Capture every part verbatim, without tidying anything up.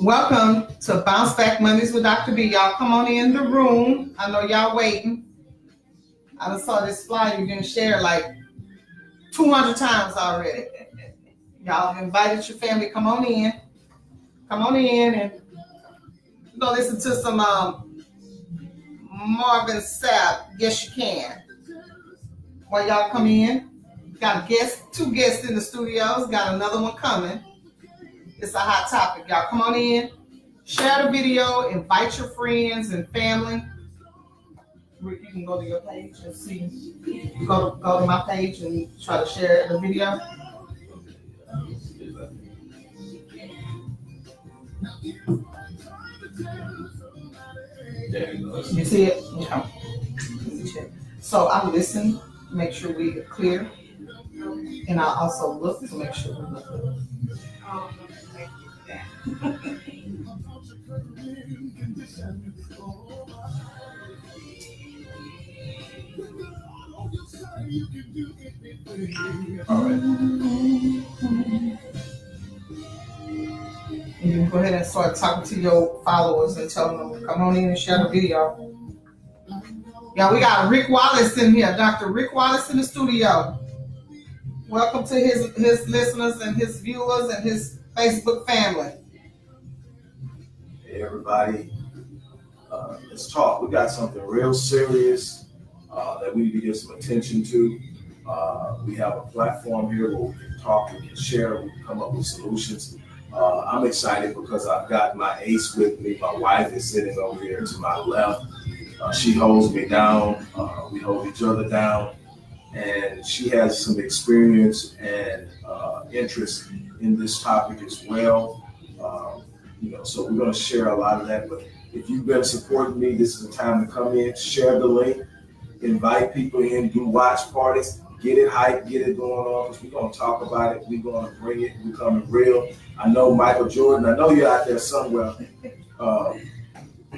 Welcome to Bounce Back Mondays with Doctor B. Y'all come on in the room. I know y'all waiting. I just saw this flyer you're gonna share like two hundred times already. Y'all invited your family. Come on in. Come on in and we're gonna listen to some um, Marvin Sapp. Yes, you can. While y'all come in, got guests, two guests in the studios. Got another one coming. It's a hot topic. Y'all come on in, share the video, invite your friends and family. You can go to your page and see. Go go to my page and try to share the video. You see it? Yeah. So I listen, make sure we get clear, and I also look to make sure we look good. All right. You can go ahead and start talking to your followers and tell them, come on in and share the video. Yeah, we got Rick Wallace in here, Doctor Rick Wallace in the studio. Welcome to his, his listeners and his viewers and his Facebook family. Hey, everybody. Uh, let's talk. We got something real serious uh, that we need to give some attention to. Uh, we have a platform here where we can talk, we can share, we can come up with solutions. Uh, I'm excited because I've got my ace with me. My wife is sitting over here to my left. Uh, she holds me down. Uh, we hold each other down. And she has some experience and uh, interest in this topic as well. Um, you know, so we're going to share a lot of that. But if you've been supporting me, this is the time to come in, share the link, invite people in, do watch parties, get it hyped, get it going on, because we're going to talk about it. We're going to bring it. We're coming real. I know Michael Jordan. I know you're out there somewhere. Uh,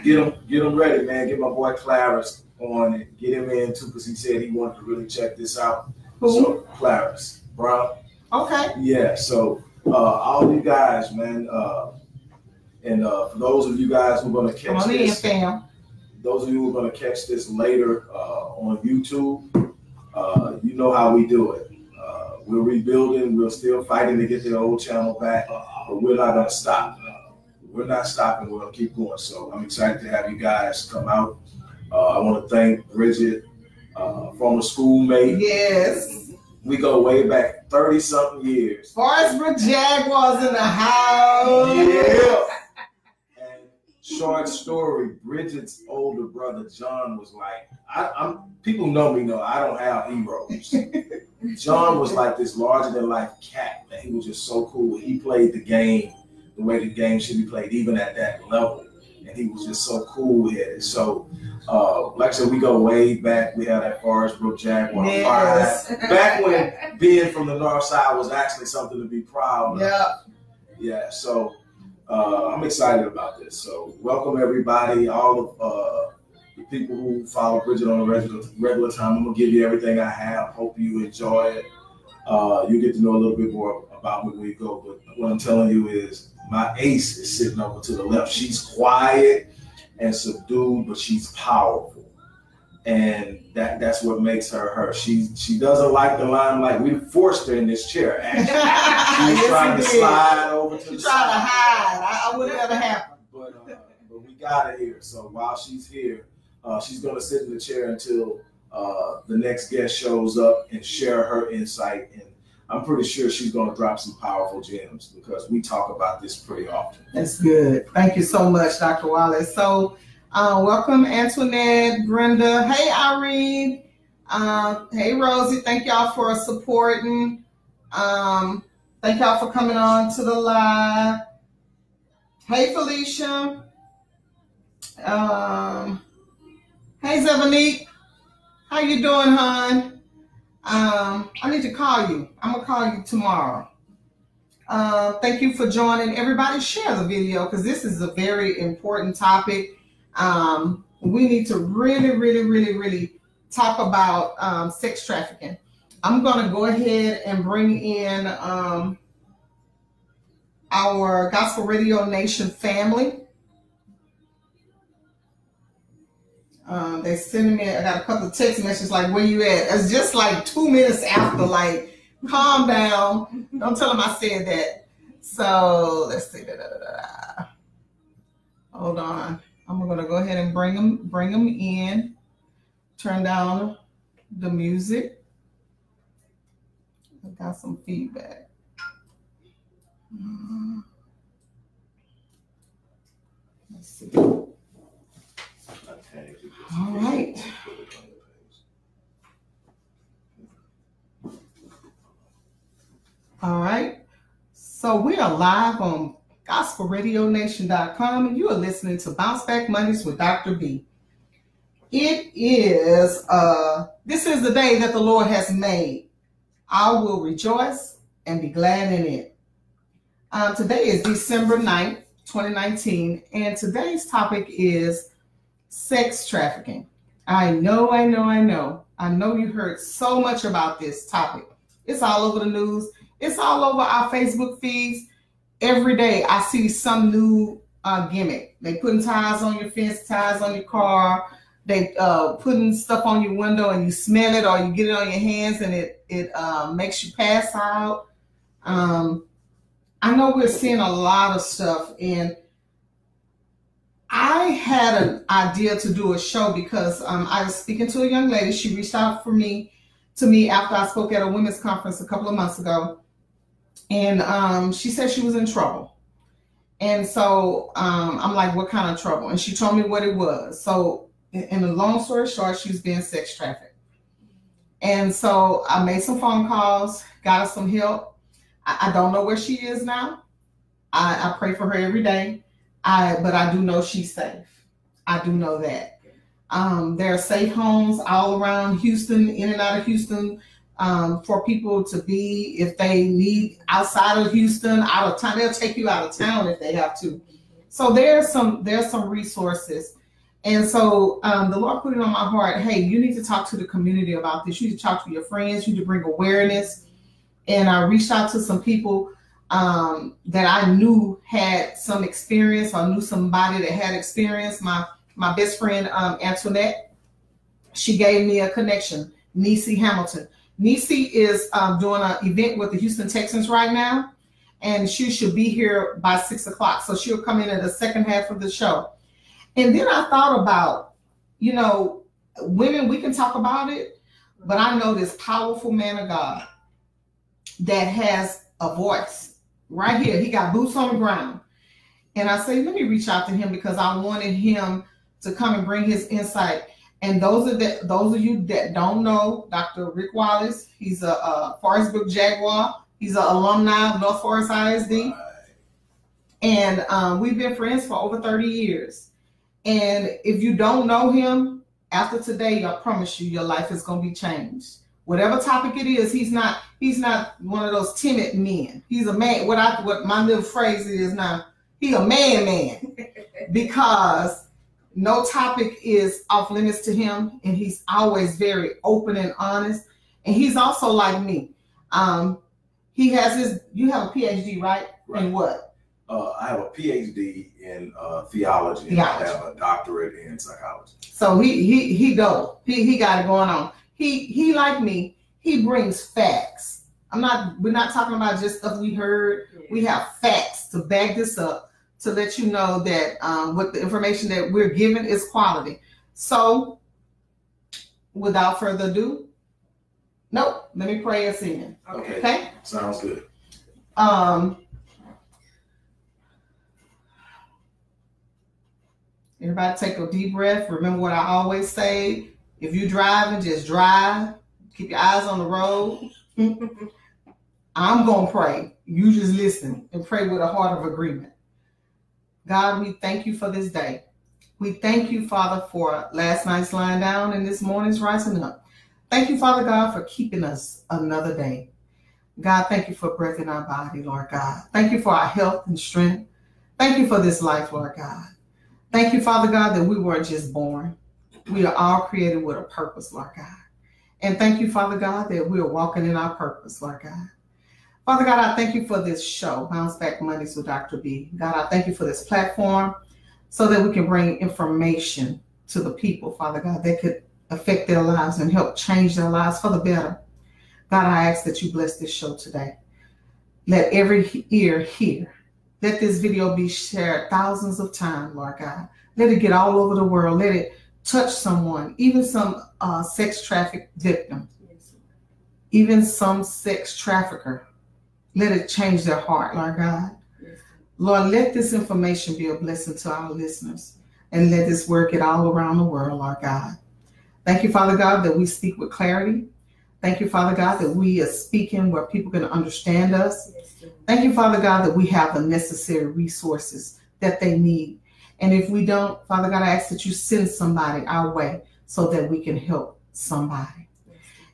get them, get them ready, man. Get my boy Clarence on and get him in too, because he said he wanted to really check this out. Who? So Clarence Brown. Okay. Yeah. So uh, all you guys, man, uh, and uh, for those of you guys who are going to catch Come on this, in, fam. Those of you who are going to catch this later uh, on YouTube, uh, you know how we do it. Uh, we're rebuilding. We're still fighting to get the old channel back, but we're not going to stop. Uh, we're not stopping. We're going to keep going. So I'm excited to have you guys come out. Uh, I want to thank Bridget, uh, former schoolmate. Yes. We go way back thirty-something years. Forest Brook Jaguar's in the house. Yeah. And short story, Bridget's older brother, John, was like, I, I'm. people know me, know I don't have heroes. John was like this larger-than-life cat, man. He was just so cool. He played the game the way the game should be played, even at that level. And he was just so cool-headed. So, uh, like I said, we go way back. We had that Forest Brook Jaguar. Yes. Back when being from the north side was actually something to be proud of. Yeah. Yeah, so uh, I'm excited about this. So welcome, everybody, all of uh, the people who follow Bridget on a regular, regular time. I'm going to give you everything I have. Hope you enjoy it. Uh, you get to know a little bit more about me when we go. But what I'm telling you is my ace is sitting over to the left. She's quiet and subdued, but she's powerful. And that that's what makes her her. She she doesn't like the limelight. We forced her in this chair, actually. She was yes, trying to did. slide over to she the side. Trying to hide. I, I would never happen. But, uh, but we got her here. So while she's here, uh, she's going to sit in the chair until uh, the next guest shows up and share her insight. And I'm pretty sure she's going to drop some powerful gems because we talk about this pretty often. That's good. Thank you so much, Doctor Wallace. So uh, welcome, Antoinette, Brenda. Hey, Irene. Uh, hey, Rosie. Thank y'all for supporting. Um, thank y'all for coming on to the live. Hey, Felicia. Um, hey, Zevanique. How you doing, hon? Um, I need to call you. I'm going to call you tomorrow. Uh, thank you for joining. Everybody share the video because this is a very important topic. Um, we need to really, really, really, really talk about um, sex trafficking. I'm going to go ahead and bring in um, our Gospel Radio Nation family. Um, they sent me, I got a couple of text messages like, where you at? It's just like two minutes after, like, calm down. Don't tell them I said that. So let's see. Da, da, da, da. Hold on. I'm going to go ahead and bring them, bring them in. Turn down the music. I got some feedback. Um, let's see. All right. All right. So we are live on gospel radio nation dot com and you are listening to Bounce Back Mondays with Doctor B. It is, uh, this is the day that the Lord has made. I will rejoice and be glad in it. Uh, today is December ninth, twenty nineteen, and today's topic is sex trafficking. I know, I know, I know. I know you heard so much about this topic. It's all over the news. It's all over our Facebook feeds. Every day I see some new uh, gimmick. They putting tires on your fence, tires on your car. They uh, putting stuff on your window and you smell it or you get it on your hands and it, it uh, makes you pass out. Um, I know we're seeing a lot of stuff, and I had an idea to do a show because um, I was speaking to a young lady. She reached out for me to me after I spoke at a women's conference a couple of months ago, and um, she said she was in trouble. And so um, I'm like, what kind of trouble? And she told me what it was. So in a long story short, she was being sex trafficked. And so I made some phone calls, got her some help. I don't know where she is now. I, I pray for her every day. I but I do know she's safe. I do know that. Um, there are safe homes all around Houston, in and out of Houston, um, for people to be if they need outside of Houston, out of town. They'll take you out of town if they have to. So there's some there's some resources. And so um, the Lord put it on my heart. Hey, you need to talk to the community about this. You need to talk to your friends. You need to bring awareness. And I reached out to some people um, that I knew had some experience. I knew somebody that had experience. My my best friend, um, Antoinette, she gave me a connection, Niecy Hamilton. Niecy is um, doing an event with the Houston Texans right now, and she should be here by six o'clock. So she'll come in at the second half of the show. And then I thought about, you know, women, we can talk about it, but I know this powerful man of God that has a voice right here. He got boots on the ground. And I say, let me reach out to him because I wanted him to come and bring his insight. And those of that, those of you that don't know, Doctor Rick Wallace, he's a, a Forest Brook Jaguar. He's an alumni of North Forest I S D. And um, we've been friends for over thirty years. And if you don't know him, after today, I promise you, your life is going to be changed. Whatever topic it is, he's not he's not one of those timid men. He's a man. What I what my little phrase is now, he's a man man because no topic is off limits to him, and he's always very open and honest. And he's also like me. Um, he has his. You have a P H D, right? Right. In what? Uh, I have a P H D in uh, theology, theology, and I have a doctorate in psychology. So he he he go he he got it going on. He, he like me, he brings facts. I'm not, we're not talking about just stuff we heard. Yeah. We have facts to back this up, to let you know that um, what the information that we're given is quality. So without further ado, nope, let me pray us in. Okay. Okay. Sounds good. Um, everybody take a deep breath. Remember what I always say. If you're driving, just drive. Keep your eyes on the road. I'm going to pray. You just listen and pray with a heart of agreement. God, we thank you for this day. We thank you, Father, for last night's lying down and this morning's rising up. Thank you, Father God, for keeping us another day. God, thank you for breath in our body, Lord God. Thank you for our health and strength. Thank you for this life, Lord God. Thank you, Father God, that we weren't just born. We are all created with a purpose, Lord God. And thank you, Father God, that we are walking in our purpose, Lord God. Father God, I thank you for this show, Bounce Back Mondays with Doctor B. God, I thank you for this platform so that we can bring information to the people, Father God, that could affect their lives and help change their lives for the better. God, I ask that you bless this show today. Let every ear hear. Let this video be shared thousands of times, Lord God. Let it get all over the world. Let it touch someone, even some uh, sex traffic victim, even some sex trafficker. Let it change their heart, Lord God. Lord, let this information be a blessing to our listeners, and let this word get all around the world, Lord God. Thank you, Father God, that we speak with clarity. Thank you, Father God, that we are speaking where people can understand us. Thank you, Father God, that we have the necessary resources that they need. And if we don't, Father God, I ask that you send somebody our way so that we can help somebody.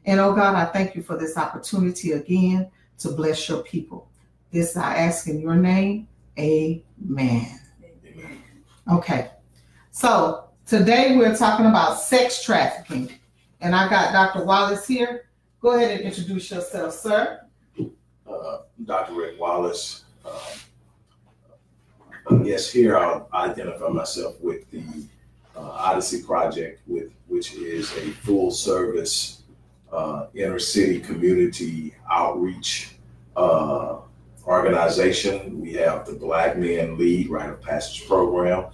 And, oh, God, I thank you for this opportunity again to bless your people. This I ask in your name. Amen. Amen. Okay. So today we're talking about sex trafficking. And I got Doctor Wallace here. Go ahead and introduce yourself, sir. Uh, Doctor Rick Wallace. Uh, yes, here I'll identify myself with the uh, Odyssey Project, with which is a full-service uh, inner-city community outreach uh, organization. We have the Black Men Lead Rite of Passage Program.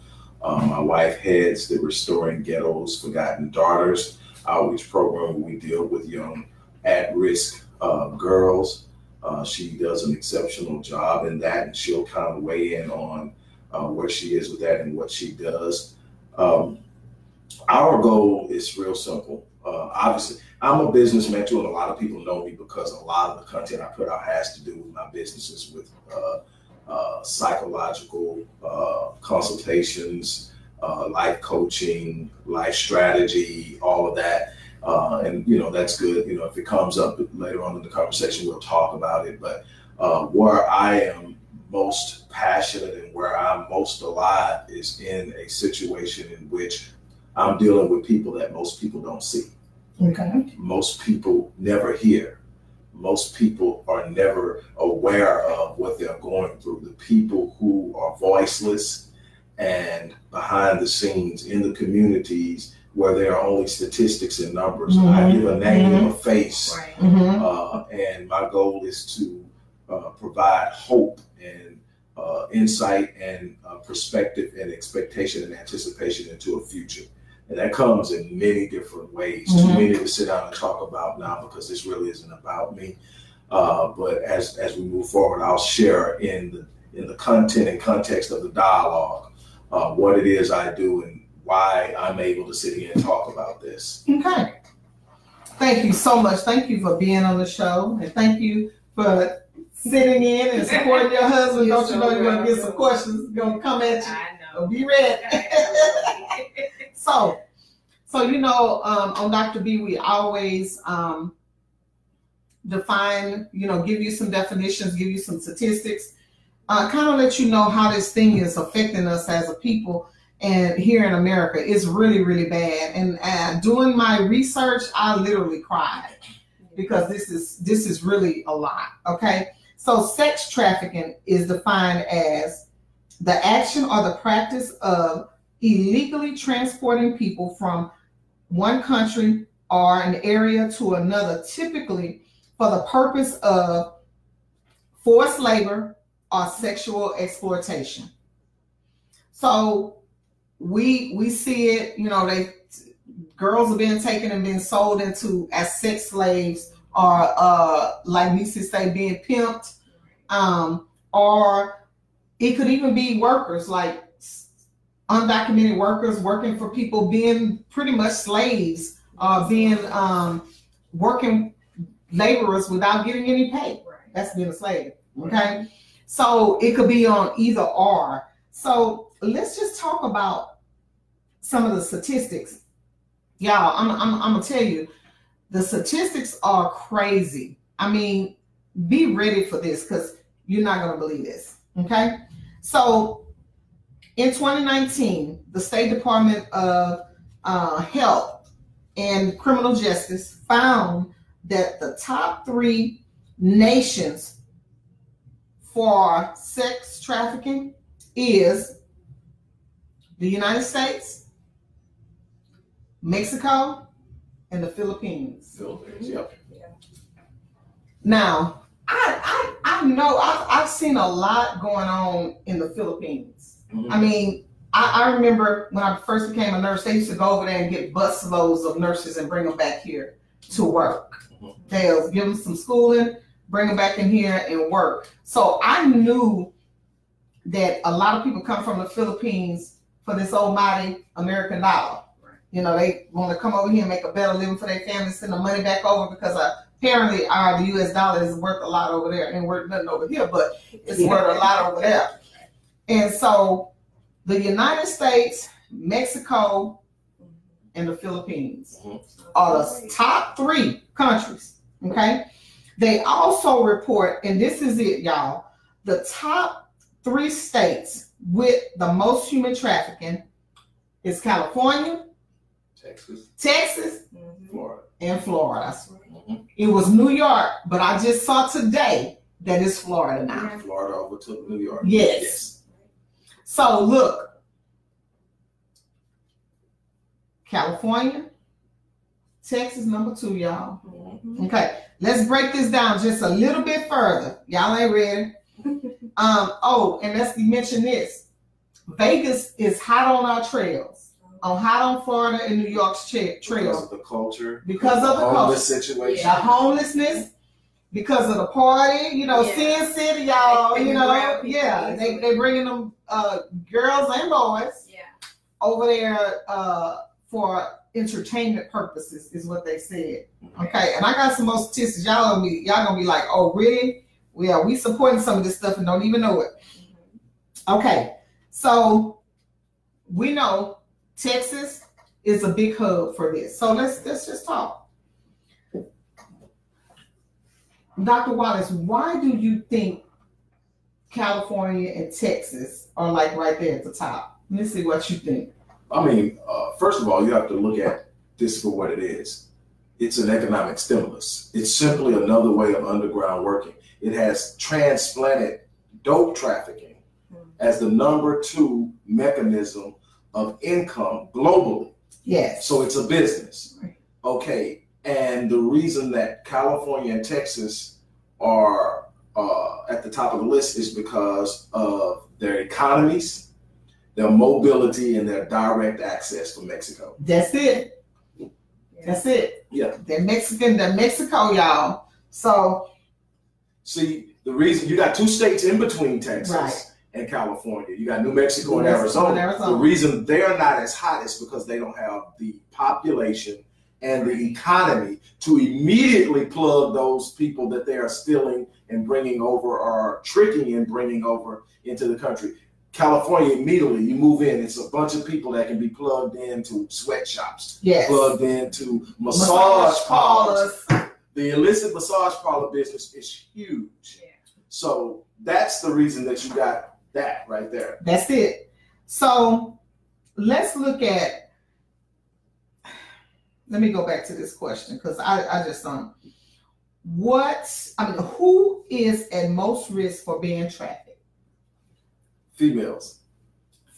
Um, my wife heads the Restoring Ghettos Forgotten Daughters outreach program. We deal with young at-risk uh, girls. Uh, she does an exceptional job in that, and she'll kind of weigh in on uh, where she is with that and what she does. Um, our goal is real simple. Uh, obviously, I'm a business mentor, and a lot of people know me because a lot of the content I put out has to do with my businesses, with uh, uh, psychological uh, consultations, uh, life coaching, life strategy, all of that. Uh, and, you know, that's good. You know, if it comes up later on in the conversation, we'll talk about it. But uh, where I am most passionate and where I'm most alive is in a situation in which I'm dealing with people that most people don't see. Okay. Most people never hear. Most people are never aware of what they're going through. The people who are voiceless and behind the scenes in the communities where there are only statistics and numbers. Mm-hmm. I give a name and mm-hmm. a face. Right. Mm-hmm. uh, and my goal is to uh, provide hope and uh, insight and uh, perspective and expectation and anticipation into a future. And that comes in many different ways. Mm-hmm. Too many to sit down and talk about now because this really isn't about me. Uh, but as, as we move forward, I'll share in the, in the content and context of the dialogue uh, what it is I do and why I'm able to sit here and talk about this. Okay. Thank you so much. Thank you for being on the show. And thank you for sitting in and supporting your husband. Don't you know you're going to get some questions going to come at you. I know. Be ready. so, so, you know, um, on Doctor B, we always um, define, you know, give you some definitions, give you some statistics, uh, kind of let you know how this thing is affecting us as a people. And here in America, it's really, really bad. And uh, doing my research, I literally cried because this is this is really a lot. Okay, so sex trafficking is defined as the action or the practice of illegally transporting people from one country or an area to another, typically for the purpose of forced labor or sexual exploitation. So We we see it, you know, they girls are being taken and being sold into as sex slaves or, uh, like Niecy say, being pimped. Um, or it could even be workers, like undocumented workers working for people, being pretty much slaves, uh, being um, working laborers without getting any pay. Right. That's being a slave. Okay. Right. So it could be on either or. So let's just talk about some of the statistics. Y'all, I'm, I'm, I'm gonna tell you, the statistics are crazy. I mean, be ready for this because you're not gonna believe this, okay? So in twenty nineteen, the State Department of uh, Health and Criminal Justice found that the top three nations for sex trafficking is the United States, Mexico, and the Philippines. Philippines, yep. Now, I I, I know I've, I've seen a lot going on in the Philippines. Mm-hmm. I mean, I, I remember when I first became a nurse, they used to go over there and get busloads of nurses and bring them back here to work. Mm-hmm. They'll give them some schooling, bring them back in here and work. So I knew that a lot of people come from the Philippines for this almighty American dollar. Right. You know, they want to come over here and make a better living for their families, send the money back over because apparently our the U S dollar is worth a lot over there and worth nothing over here, but it's yeah. worth a lot over there. And so the United States, Mexico, and the Philippines are the top three countries, okay? They also report, and this is it, y'all, the top three states with the most human trafficking is California, Texas, Texas, Florida. and Florida. It was New York, but I just saw today that it's Florida now. Florida overtook New York. Yes. yes. So look, California, Texas, number two, y'all. Mm-hmm. Okay, let's break this down just a little bit further. Y'all ain't ready. um, oh, and let's mention this. Vegas is hot on our trails. On hot on Florida and New York's tra- trails. Because of the culture. Because of the, the homeless culture. Situation. The homelessness. Because of the party, you know, yeah. Sin City, y'all, you know, yeah, they they bringing them uh, girls and boys yeah. over there uh, for entertainment purposes, is what they said. Mm-hmm. Okay, and I got some more statistics. Y'all gonna be y'all gonna be like, oh really? Yeah, we supporting some of this stuff and don't even know it. Mm-hmm. Okay, so we know Texas is a big hub for this. So let's let's just talk. Doctor Wallace, why do you think California and Texas are like right there at the top? Let me see what you think. I mean, uh, first of all, you have to look at this for what it is. It's an economic stimulus. It's simply another way of underground working. It has transplanted dope trafficking mm-hmm. as the number two mechanism of income globally. Yes. So it's a business. Right. Okay. And the reason that California and Texas are uh, at the top of the list is because of their economies, their mobility, and their direct access to Mexico. That's it. That's it. Yeah. They're Mexican, they're Mexico, y'all. So. See, the reason you got two states in between Texas right. and California. You got New Mexico, New Mexico and, Arizona. and Arizona. The reason they're not as hot is because they don't have the population and the economy to immediately plug those people that they are stealing and bringing over or tricking and bringing over into the country. California, immediately you move in, it's a bunch of people that can be plugged into sweatshops, yes. plugged into massage, massage parlors. parlors. The illicit massage parlor business is huge. Yeah. So that's the reason that you got that right there. That's it. So let's look at Let me go back to this question because I, I just um what I mean who is at most risk for being trafficked? Females.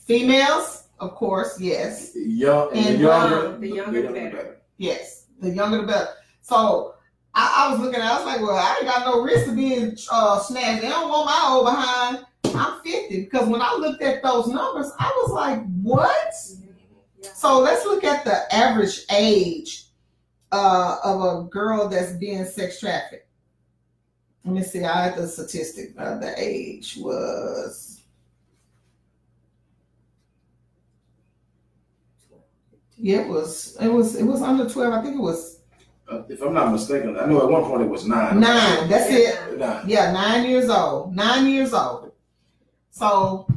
Females, of course, yes. Young and, and the younger, um, the younger the, the better. better. Yes, the younger the better. So I, I was looking at, I was like, well, I ain't got no risk of being uh, snatched. They don't want my old behind. I'm fifty because when I looked at those numbers, I was like, what? So let's look at the average age uh, of a girl that's being sex trafficked. Let me see. I had the statistic. Uh, the age was yeah, it was it was it was under twelve. I think it was. Uh, if I'm not mistaken, I know at one point it was nine. Nine. That's it. Nine. Yeah, nine years old. Nine years old. So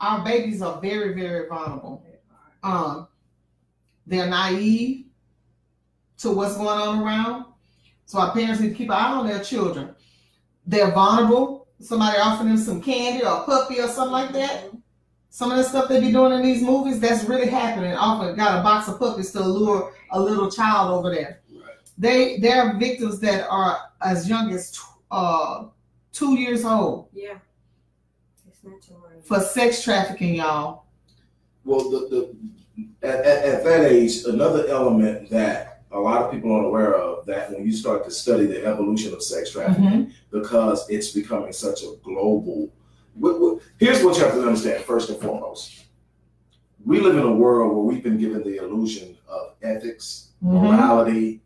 our babies are very, very vulnerable. Um, they're naive to what's going on around. So our parents need to keep an eye on their children. They're vulnerable. Somebody offering them some candy or a puppy or something like that. Some of the stuff they be doing in these movies, that's really happening. Often got a box of puppies to lure a little child over there. Right. They, they're victims that are as young as uh, two years old. Yeah. It's not too worried. For sex trafficking, y'all. Well, the, the at, at, at that age, another element that a lot of people aren't aware of, that when you start to study the evolution of sex trafficking, mm-hmm. because it's becoming such a global. What, what, here's what you have to understand, first and foremost. We live in a world where we've been given the illusion of ethics, mm-hmm. morality,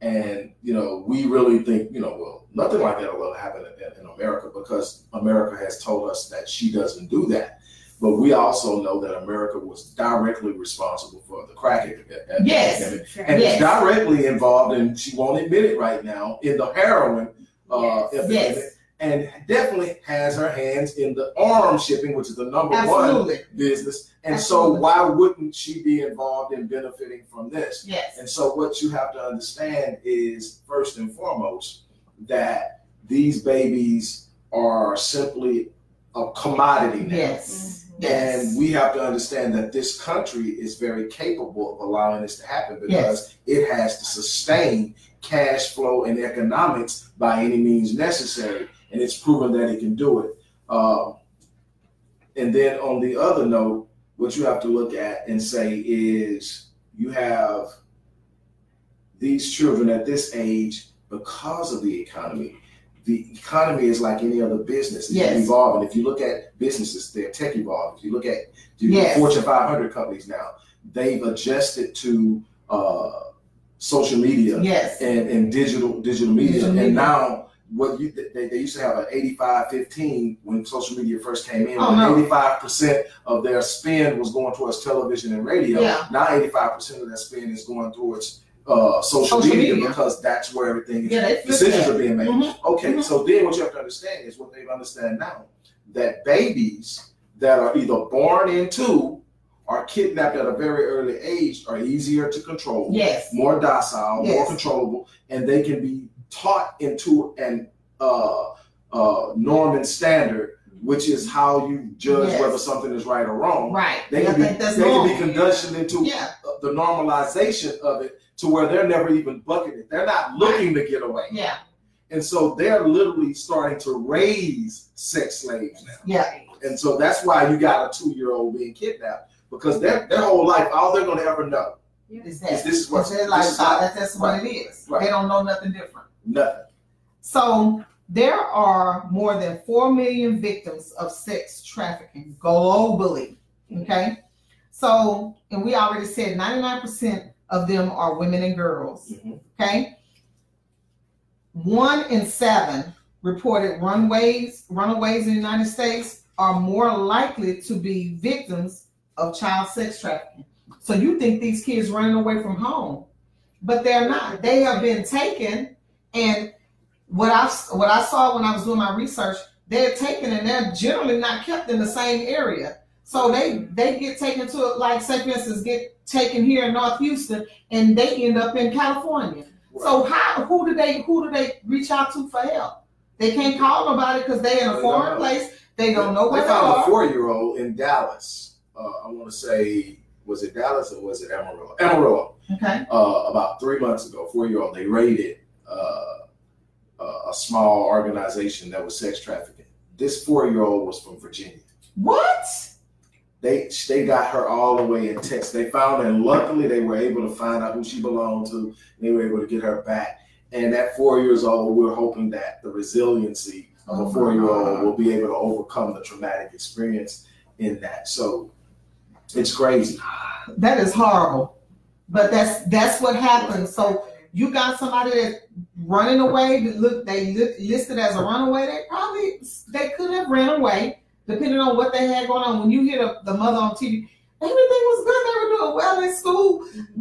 and, you know, we really think, you know, well, nothing like that will happen in, in America, because America has told us that she doesn't do that. But we also know that America was directly responsible for the crack epidemic. Yes. And yes. it's directly involved in, she won't admit it right now, in the heroin uh, yes. epidemic. Yes. And definitely has her hands in the arm shipping, which is the number Absolutely. one business. And Absolutely. so why wouldn't she be involved in benefiting from this? Yes. And so what you have to understand is, first and foremost, that these babies are simply a commodity now. Yes. Mm-hmm. Yes. And we have to understand that this country is very capable of allowing this to happen, because yes. it has to sustain cash flow and economics by any means necessary. And it's proven that it can do it. Um, and then on the other note, what you have to look at and say is, you have these children at this age, because of the economy. The economy is like any other business. It's yes. evolving. If you look at businesses, they're tech evolving. If you look at the yes. Fortune five hundred companies now, they've adjusted to uh, social media yes. and, and digital digital media. Digital media. And now, What you, they, they used to have an eighty-five fifteen when social media first came in. Oh, no. eighty-five percent of their spend was going towards television and radio. Yeah. Now eighty-five percent of that spend is going towards uh, social, social media, media, because that's where everything is. Yeah, decisions are being made. Mm-hmm. Okay, mm-hmm. so then what you have to understand is what they understand now, that babies that are either born into or kidnapped at a very early age are easier to control, yes. more docile, yes. more controllable, and they can be taught into an uh, uh, norm and standard, which is how you judge yes. whether something is right or wrong. Right. They can, be, they can be conditioned into yeah. the normalization of it, to where they're never even bucketed. They're not looking right. to get away. Yeah. And so they're literally starting to raise sex slaves now. Yeah. And so that's why you got a two-year-old being kidnapped, because their their whole life, all they're going to ever know yeah. is that. Is this is what their lifestyle. That's, that's what right. it is. Right. They don't know nothing different. Nothing. So there are more than four million victims of sex trafficking globally. Okay. So, and we already said ninety-nine percent of them are women and girls. Mm-hmm. Okay. One in seven reported runaways, runaways in the United States are more likely to be victims of child sex trafficking. So you think these kids running away from home, but they're not. They have been taken. And what I what I saw when I was doing my research, they're taken and they're generally not kept in the same area. So they they get taken to, like, say for instance, get taken here in North Houston, and they end up in California. Right. So how who do they who do they reach out to for help? They can't call nobody because they're in a they foreign place. They don't know where they, they found are. A four-year-old in Dallas. Uh, I want to say, was it Dallas or was it Amarillo? Amarillo. Okay. Uh, about three months ago, four-year-old, they raided Uh, a small organization that was sex trafficking. This four-year-old was from Virginia. What? They they got her all the way in Texas. They found her, and luckily they were able to find out who she belonged to. And they were able to get her back. And at four years old, we're hoping that the resiliency of oh a four-year-old will be able to overcome the traumatic experience in that. So it's crazy. That is horrible. But that's that's what happens. So you got somebody that's running away. That look, they look, listed as a runaway. They probably they could have ran away, depending on what they had going on. When you hear the, the mother on T V, everything was good. They were doing well in school.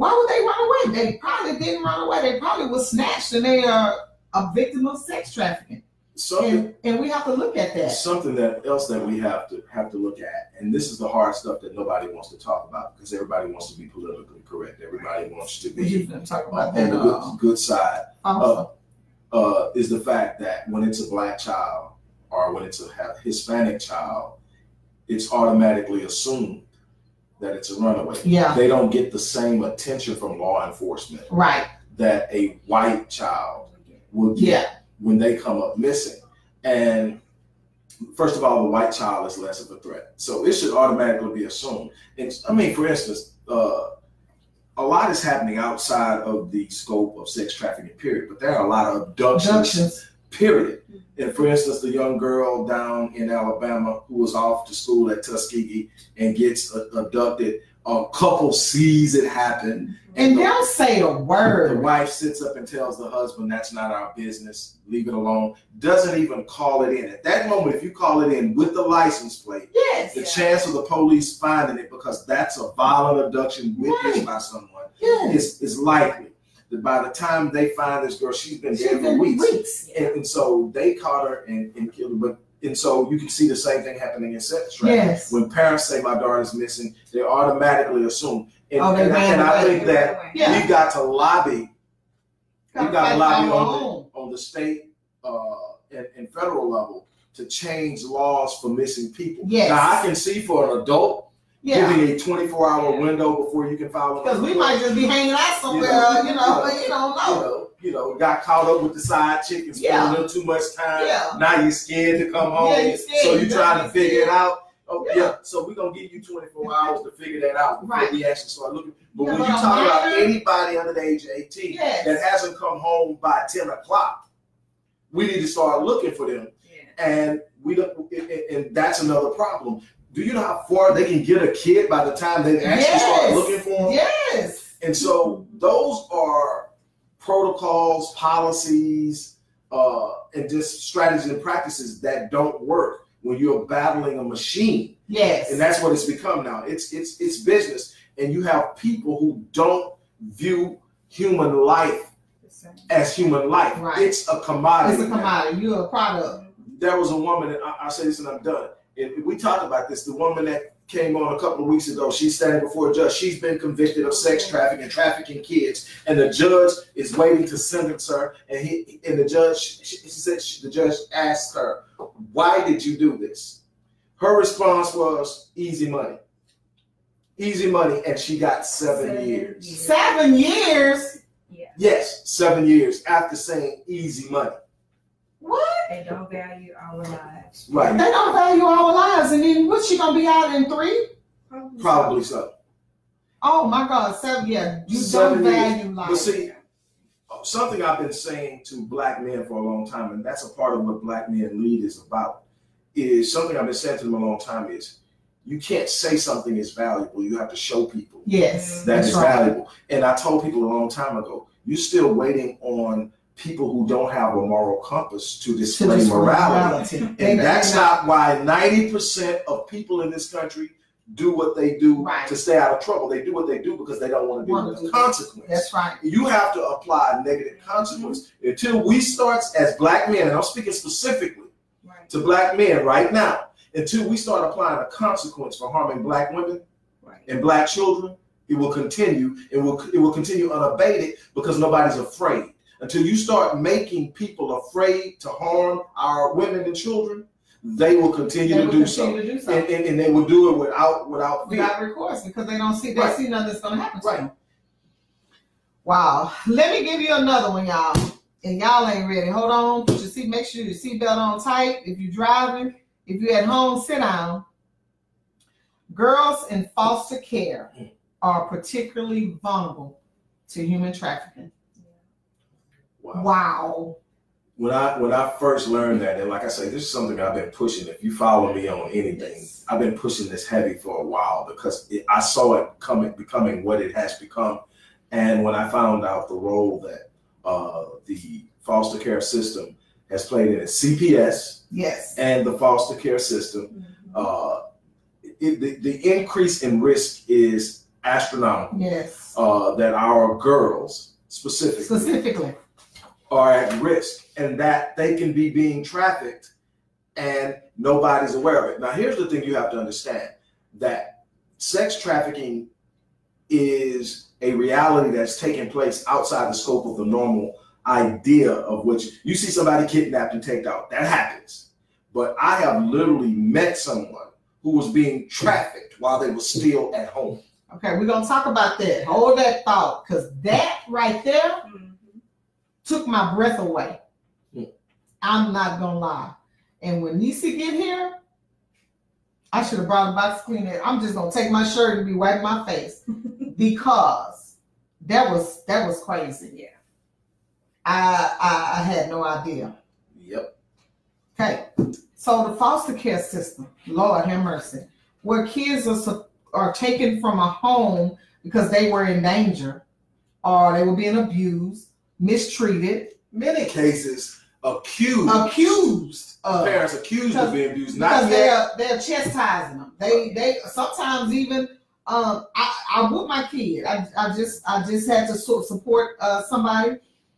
Why would they run away? They probably didn't run away. They probably was snatched, and they are a victim of sex trafficking. And, and we have to look at that. Something that else that we have to have to look at, and this is the hard stuff that nobody wants to talk about, because everybody wants to be politically correct. Everybody wants to be uh, on that, the uh, good, good side. Awesome. Uh, uh, is the fact that when it's a black child or when it's a Hispanic child, it's automatically assumed that it's a runaway. Yeah. They don't get the same attention from law enforcement, right, that a white child will get. Yeah. When they come up missing. And first of all, the white child is less of a threat. So it should automatically be assumed. And I mean, for instance, uh, a lot is happening outside of the scope of sex trafficking, period. But there are a lot of abductions, abductions. period. And for instance, the young girl down in Alabama who was off to school at Tuskegee and gets uh, abducted. A couple sees it happen. And the, they'll say a word. The wife sits up and tells the husband, that's not our business. Leave it alone. Doesn't even call it in. At that moment, if you call it in with the license plate, yes, the yes. chance of the police finding it, because that's a violent abduction witnessed right. by someone, yes. is, is likely. That by the time they find this girl, she's been dead for weeks. weeks. Yeah. And, and so they caught her and, and killed her. But And so you can see the same thing happening in sex, right? Yes. When parents say my daughter's missing, they automatically assume. And, oh, and, and I think that yeah. we've got to lobby. We've got to lobby on the, on the state uh, and, and federal level to change laws for missing people. Yes. Now, I can see for an adult yeah. giving a twenty-four hour yeah. window before you can file a Because we might just be hanging out somewhere, you know, you know, you know, you don't know. You know. You know, got caught up with the side chick and spent a little too much time. Yeah. Now you're scared to come home. Yeah, you're scared. So you're trying to figure it out. Oh, yeah. yeah. So we're going to give you twenty-four hours to figure that out before right. we actually start looking. But no, when you talk no, about no. anybody under the age of eighteen yes. that hasn't come home by ten o'clock, we need to start looking for them. Yeah. And we don't, and, and that's another problem. Do you know how far they can get a kid by the time they actually yes. start looking for them? Yes. And so those are protocols, policies, uh, and just strategies and practices that don't work when you're battling a machine. Yes. And that's what it's become now. It's it's it's business. And you have people who don't view human life as human life. Right. It's a commodity. It's a commodity. Now. You're a product. There was a woman, and I, I'll say this and I'm done. And we talked about this. The woman that came on a couple of weeks ago. She's standing before a judge. She's been convicted of sex trafficking, trafficking kids, and the judge is waiting to sentence her. And he and the judge, she, she said, she, the judge asked her, "Why did you do this?" Her response was, "Easy money, easy money," and she got seven, seven years. years. Seven years. Yeah. Yes, seven years after saying easy money. What? They don't value our lives. Right. They don't value our lives. And then what's she gonna be out in three? Probably, Probably so. so. Oh my God, seven yeah, you seven don't value years. Life. But see, something I've been saying to black men for a long time, and that's a part of what Black Men Lead is about, is something I've been saying to them a long time is you can't say something is valuable. You have to show people yes, that is right. valuable. And I told people a long time ago, you're still waiting on people who don't have a moral compass to display to morality. morality. And that's not why ninety percent of people in this country do what they do right. to stay out of trouble. They do what they do because they don't want to deal with the consequence. That's right. You have to apply negative consequence. Mm-hmm. Until we start as black men, and I'm speaking specifically right. to black men right now, until we start applying a consequence for harming black women right. and black children, it will continue. It will, it will continue unabated because nobody's afraid. Until you start making people afraid to harm our women and children, they will continue, they will to, do continue so. to do so, and, and, and they will do it without without fear. Without recourse, because they don't see they right. see nothing that's going to happen. Right. To them. Wow. Let me give you another one, y'all. And y'all ain't ready. Hold on. Put your seat. Make sure your seatbelt on tight. If you're driving, if you're at home, sit down. Girls in foster care are particularly vulnerable to human trafficking. Wow. wow. When I when I first learned that, and like I say, this is something I've been pushing. If you follow me on anything, yes. I've been pushing this heavy for a while because it, I saw it coming, becoming what it has become. And when I found out the role that uh, the foster care system has played in it, C P S yes. and the foster care system, mm-hmm. uh, it, the, the increase in risk is astronomical. Yes, uh, that our girls specifically. Specifically. are at risk and that they can be being trafficked and nobody's aware of it. Now, here's the thing you have to understand, that sex trafficking is a reality that's taking place outside the scope of the normal idea of which you see somebody kidnapped and taken out. That happens. But I have literally met someone who was being trafficked while they were still at home. Okay, we're going to talk about that. Hold that thought, because that right there took my breath away. I'm not gonna lie. And when Niecy get here, I should have brought a box cleaner. I'm just gonna take my shirt and be wiping my face because that was that was crazy. Yeah, I, I I had no idea. Yep. Okay, so the foster care system, Lord have mercy, where kids are are taken from a home because they were in danger, or they were being abused, mistreated. Many cases. Accused, accused, of, parents accused of being abused. Not because they're they're chastising them. They they sometimes even um I I with my kid. I I just I just had to support uh, somebody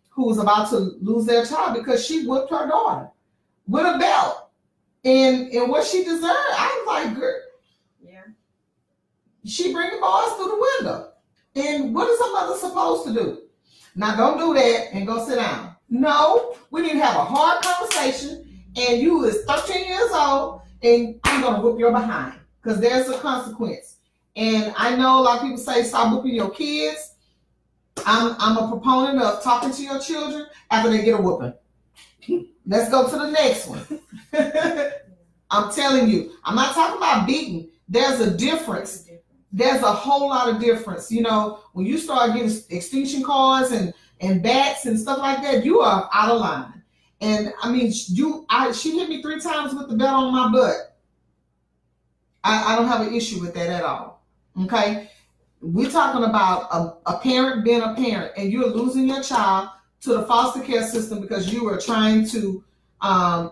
who was about to lose their child because she whipped her daughter with a belt and and what she deserved. I was like, girl, yeah. She bringing bars through the window, and what is a mother supposed to do? Now don't do that and go sit down. No, we need to have a hard conversation, and you is thirteen years old, and I'm going to whoop your behind, because there's a consequence. And I know a lot of people say, stop whooping your kids. I'm, I'm a proponent of talking to your children after they get a whooping. Let's go to the next one. I'm telling you, I'm not talking about beating. There's a difference. There's a whole lot of difference. You know, when you start getting extinction cords and and bats and stuff like that, you are out of line. And I mean, you, I, she hit me three times with the belt on my butt. I, I don't have an issue with that at all, okay? We're talking about a, a parent being a parent, and you're losing your child to the foster care system because you are trying to um,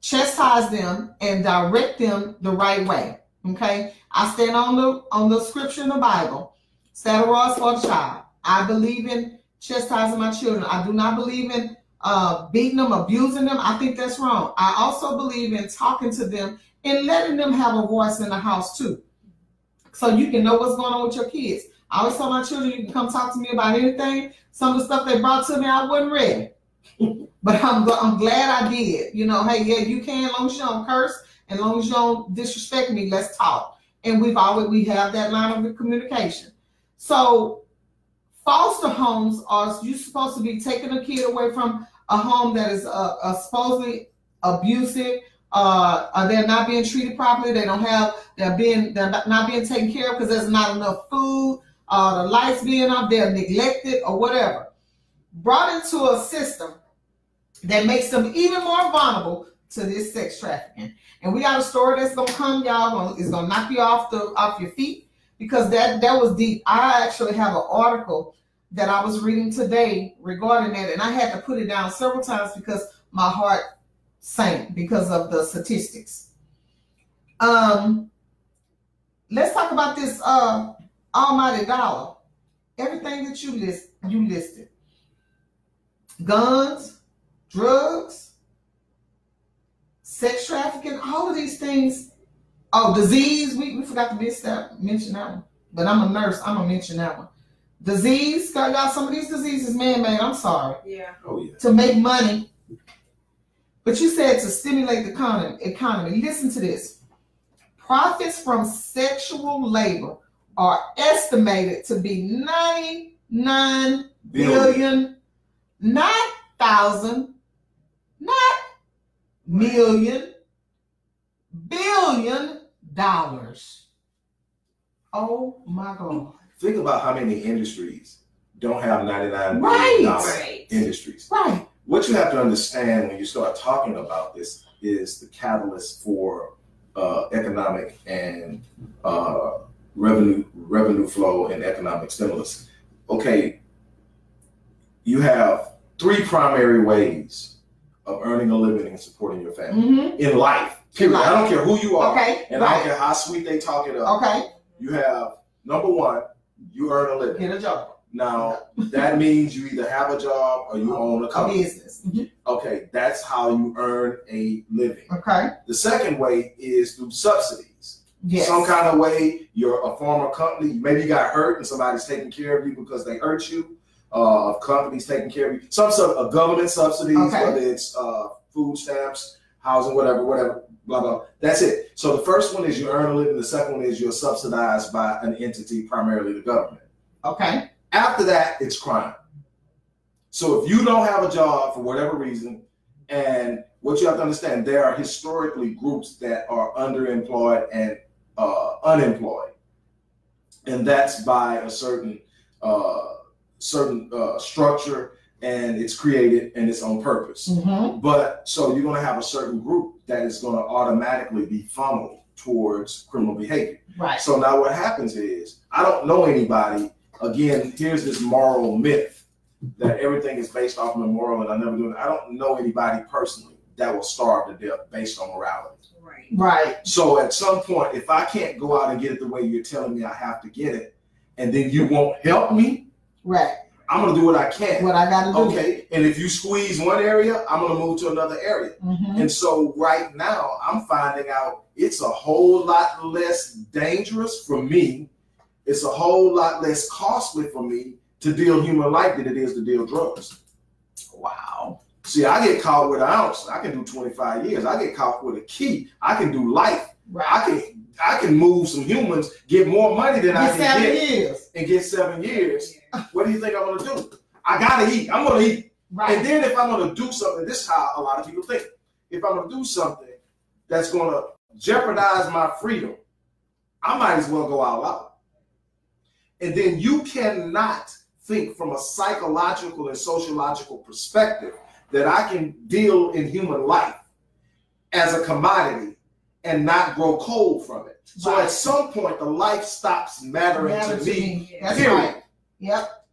chastise them and direct them the right way, okay? I stand on the, on the scripture in the Bible, saddle rods for a child. I believe in chastising my children. I do not believe in uh, beating them, abusing them. I think that's wrong. I also believe in talking to them and letting them have a voice in the house too. So you can know what's going on with your kids. I always tell my children, you can come talk to me about anything. Some of the stuff they brought to me, I wasn't ready. But I'm, I'm glad I did. You know, hey, yeah, you can, as long as you don't curse, and as long as you don't disrespect me, let's talk. And we've always, we have that line of communication. So, foster homes are you supposed to be taking a kid away from a home that is uh, uh, supposedly abusive, uh, uh, they're not being treated properly, they don't have, they're being, they're not being taken care of because there's not enough food, uh, the lights being up, they're neglected or whatever. Brought into a system that makes them even more vulnerable to this sex trafficking. And we got a story that's going to come, y'all, it's going to knock you off, the, off your feet. Because that, that was deep. I actually have an article that I was reading today regarding that, and I had to put it down several times because my heart sank because of the statistics. Um, let's talk about this uh, almighty dollar. Everything that you list, you listed. Guns, drugs, sex trafficking, all of these things. Oh, disease, we, we forgot to miss that, mention that one. But I'm a nurse, I'm going to mention that one. Disease, God, some of these diseases, man-made, I'm sorry. Yeah. Oh, yeah. To make money. But you said to stimulate the economy. Listen to this. Profits from sexual labor are estimated to be ninety-nine billion, billion not thousand, not million, billion dollars. Oh my God. Think about how many industries don't have ninety-nine right. billion dollar right. industries. Right. What you have to understand when you start talking about this is the catalyst for uh, economic and uh, revenue revenue flow and economic stimulus. Okay, you have three primary ways of earning a living and supporting your family mm-hmm. in life. Period. I don't care who you are, okay, and right. I don't care how sweet they talk it up. Okay. You have, number one, you earn a living. Get a job. Now, that means you either have a job or you own a company. A business. Mm-hmm. Okay, that's how you earn a living. Okay. The second way is through subsidies. Yes. Some kind of way, you're a former company, maybe you got hurt and somebody's taking care of you because they hurt you, uh, companies taking care of you. Some sort of government subsidies, okay. whether it's uh, food stamps, housing, whatever, whatever. Blah, blah. That's it. So the first one is you earn a living. The second one is you're subsidized by an entity, primarily the government. Okay. After that, it's crime. So if you don't have a job for whatever reason, and what you have to understand, there are historically groups that are underemployed and uh, unemployed. And that's by a certain uh, certain uh, structure, and it's created and it's on purpose. Mm-hmm. But so you're going to have a certain group that is going to automatically be funneled towards criminal behavior. Right. So now what happens is, I don't know anybody. Again, here's this moral myth that everything is based off of the moral, and I never do it. I don't know anybody personally that will starve to death based on morality. Right. Right. So at some point, if I can't go out and get it the way you're telling me I have to get it, and then you won't help me, right? I'm gonna do what I can. What I gotta do. Okay. And if you squeeze one area, I'm gonna move to another area. Mm-hmm. And so right now, I'm finding out it's a whole lot less dangerous for me. It's a whole lot less costly for me to deal human life than it is to deal drugs. Wow. See, I get caught with an ounce. I can do twenty-five years. I get caught with a key. I can do life. Right. I can I can move some humans, get more money than I can get, and get seven years. What do you think I'm going to do? I got to eat. I'm going to eat. Right. And then if I'm going to do something, this is how a lot of people think. If I'm going to do something that's going to jeopardize my freedom, I might as well go out loud. And then you cannot think from a psychological and sociological perspective that I can deal in human life as a commodity and not grow cold from it. So right. At some point, the life stops mattering to me, me. That's period. Right. Yep.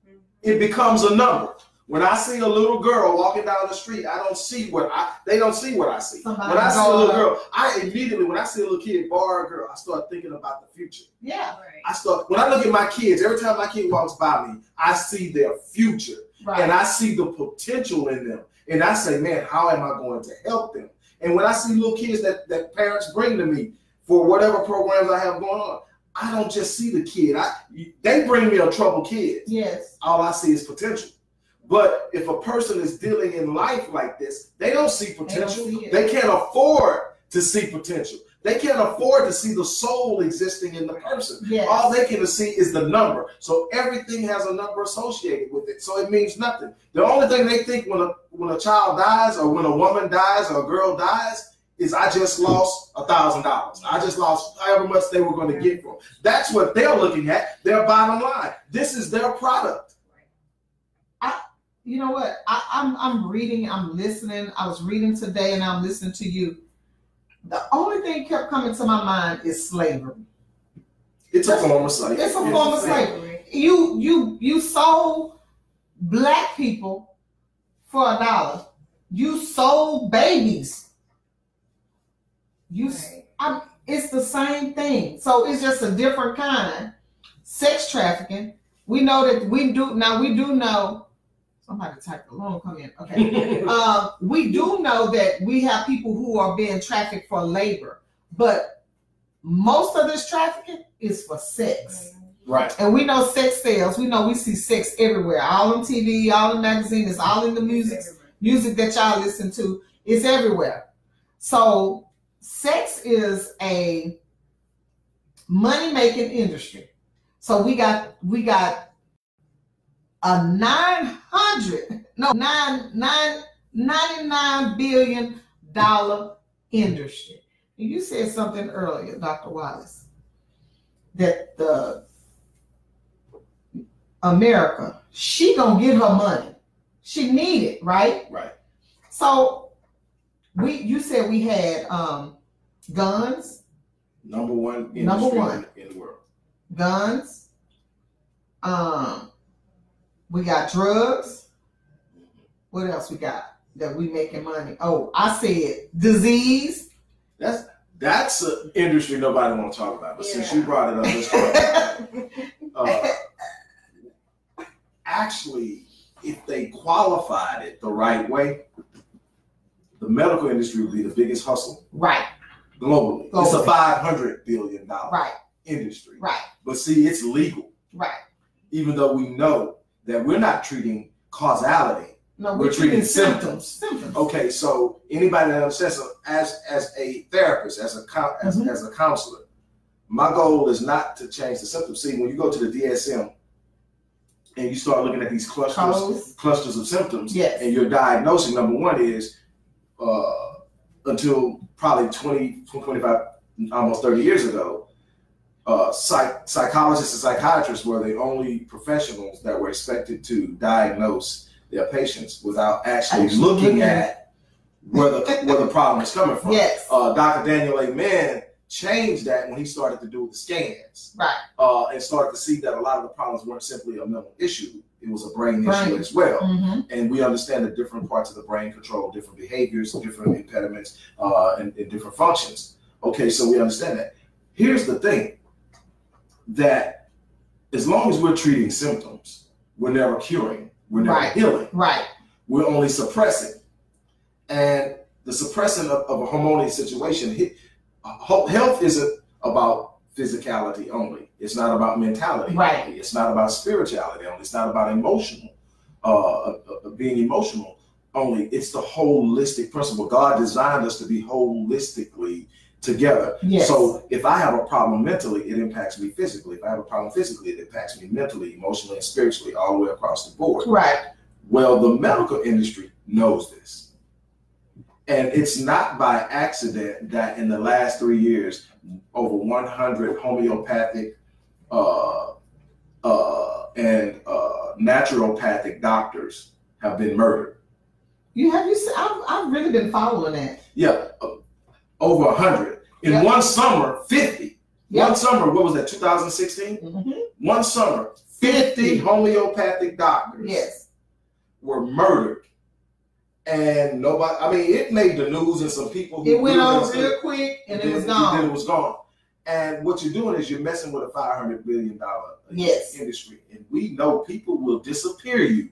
It becomes a number. When I see a little girl walking down the street, I don't see what I, they don't see what I see. Somebody when I see a little girl, I immediately, when I see a little kid bar a girl, I start thinking about the future. Yeah. Right. I start, when I look at my kids, every time my kid walks by me, I see their future. Right. And I see the potential in them. And I say, man, how am I going to help them? And when I see little kids that, that parents bring to me for whatever programs I have going on, I don't just see the kid. I They bring me a troubled kid. Yes. All I see is potential. But if a person is dealing in life like this, they don't see potential. They, don't see they can't afford to see potential. They can't afford to see the soul existing in the person. Yes. All they can see is the number. So everything has a number associated with it. So it means nothing. The only thing they think when a, when a child dies or when a woman dies or a girl dies is I just lost a thousand dollars. I just lost however much they were going to get from. That's what they're looking at, their bottom line. This is their product. I, you know what? I, I'm, I'm reading, I'm listening. I was reading today and I'm listening to you. The only thing kept coming to my mind is slavery. It's a form of slavery. It's a form of slavery. You you you sold black people for a dollar. You sold babies. You, right. I, it's the same thing. So it's just a different kind. Sex trafficking. We know that we do now. We do know. Somebody type the loan, come in. Okay. uh, we do know that we have people who are being trafficked for labor, but most of this trafficking is for sex. Right. And we know sex sells. We know we see sex everywhere, all on T V, all in magazines, all in the music, music that y'all listen to. It's everywhere. So sex is a money-making industry. So we got, we got, a nine hundred, no, nine, nine, ninety-nine billion dollar industry. You said something earlier, Doctor Wallace, that the America, she gonna get her money. She need it, right? Right. So we, you said we had um, guns. Number one industry Number one. in the world. Guns. Um. We got drugs. What else we got that we making money? Oh, I said disease. That's that's an industry nobody want to talk about. But yeah. Since you brought it up, this point, uh, actually, if they qualified it the right way, the medical industry would be the biggest hustle. Right. Globally, globally. It's a five hundred billion dollars right. industry. Right. But see, it's legal. Right. Even though we know that we're not treating causality. No, we're, we're treating, treating symptoms. symptoms. Okay, so anybody that understands, so as as a therapist, as a as, mm-hmm. as a counselor, my goal is not to change the symptoms. See, when you go to the D S M and you start looking at these clusters, Cause. clusters of symptoms, yes. and you're diagnosing, number one is uh, until probably twenty, twenty-five, almost thirty years ago, uh, psych- psychologists and psychiatrists were the only professionals that were expected to diagnose their patients without actually looking at where the where the problem is coming from. Yes. Uh, Doctor Daniel A. Mann changed that when he started to do the scans, right? Uh, and started to see that a lot of the problems weren't simply a mental issue. It was a brain right. issue as well. Mm-hmm. And we understand that different parts of the brain control different behaviors, different impediments, uh, and, and different functions. Okay, so we understand that. Here's the thing, that as long as we're treating symptoms, we're never curing, we're never right. healing. Right. We're only suppressing. And the suppressing of, of a harmonious situation, he, health isn't about physicality only. It's not about mentality. Right. Only. It's not about spirituality only. It's not about emotional, uh, uh, being emotional only. It's the holistic principle. God designed us to be holistically together. Yes. So if I have a problem mentally, it impacts me physically. If I have a problem physically, it impacts me mentally, emotionally, and spiritually, all the way across the board. Right. Well, the medical industry knows this. And it's not by accident that in the last three years, over one hundred homeopathic uh, uh, and uh, naturopathic doctors have been murdered. You have you? Seen, I've, I've really been following that. Yeah, uh, over one hundred in yep. one summer, fifty. Yep. One summer, what was that? two thousand sixteen. Mm-hmm. One summer, fifty homeopathic doctors yes. were murdered. And nobody, I mean, it made the news and some people who it went on real stuff, quick and, and then, it was gone. And then it was gone. And what you're doing is you're messing with a five hundred billion dollars yes. industry. And we know people will disappear you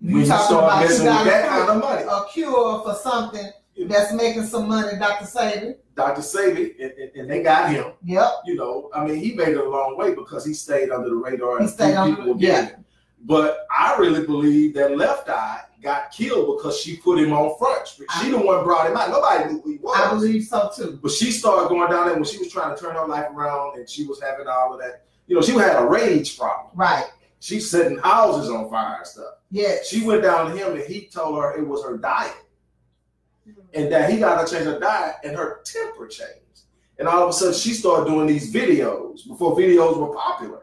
when you start messing with that kind of money. A cure for something yeah. that's making some money, Doctor Sabi. Doctor Sabi, and, and, and they got him. Yep. You know, I mean, he made it a long way because he stayed under the radar and he stayed under, people were yeah. getting. But I really believe that Left Eye got killed because she put him on front street. She the one brought him out. Nobody knew who he was. I believe so too. But she started going down there when she was trying to turn her life around, and she was having all of that. You know, she had a rage problem. Right. She setting houses on fire and stuff. Yeah. She went down to him, and he told her it was her diet, and that he got to change her diet, and her temper changed. And all of a sudden, she started doing these videos before videos were popular.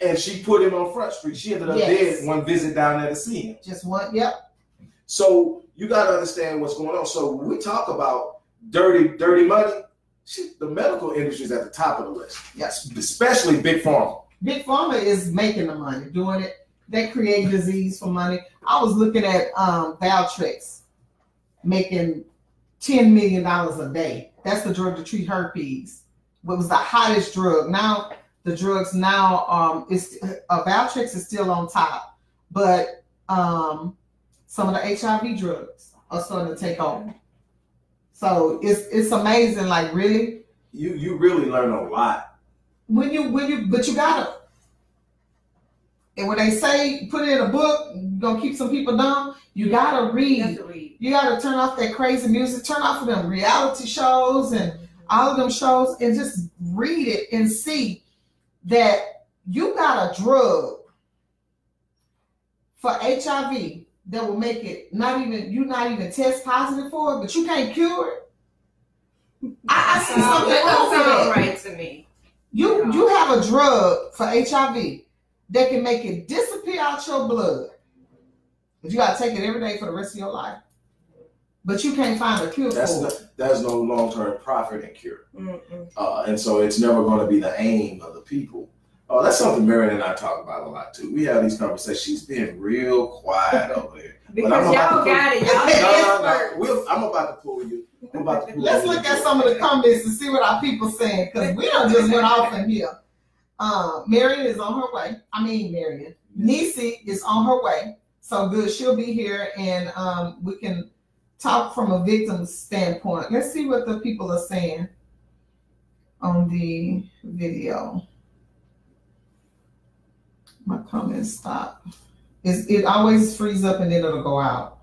And she put him on Front Street. She ended up yes. dead one visit down there to see him. Just one, yep. So you got to understand what's going on. So when we talk about dirty, dirty money, shit, the medical industry is at the top of the list. Yes, especially big pharma. Big pharma is making the money, doing it. They create disease for money. I was looking at um, Valtrex making ten million dollars a day. That's the drug to treat herpes. What was the hottest drug now? The drugs now, um, it's, uh, Valtrex is still on top, but um, some of the H I V drugs are starting to take over. So it's it's amazing. Like really, you you really learn a lot when you when you but you gotta. And when they say put it in a book, you're gonna keep some people dumb. You gotta read. You have to read. You gotta turn off that crazy music. Turn off of them reality shows and all of them shows, and just read it and see. That you got a drug for H I V that will make it not even you not even test positive for it, but you can't cure it. I, I see no, something that else sound right to me. You no. you have a drug for H I V that can make it disappear out your blood, but you gotta take it every day for the rest of your life. But you can't find a cure that's for it. No, there's no long-term profit in cure. Uh, and so it's never going to be the aim of the people. Uh, that's something Marion and I talk about a lot, too. We have these conversations. She's been real quiet over here. Because I'm y'all got it. Y'all no, no, no. We'll, I'm about to pull you. I'm about to pull Let's you look at some of the comments and see what our people saying, because we don't just went off in here. Uh, Marion is on her way. I mean, Marion. Niecy is on her way. So good. She'll be here, and um, we can... talk from a victim's standpoint. Let's see what the people are saying on the video. My comments stop. It's, it always frees up and then it'll go out.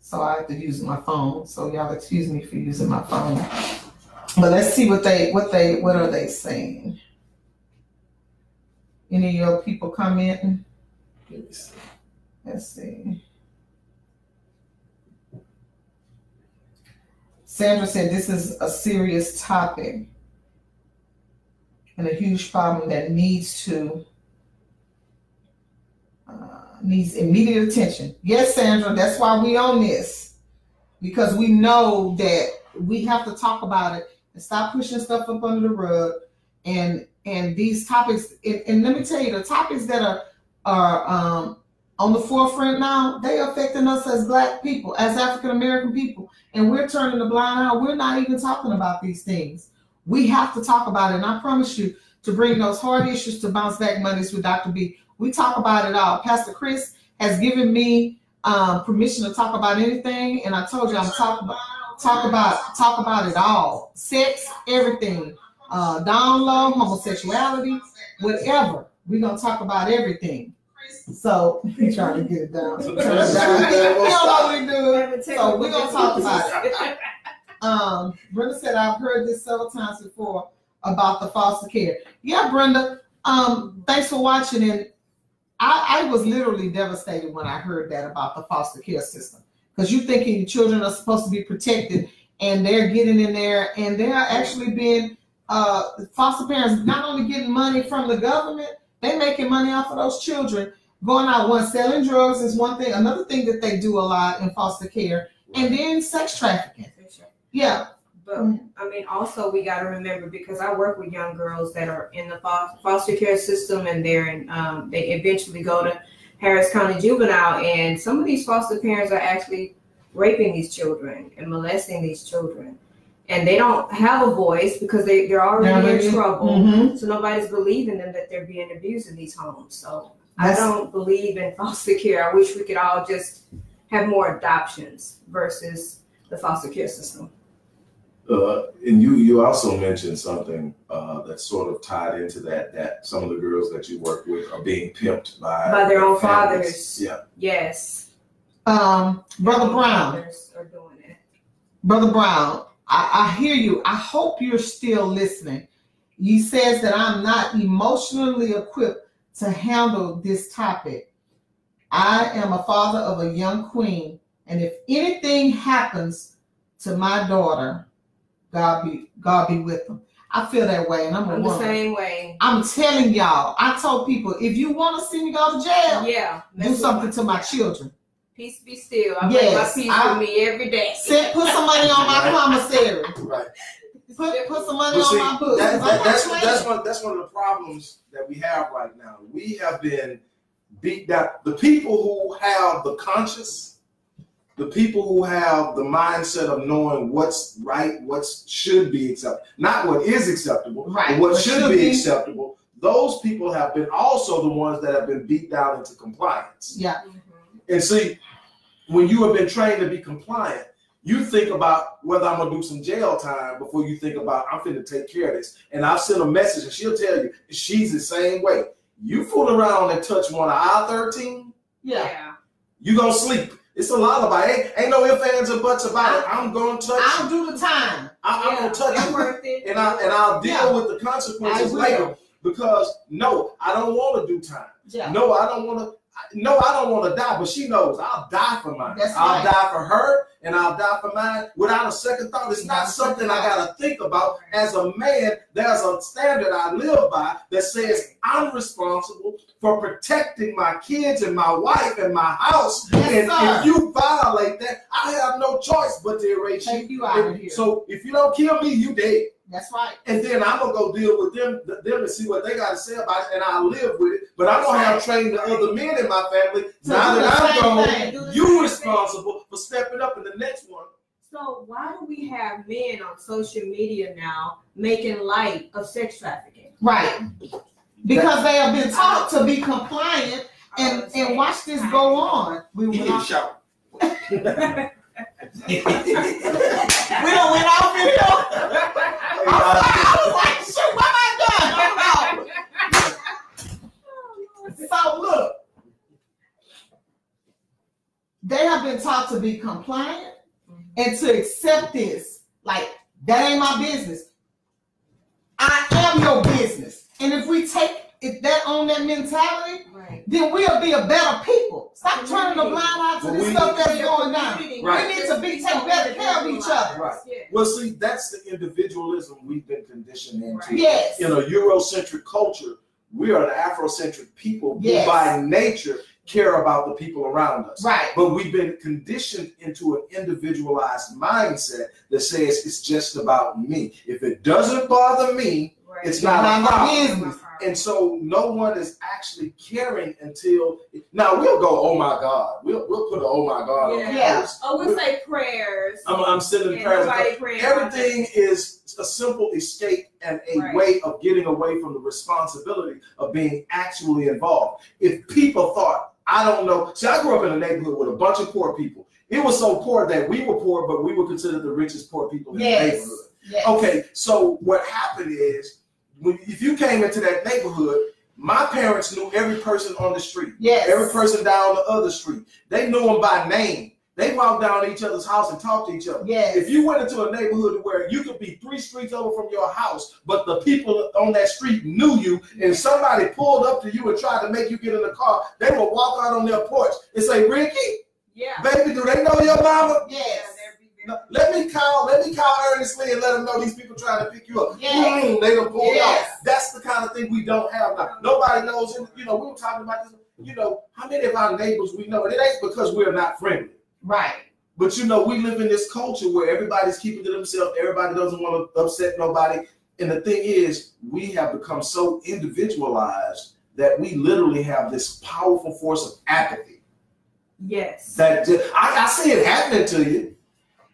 So I have to use my phone. So y'all excuse me for using my phone. But let's see what they what they what are they saying. Any of your people commenting? Let's see. Sandra said, this is a serious topic and a huge problem that needs to, uh, needs immediate attention. Yes, Sandra, that's why we own this, because we know that we have to talk about it and stop pushing stuff up under the rug. And and these topics, and, and let me tell you, the topics that are, are um, on the forefront now, they are affecting us as Black people, as African-American people, and we're turning the blind eye. We're not even talking about these things. We have to talk about it, and I promise you, to bring those hard issues to Bounce Back Mondays with Doctor B. We talk about it all. Pastor Chris has given me um, permission to talk about anything, and I told you I'm talking about talk about talk about it all. Sex, everything, uh, down low, homosexuality, whatever. We're gonna talk about everything. So he's trying to get it down. He don't know what we do. So we're gonna talk about it. Um, Brenda said, I've heard this several times before about the foster care. Yeah, Brenda. Um, thanks for watching. And I, I was literally devastated when I heard that about the foster care system, because you're thinking your children are supposed to be protected, and they're getting in there, and they're actually being uh, foster parents. Not only getting money from the government, they're making money off of those children. Going out, one, selling drugs is one thing. Another thing that they do a lot in foster care, and then sex trafficking. Yeah. But I mean, also we got to remember, because I work with young girls that are in the foster care system, and they're in, um, they eventually go to Harris County Juvenile, and some of these foster parents are actually raping these children and molesting these children, and they don't have a voice because they, they're already in trouble. Mm-hmm. So nobody's believing them that they're being abused in these homes. So that's, I don't believe in foster care. I wish we could all just have more adoptions versus the foster care system. Uh, and you, you also mentioned something uh, that's sort of tied into that, that some of the girls that you work with are being pimped by, by their own fathers. Yeah. Yes. Um, Brother Brown. Are doing it. Brother Brown, I, I hear you. I hope you're still listening. You says that I'm not emotionally equipped to handle this topic. I am a father of a young queen, and if anything happens to my daughter, God be, God be with them. I feel that way, and I'm, I'm the same way. I'm telling y'all. I told people, if you want to see me go to jail, yeah, do something to my children. Peace be still. I yes, bring my peace I, with me every day. Send, put some money on my commissary. Right. Put put some money well, see, on my books. That, that, that's that's one that's one of the problems that we have right now. We have been beat up. The people who have the conscience. The people who have the mindset of knowing what's right, what should be acceptable, not what is acceptable, right, but what, what should, should be, be acceptable, those people have been also the ones that have been beat down into compliance. Yeah. Mm-hmm. And see, when you have been trained to be compliant, you think about whether I'm going to do some jail time before you think about, I'm finna take care of this. And I'll send a message, and she'll tell you, she's the same way. You fool around and touch one of I thirteen, yeah, you're going to sleep. It's a lullaby. Ain't, ain't no ifs, ands, or buts about it. I'm gonna touch. I'll you. do the time. I, yeah, I'm gonna touch you, and I and I'll deal yeah. with the consequences later. Because no, I don't want to do time. Yeah. No, I don't want to. No, I don't want to die. But she knows I'll die for mine. That's I'll right. die for her, and I'll die for mine without a second thought. It's not something I gotta think about. As a man, there's a standard I live by that says I'm responsible for protecting my kids and my wife and my house. Yes, and sir. If you violate that, I have no choice but to erase Take you. you out of here. So if you don't kill me, you dead. That's right. And then I'm gonna go deal with them, them and see what they gotta say about it, and I live with it. But I'm gonna have trained the other men in my family. So now that I'm gone, you're responsible for stepping up in the next one. So why do we have men on social media now making light of sex trafficking? Right. Because they have been taught to be compliant, and and watch this go on. We went off. we don't went off video. I'm sorry, I was like, shoot, what am I doing? So look, they have been taught to be compliant and to accept this. Like, that ain't my business. I am your business. And if we take if that on that mentality, right. then we'll be a better people. Stop mm-hmm. turning a blind eye to well, this stuff that's going on. Right. We need to be take better care of each other. Right. Yeah. Well, see, that's the individualism we've been conditioned into. Right. Yes. In a Eurocentric culture, we are an Afrocentric people yes. who by nature care about the people around us. Right. But we've been conditioned into an individualized mindset that says it's just about me. If it doesn't bother me, right. it's not my problem. Business. And so no one is actually caring until now. We'll go, oh my God. We'll we'll put an oh my God. Yeah. On yeah. Oh, we'll, we'll say prayers. I'm, I'm sending prayers. prayers. Everything is a simple escape and a right. way of getting away from the responsibility of being actually involved. If people thought, I don't know. See, I grew up in a neighborhood with a bunch of poor people. It was so poor that we were poor, but we were considered the richest poor people in yes. the neighborhood. Yes. Okay, so what happened is, when, if you came into that neighborhood, my parents knew every person on the street, yes. every person down the other street. They knew them by name. They walked down to each other's house and talked to each other. Yes. If you went into a neighborhood where you could be three streets over from your house, but the people on that street knew you, and somebody pulled up to you and tried to make you get in the car, they would walk out on their porch and say, Ricky, yeah. baby, do they know your mama? Yes. Let me call, let me call earnestly and let them know these people trying to pick you up. Yes. Mm, they done pulled yes. off. That's the kind of thing we don't have now. Nobody knows, you know, we were talking about this, you know, how many of our neighbors we know, and it ain't because we're not friendly. Right. But, you know, we live in this culture where everybody's keeping to themselves. Everybody doesn't want to upset nobody. And the thing is, we have become so individualized that we literally have this powerful force of apathy. Yes. That just, I, I see it happening to you.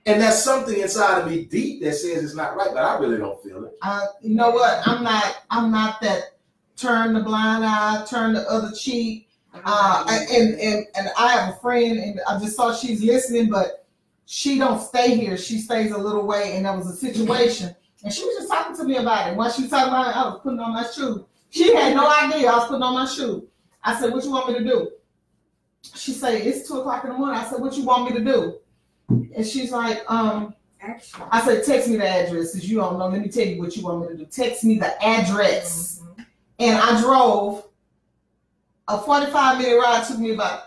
And that's something inside of me deep that says it's not right, but I really don't feel it. Uh, you know what? I'm not. I'm not that. Turn the blind eye, turn the other cheek. Uh, and and and I have a friend, and I just saw she's listening, but she don't stay here. She stays a little way, and that was a situation. And she was just talking to me about it. Once she was talking about it, I was putting on my shoe. She had no idea I was putting on my shoe. I said, "What you want me to do?" She said, "It's two o'clock in the morning." I said, "What you want me to do?" And she's like, um, I said, text me the address. Because you don't know. Let me tell you what you want me to do. Text me the address. Mm-hmm. And I drove. A forty-five minute ride took me about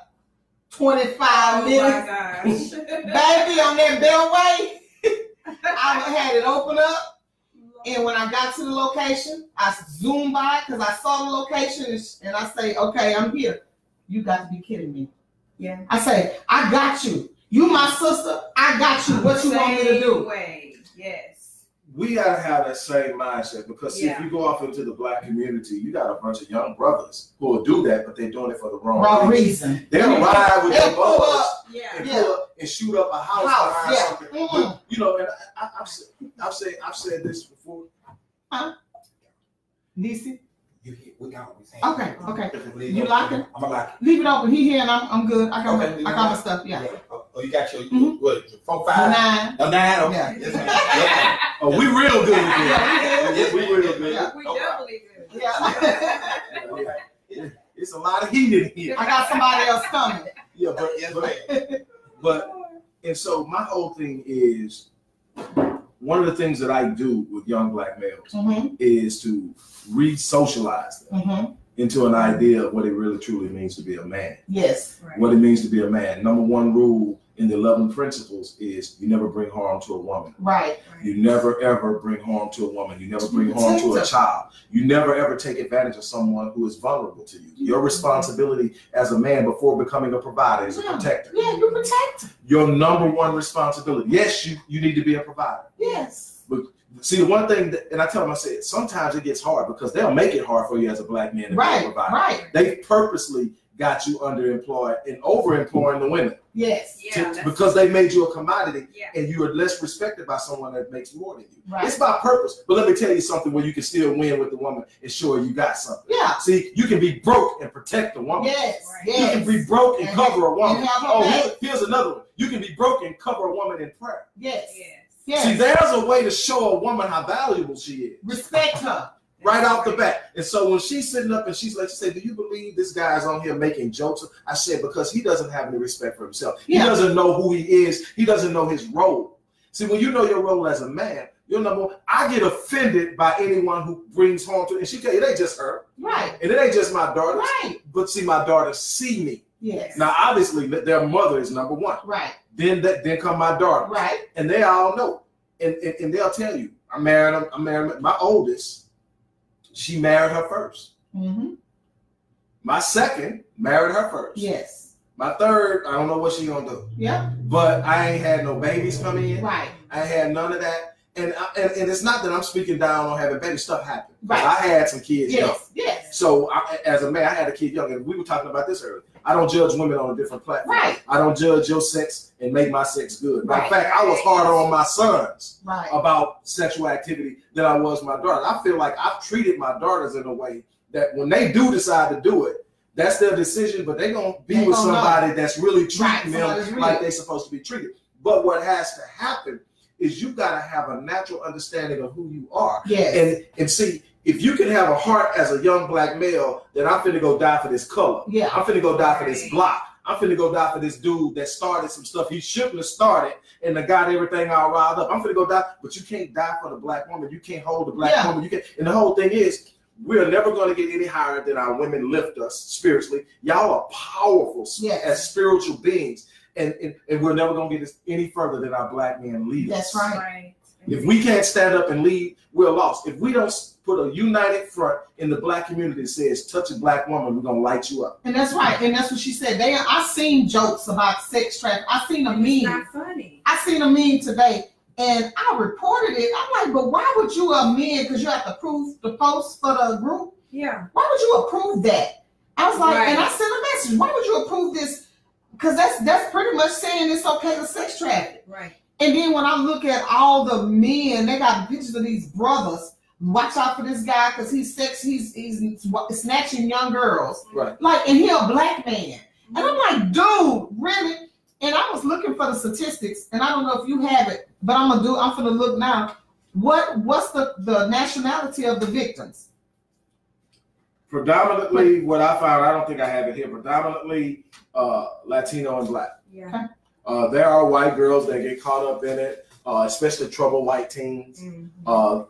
twenty-five minutes. Oh my gosh. Baby, on that bellway, I had it open up. And when I got to the location, I zoomed by because I saw the location. And I say, okay, I'm here. You got to be kidding me. Yeah. I say, I got you. You my sister, I got you. What you same want me to do? Way. Yes. We gotta have that same mindset because see, yeah. if you go off into the black community, you got a bunch of young brothers who will do that, but they're doing it for the wrong, wrong reason. reason. They'll ride with their brothers yeah. and yeah. pull up and shoot up a house, house or yeah. something. Mm-hmm. But, you know, and I, I, I've said, I've said, I've said this before. Huh? Niecy? You, we got what okay, okay. You lock it? I'm going to lock it. Leave it open. He here and I'm, I'm good. I got, okay, my, I got my stuff. Yeah. yeah. Oh, oh, you got your, mm-hmm. what, your four, five? Nine. No, nine? Okay. Yeah. Yes, oh, we real good. Yeah, we, yes, we real good. Yeah. We okay. definitely good. Yeah. yeah. yeah. It's a lot of heat in here. I got somebody else coming. Yeah, but, but, but, and so my whole thing is, one of the things that I do with young black males mm-hmm. is to re-socialize them mm-hmm. into an idea of what it really truly means to be a man. Yes. Right. What it means to be a man. Number one rule in the eleven principles is you never bring harm to a woman. Right. right. You never, ever bring harm to a woman. You never bring harm to a child. You never, ever take advantage of someone who is vulnerable to you. Your responsibility as a man before becoming a provider is yeah. a protector. Yeah, you protect. Your number one responsibility. Yes, you, you need to be a provider. Yes. But see, the one thing, that, and I tell them, I said, sometimes it gets hard because they'll make it hard for you as a black man to right, be a provider. Right. They purposely got you underemployed and overemploying the women. Yes. Yeah, to, because they made you a commodity yeah. and you are less respected by someone that makes more than you. Right. It's by purpose. But let me tell you something where you can still win with the woman and show her you got something. Yeah. See, you can be broke and protect the woman. Yes. Right. yes. You can be broke and, and cover a woman. And oh, here's, here's another one. You can be broke and cover a woman in prayer. Yes. yes. yes. See, there's a way to show a woman how valuable she is. Respect her. Right off the bat. And so when she's sitting up and she's like, she said, do you believe this guy's on here making jokes? I said, because he doesn't have any respect for himself. Yeah. He doesn't know who he is. He doesn't know his role. See, when you know your role as a man, You're number one. I get offended by anyone who brings harm to it. And she tell you, it ain't just her. Right. And it ain't just my daughters. Right. But see, my daughters see me. Yes. Now, obviously, their mother is number one. Right. Then that, then come my daughters. Right. And they all know. And, and, and they'll tell you, I married them. I married them. My oldest, she married her first. Mm-hmm. My second married her first. Yes. My third, I don't know what she gonna do. Yeah. But I ain't had no babies come in. Right. I ain't had none of that. And, I, and and it's not that I'm speaking down on having babies. Stuff happened. Right. I had some kids yes. young. Yes. So I, as a man, I had a kid young, and we were talking about this earlier. I don't judge women on a different platform. Right. I don't judge your sex and make my sex good. Right. In fact, I was harder on my sons right. about sexual activity than I was my daughters. I feel like I've treated my daughters in a way that when they do decide to do it, that's their decision, but they're going to be they with somebody know. That's really treating right. them like they're supposed to be treated. But what has to happen is you got to have a natural understanding of who you are. Yes. And, and see, if you can have a heart as a young black male, then I'm finna go die for this color. Yeah. I'm finna go die for this block. I'm finna go die for this dude that started some stuff he shouldn't have started and that got everything all riled up. I'm finna go die. But you can't die for the black woman. You can't hold the black yeah. woman. You can't. And the whole thing is, we're never going to get any higher than our women lift us spiritually. Y'all are powerful yes. as spiritual beings. And, and, and we're never going to get any further than our black men lead us. That's right. right. If we can't stand up and lead, we're lost. If we don't put a united front in the black community that says, touch a black woman, we're going to light you up. And that's right. And that's what she said. They, I've seen jokes about sex trafficking. I've seen a meme. It's not funny. I've seen a meme today. And I reported it. I'm like, but why would you amend? Because you have to approve the post for the group. Yeah. Why would you approve that? I was like, right. and I sent a message. Why would you approve this? Because that's that's pretty much saying it's okay to sex traffic. Right. And then when I look at all the men, they got pictures of these brothers. Watch out for this guy because he's sex. He's he's snatching young girls. Right. Like, and he a black man. Mm-hmm. And I'm like, dude, really? And I was looking for the statistics, and I don't know if you have it, but I'm gonna do. I'm gonna look now. What what's the, the nationality of the victims? Predominantly, what I found, I don't think I have it here. Predominantly uh, Latino and black. Yeah. Uh, there are white girls that get caught up in it, uh, especially troubled white teens. Mm-hmm. uh,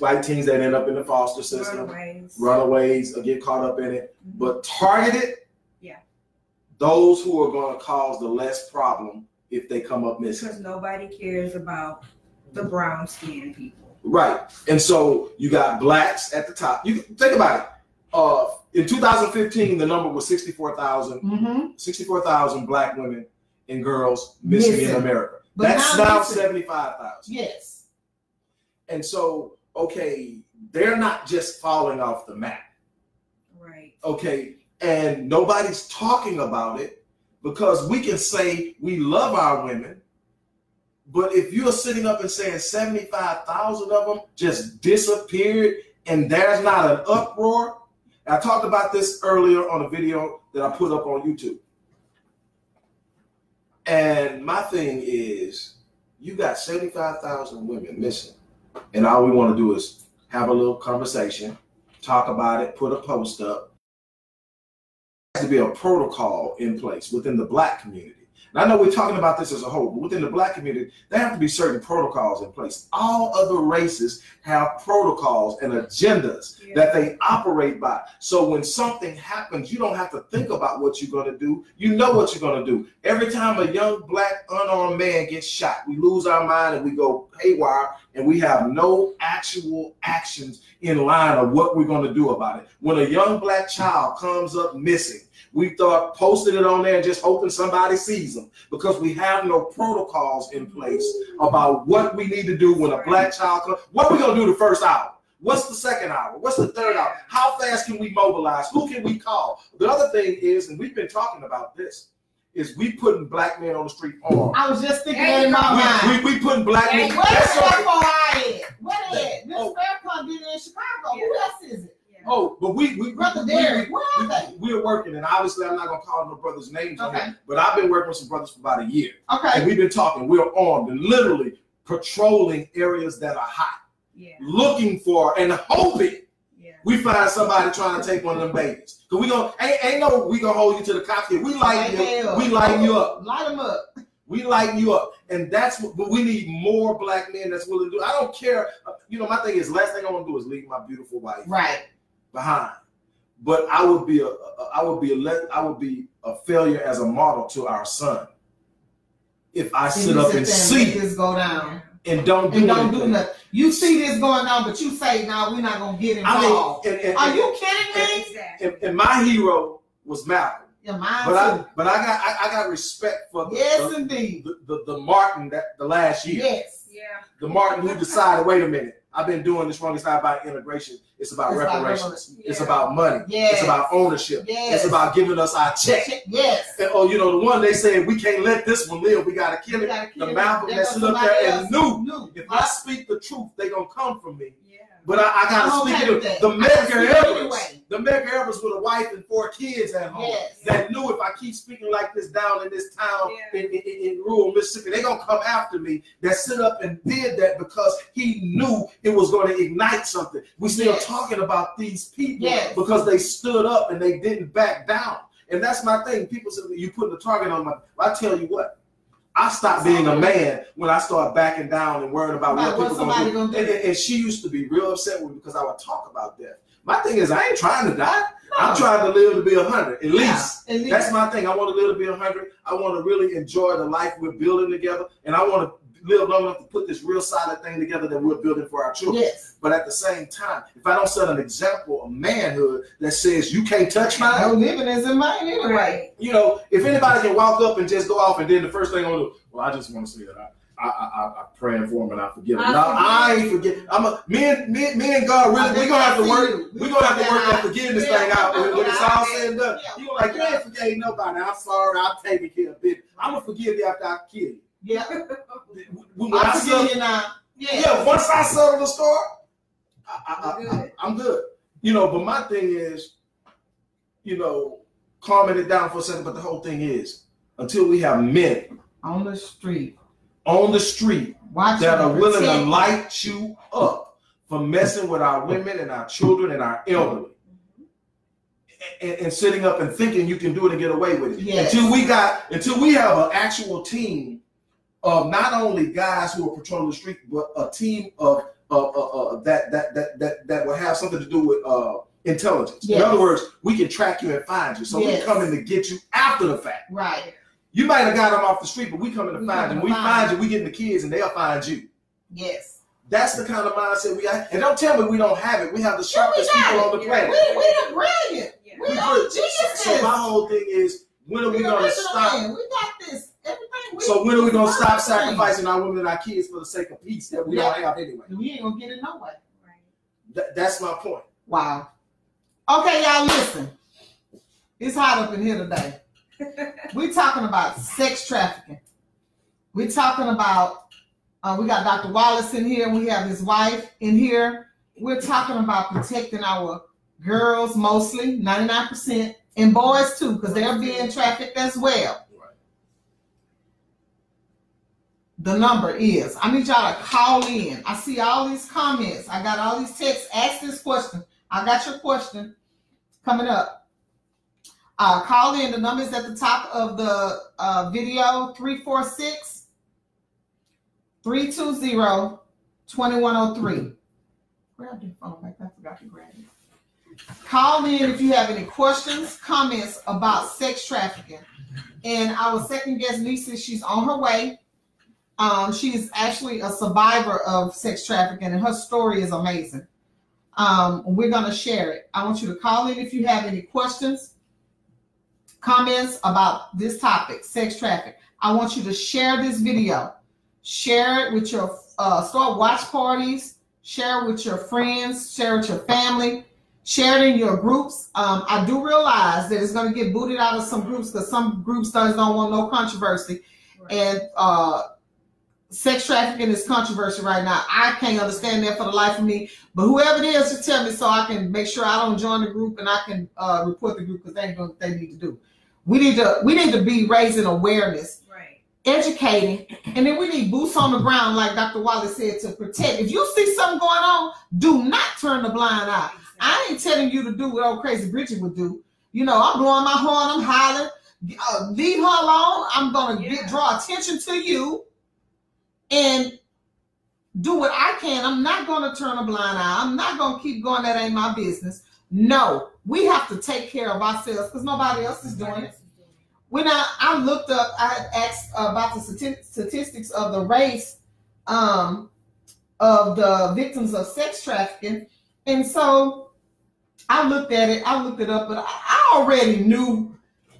white teens that end up in the foster system, runaways, runaways get caught up in it. Mm-hmm. But targeted. Those who are going to cause the less problem if they come up missing. Because nobody cares about the brown skinned people. Right. And so you got blacks at the top. You think about it. Uh, in two thousand fifteen, the number was sixty-four thousand mm-hmm. sixty-four thousand black women and girls missing yes. in America. But that's now seventy-five thousand. Yes. And so, okay, they're not just falling off the map. Right. Okay. And nobody's talking about it because we can say we love our women, but if you're sitting up and saying seventy-five thousand of them just disappeared and there's not an uproar. I talked about this earlier on a video that I put up on YouTube. And my thing is, you got seventy-five thousand women missing, and all we want to do is have a little conversation, talk about it, put a post up. To be a protocol in place within the black community. And I know we're talking about this as a whole, but within the black community, there have to be certain protocols in place. All other races have protocols and agendas yeah. that they operate by. So when something happens, you don't have to think about what you're going to do. You know what you're going to do. Every time a young black unarmed man gets shot, we lose our mind and we go haywire and we have no actual actions in line of what we're going to do about it. When a young black child comes up missing, we thought posting it on there and just hoping somebody sees them because we have no protocols in place about what we need to do when a black child comes. What are we going to do the first hour? What's the second hour? What's the third hour? How fast can we mobilize? Who can we call? The other thing is, and we've been talking about this, is we putting black men on the street armed. I was just thinking that in my mind. We, we, we putting black men. Where is Fairpont? Where is it? This Fairpont did it in Chicago. Who else is it? Oh, but we we brother Derek, we, we, we, we're working, and obviously I'm not gonna call no brothers' names okay. on it, but I've been working with some brothers for about a year. Okay. And we've been talking, we're armed and literally patrolling areas that are hot, yeah. looking for and hoping yeah. we find somebody trying to take one of them babies. Cause we gonna ain't, ain't no we gonna hold you to the cops here. We light you, we light you up. Light them up. We lighten you up. And that's what, but we need more black men that's willing to do. I don't care. You know, my thing is, last thing I want to do is leave my beautiful wife right behind. But I would be a, I would be a, I would be a failure as a model to our son if I sit up and see this go down and don't do and don't do nothing. You see this going on, but you say, "No, we're not gonna get involved." I mean, and, and, Are and, you kidding me? And, and, and my hero was Malcolm. Yeah, mine but too. I but I got I, I got respect for the, yes, the, indeed. The, the the Martin that the last year. Yes, yeah. The Martin who decided, wait a minute. I've been doing this wrong. It's not about integration. It's about it's reparations. About yeah. It's about money. Yes. It's about ownership. Yes. It's about giving us our check. Yes. And, oh, you know, the one they said, we can't let this one live. We got to kill it. Kill the Malcolm that's up there and knew. knew. If I speak the truth, they're going to come from me. Yeah. But I, I got to speak it. The Medgar Evers. Anyway. The Medgar Evers with a wife and four kids at home yes. that knew if I keep speaking like this down in this town yeah. in, in, in rural Mississippi, they're going to come after me. That sit up and did that because he knew it was going to ignite something. We still yes. talking about these people yes. because they stood up and they didn't back down. And that's my thing. People say, you putting a target on my, I tell you what, I stopped being a man when I started backing down and worrying about right, what people are going to do. do. And, and she used to be real upset with me because I would talk about death. My thing is, I ain't trying to die. No. I'm trying to live to be one hundred, at least. Yeah, at least. That's my thing. I want to live to be one hundred. I want to really enjoy the life we're building together. And I want to live long enough to put this real solid thing together that we're building for our children. Yes. But at the same time, if I don't set an example of manhood that says, you can't touch mine. No living is in mine anyway. Right. You know, if anybody can walk up and just go off and then the first thing I'm going to do, well, I just want to say that I. I, I, I pray for him and I forgive him. I, no, I ain't forget. I'm a me and me, me and God really. We're gonna have to work. We're gonna have to work that forgiveness yeah, thing out when, when it's all said and done. Yeah, you like you ain't forgave nobody. I'm sorry. I'll take it care of it. I'm gonna forgive you after I kill you. Yeah. When I forgive you now. Yeah. Yeah. Once I settle the story, I, I, I, I, I'm good. You know. But my thing is, you know, calming it down for a second. But the whole thing is, until we have men on the street. on the street Watch that are willing to light you up for messing with our women and our children and our elderly and, and sitting up and thinking you can do it and get away with it. Yes. Until we got, until we have an actual team of not only guys who are patrolling the street, but a team of uh, uh, uh, that, that, that, that, that will have something to do with uh, intelligence. Yes. In other words, we can track you and find you. So yes. we're coming to get you after the fact. Right. You might have got them off the street, but we coming to we find them. We find, find you, we getting the kids, and they'll find you. Yes. That's the kind of mindset we have. And don't tell me we don't have it. We have the sharpest yeah, people it. on the planet. We, we the brilliant. Yeah. We, we are geniuses. So my whole thing is, when are we, we going to stop? Man. We got this. Everything. We so when are we going to stop sacrificing our women and our kids for the sake of peace that we yeah. don't have anyway? We ain't going to get it no way. Right. Th- that's my point. Wow. Okay, y'all, listen. It's hot up in here today. We're talking about sex trafficking. We're talking about, uh, we got Doctor Wallace in here. We have his wife in here. We're talking about protecting our girls mostly, ninety-nine percent, and boys too, because they're being trafficked as well. The number is, I need y'all to call in. I see all these comments. I got all these texts. Ask this question. I got your question coming up. Uh, call in. The number is at the top of the uh, video, three four six, three two zero, two one zero three. Grab your phone back. I forgot to grab it. Call in if you have any questions, comments about sex trafficking. And our second guest, Niecy, she's on her way. Um, she's actually a survivor of sex trafficking, and her story is amazing. Um, we're going to share it. I want you to call in if you have any questions, comments about this topic, sex trafficking. I want you to share this video. Share it with your, uh, start watch parties. Share it with your friends. Share it with your family. Share it in your groups. Um, I do realize that it's going to get booted out of some groups because some groups don't want no controversy. Right. And uh, sex trafficking is controversial right now. I can't understand that for the life of me. But whoever it is, just tell me so I can make sure I don't join the group and I can uh, report the group because they ain't doing what they need to do. We need to we need to be raising awareness, right. educating, and then we need boots on the ground, like Doctor Wallace said, to protect. If you see something going on, do not turn the blind eye. Exactly. I ain't telling you to do what old Crazy Bridget would do. You know, I'm blowing my horn, I'm hollering. uh, leave her alone. I'm going to yeah. draw attention to you and do what I can. I'm not going to turn a blind eye. I'm not going to keep going, that ain't my business. No, we have to take care of ourselves because nobody else is doing it. When I, I looked up, I asked about the statistics of the race um, of the victims of sex trafficking. And so I looked at it, I looked it up, but I, I already knew,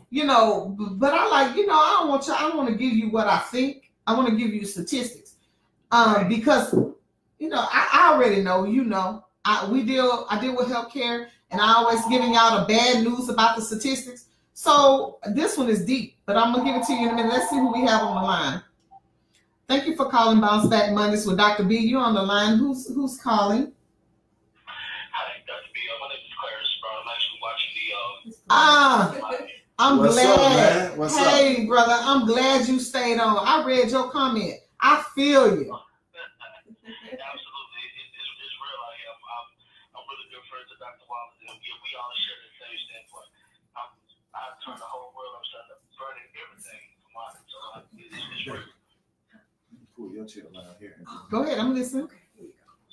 you know, but I like, you know, I don't want you, I want to give you what I think. I want to give you statistics um, because, you know, I, I already know, you know, I, we deal, I deal with healthcare and I always giving y'all the bad news about the statistics. So this one is deep, but I'm going to give it to you in a minute. Let's see who we have on the line. Thank you for calling Bounce Back Mondays with Doctor B. You're on the line. Who's who's calling? Hi, Doctor B. My name is Clarice Brown. I'm actually watching the... Uh, ah, I'm What's glad. Up, What's hey, up? brother, I'm glad you stayed on. I read your comment. I feel you. Absolutely. It, it's, it's real out here. I'm, I'm, I'm really good friends with Doctor Wallace. And we, we all share the same standpoint. I turn the whole world upside down, burning everything. Come on, so like, it's, it's real. Pull your chair down here. Go ahead, I'm listening.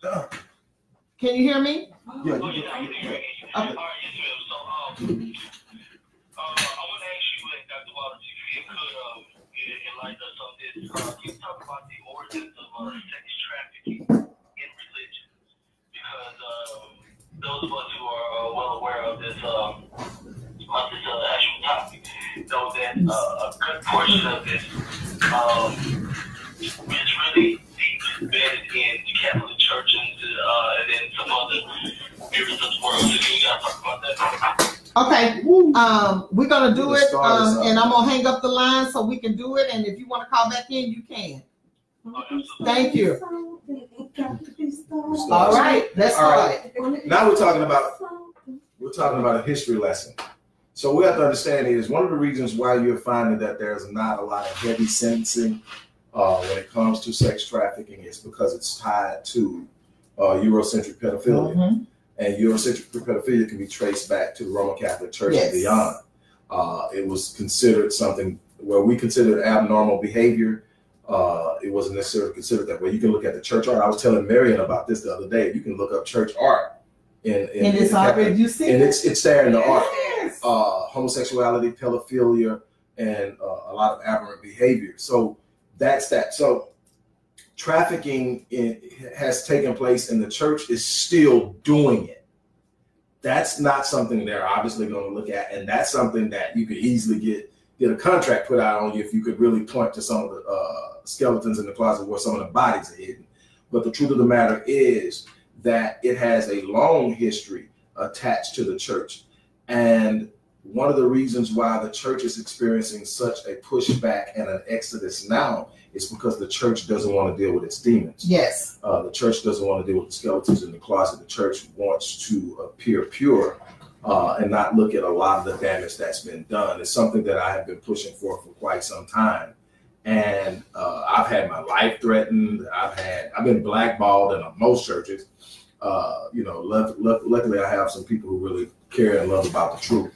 Can you hear me? Yeah, oh, you yeah, yeah, yeah. yeah. All right, yes, ma'am. So, um, uh, I want to ask you, like, Doctor Wallace, if you could um, enlighten us on this. Uh, can you talk about the origins of uh, sex trafficking in religion? Because uh, those of us who are uh, well aware of this, um, of this uh, actual topic, know that uh, a good portion of this um, is really deep embedded in the Catholic Church and, uh, and then some other areas of the world. So we gotta talk about that. Okay, um, we're gonna do it, um, and I'm gonna hang up the line so we can do it. And if you want to call back in, you can. Thank you. All right, let's start. Now we're talking about we're talking about a history lesson. So we have to understand is one of the reasons why you're finding that there's not a lot of heavy sentencing uh, when it comes to sex trafficking is because it's tied to uh, Eurocentric pedophilia. Mm-hmm. And Eurocentric pedophilia can be traced back to the Roman Catholic Church yes. and beyond. Uh, it was considered something where we considered abnormal behavior. Uh, it wasn't necessarily considered that way. You can look at the church art. I was telling Marion about this the other day. You can look up church art. In, in, and it's already you see and it's it's there in the art. Uh, homosexuality, pedophilia, and uh, a lot of aberrant behavior. So that's that. So trafficking in, has taken place, and the church is still doing it. That's not something they're obviously going to look at, and that's something that you could easily get get a contract put out on you if you could really point to some of the uh, skeletons in the closet where some of the bodies are hidden. But the truth of the matter is that it has a long history attached to the church. And one of the reasons why the church is experiencing such a pushback and an exodus now is because the church doesn't want to deal with its demons. Yes. Uh, the church doesn't want to deal with the skeletons in the closet. The church wants to appear pure uh, and not look at a lot of the damage that's been done. It's something that I have been pushing for for quite some time. And uh, I've had my life threatened. I've had, I've been blackballed in most churches. Uh, you know, left, left, luckily I have some people who really care and love about the truth.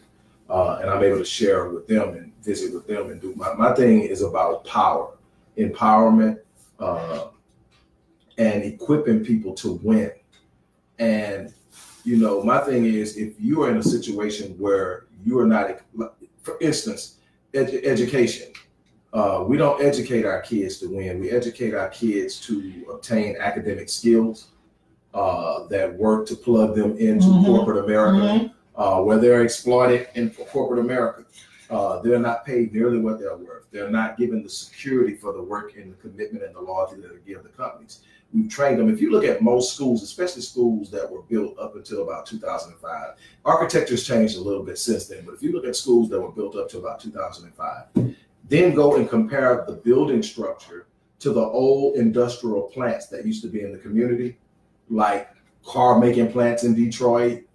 Uh, and I'm able to share with them and visit with them and do my, my thing is about power, empowerment, uh, and equipping people to win. And, you know, my thing is if you are in a situation where you are not, for instance, edu- education, uh, we don't educate our kids to win. We educate our kids to obtain academic skills. Uh, that work to plug them into mm-hmm. corporate America, mm-hmm. uh, where they're exploited in corporate America. Uh, they're not paid nearly what they're worth. They're not given the security for the work and the commitment and the loyalty that they give the companies. We've trained them. If you look at most schools, especially schools that were built up until about two thousand five, architecture's changed a little bit since then, but if you look at schools that were built up to about two thousand five, then go and compare the building structure to the old industrial plants that used to be in the community, like car making plants in Detroit,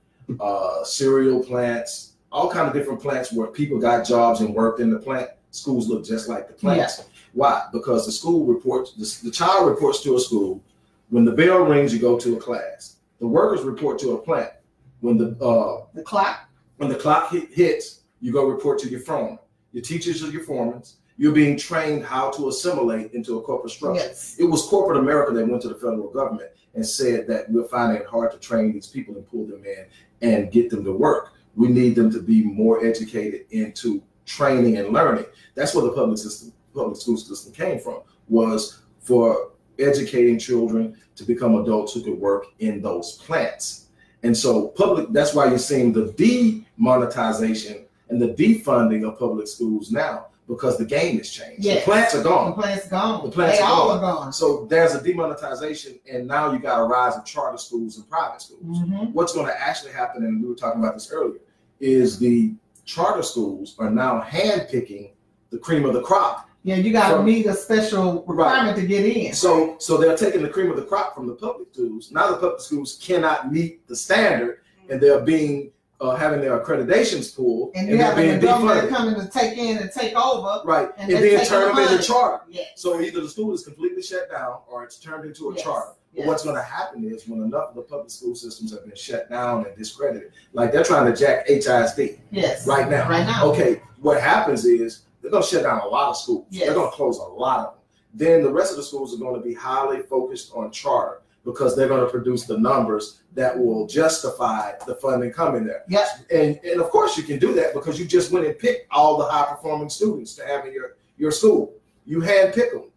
uh, cereal plants, all kinds of different plants where people got jobs and worked in the plant. Schools look just like the plants. Yeah. Why? Because the school reports, the, the child reports to a school. When the bell rings, you go to a class. The workers report to a plant. When the uh, the clock when the clock hit, hits, you go report to your phone. your teachers are your foremen. You're being trained how to assimilate into a corporate structure. Yes. It was corporate America that went to the federal government and said that we're finding it hard to train these people and pull them in and get them to work. We need them to be more educated into training and learning. That's where the public system, public school system came from, was for educating children to become adults who could work in those plants. And so public, that's why you're seeing the demonetization and the defunding of public schools now, because the game has changed. Yes. The plants are gone. The plants are gone. The plants they are all gone. Are gone. So there's a demonetization, and now you got a rise of charter schools and private schools. Mm-hmm. What's going to actually happen, and we were talking about this earlier, is the charter schools are now handpicking the cream of the crop. Yeah, you got to meet a special requirement right. to get in. So, so they're taking the cream of the crop from the public schools. Now the public schools cannot meet the standard, and they're being uh, having their accreditations pulled, and, and they're being defunded. Coming to take in and take over, right? And, and then turn them into charter. Yes. So either the school is completely shut down, or it's turned into a yes. charter. But yes. what's going to happen is when enough of the public school systems have been shut down and discredited, like they're trying to jack H I S D. Yes. Right now. Right now. Okay. What happens is, they're going to shut down a lot of schools. Yes. They're going to close a lot of them. Then the rest of the schools are going to be highly focused on charter, because they're going to produce the numbers that will justify the funding coming there. Yes. And, and of course you can do that, because you just went and picked all the high performing students to have in your, your school. You hand pick them.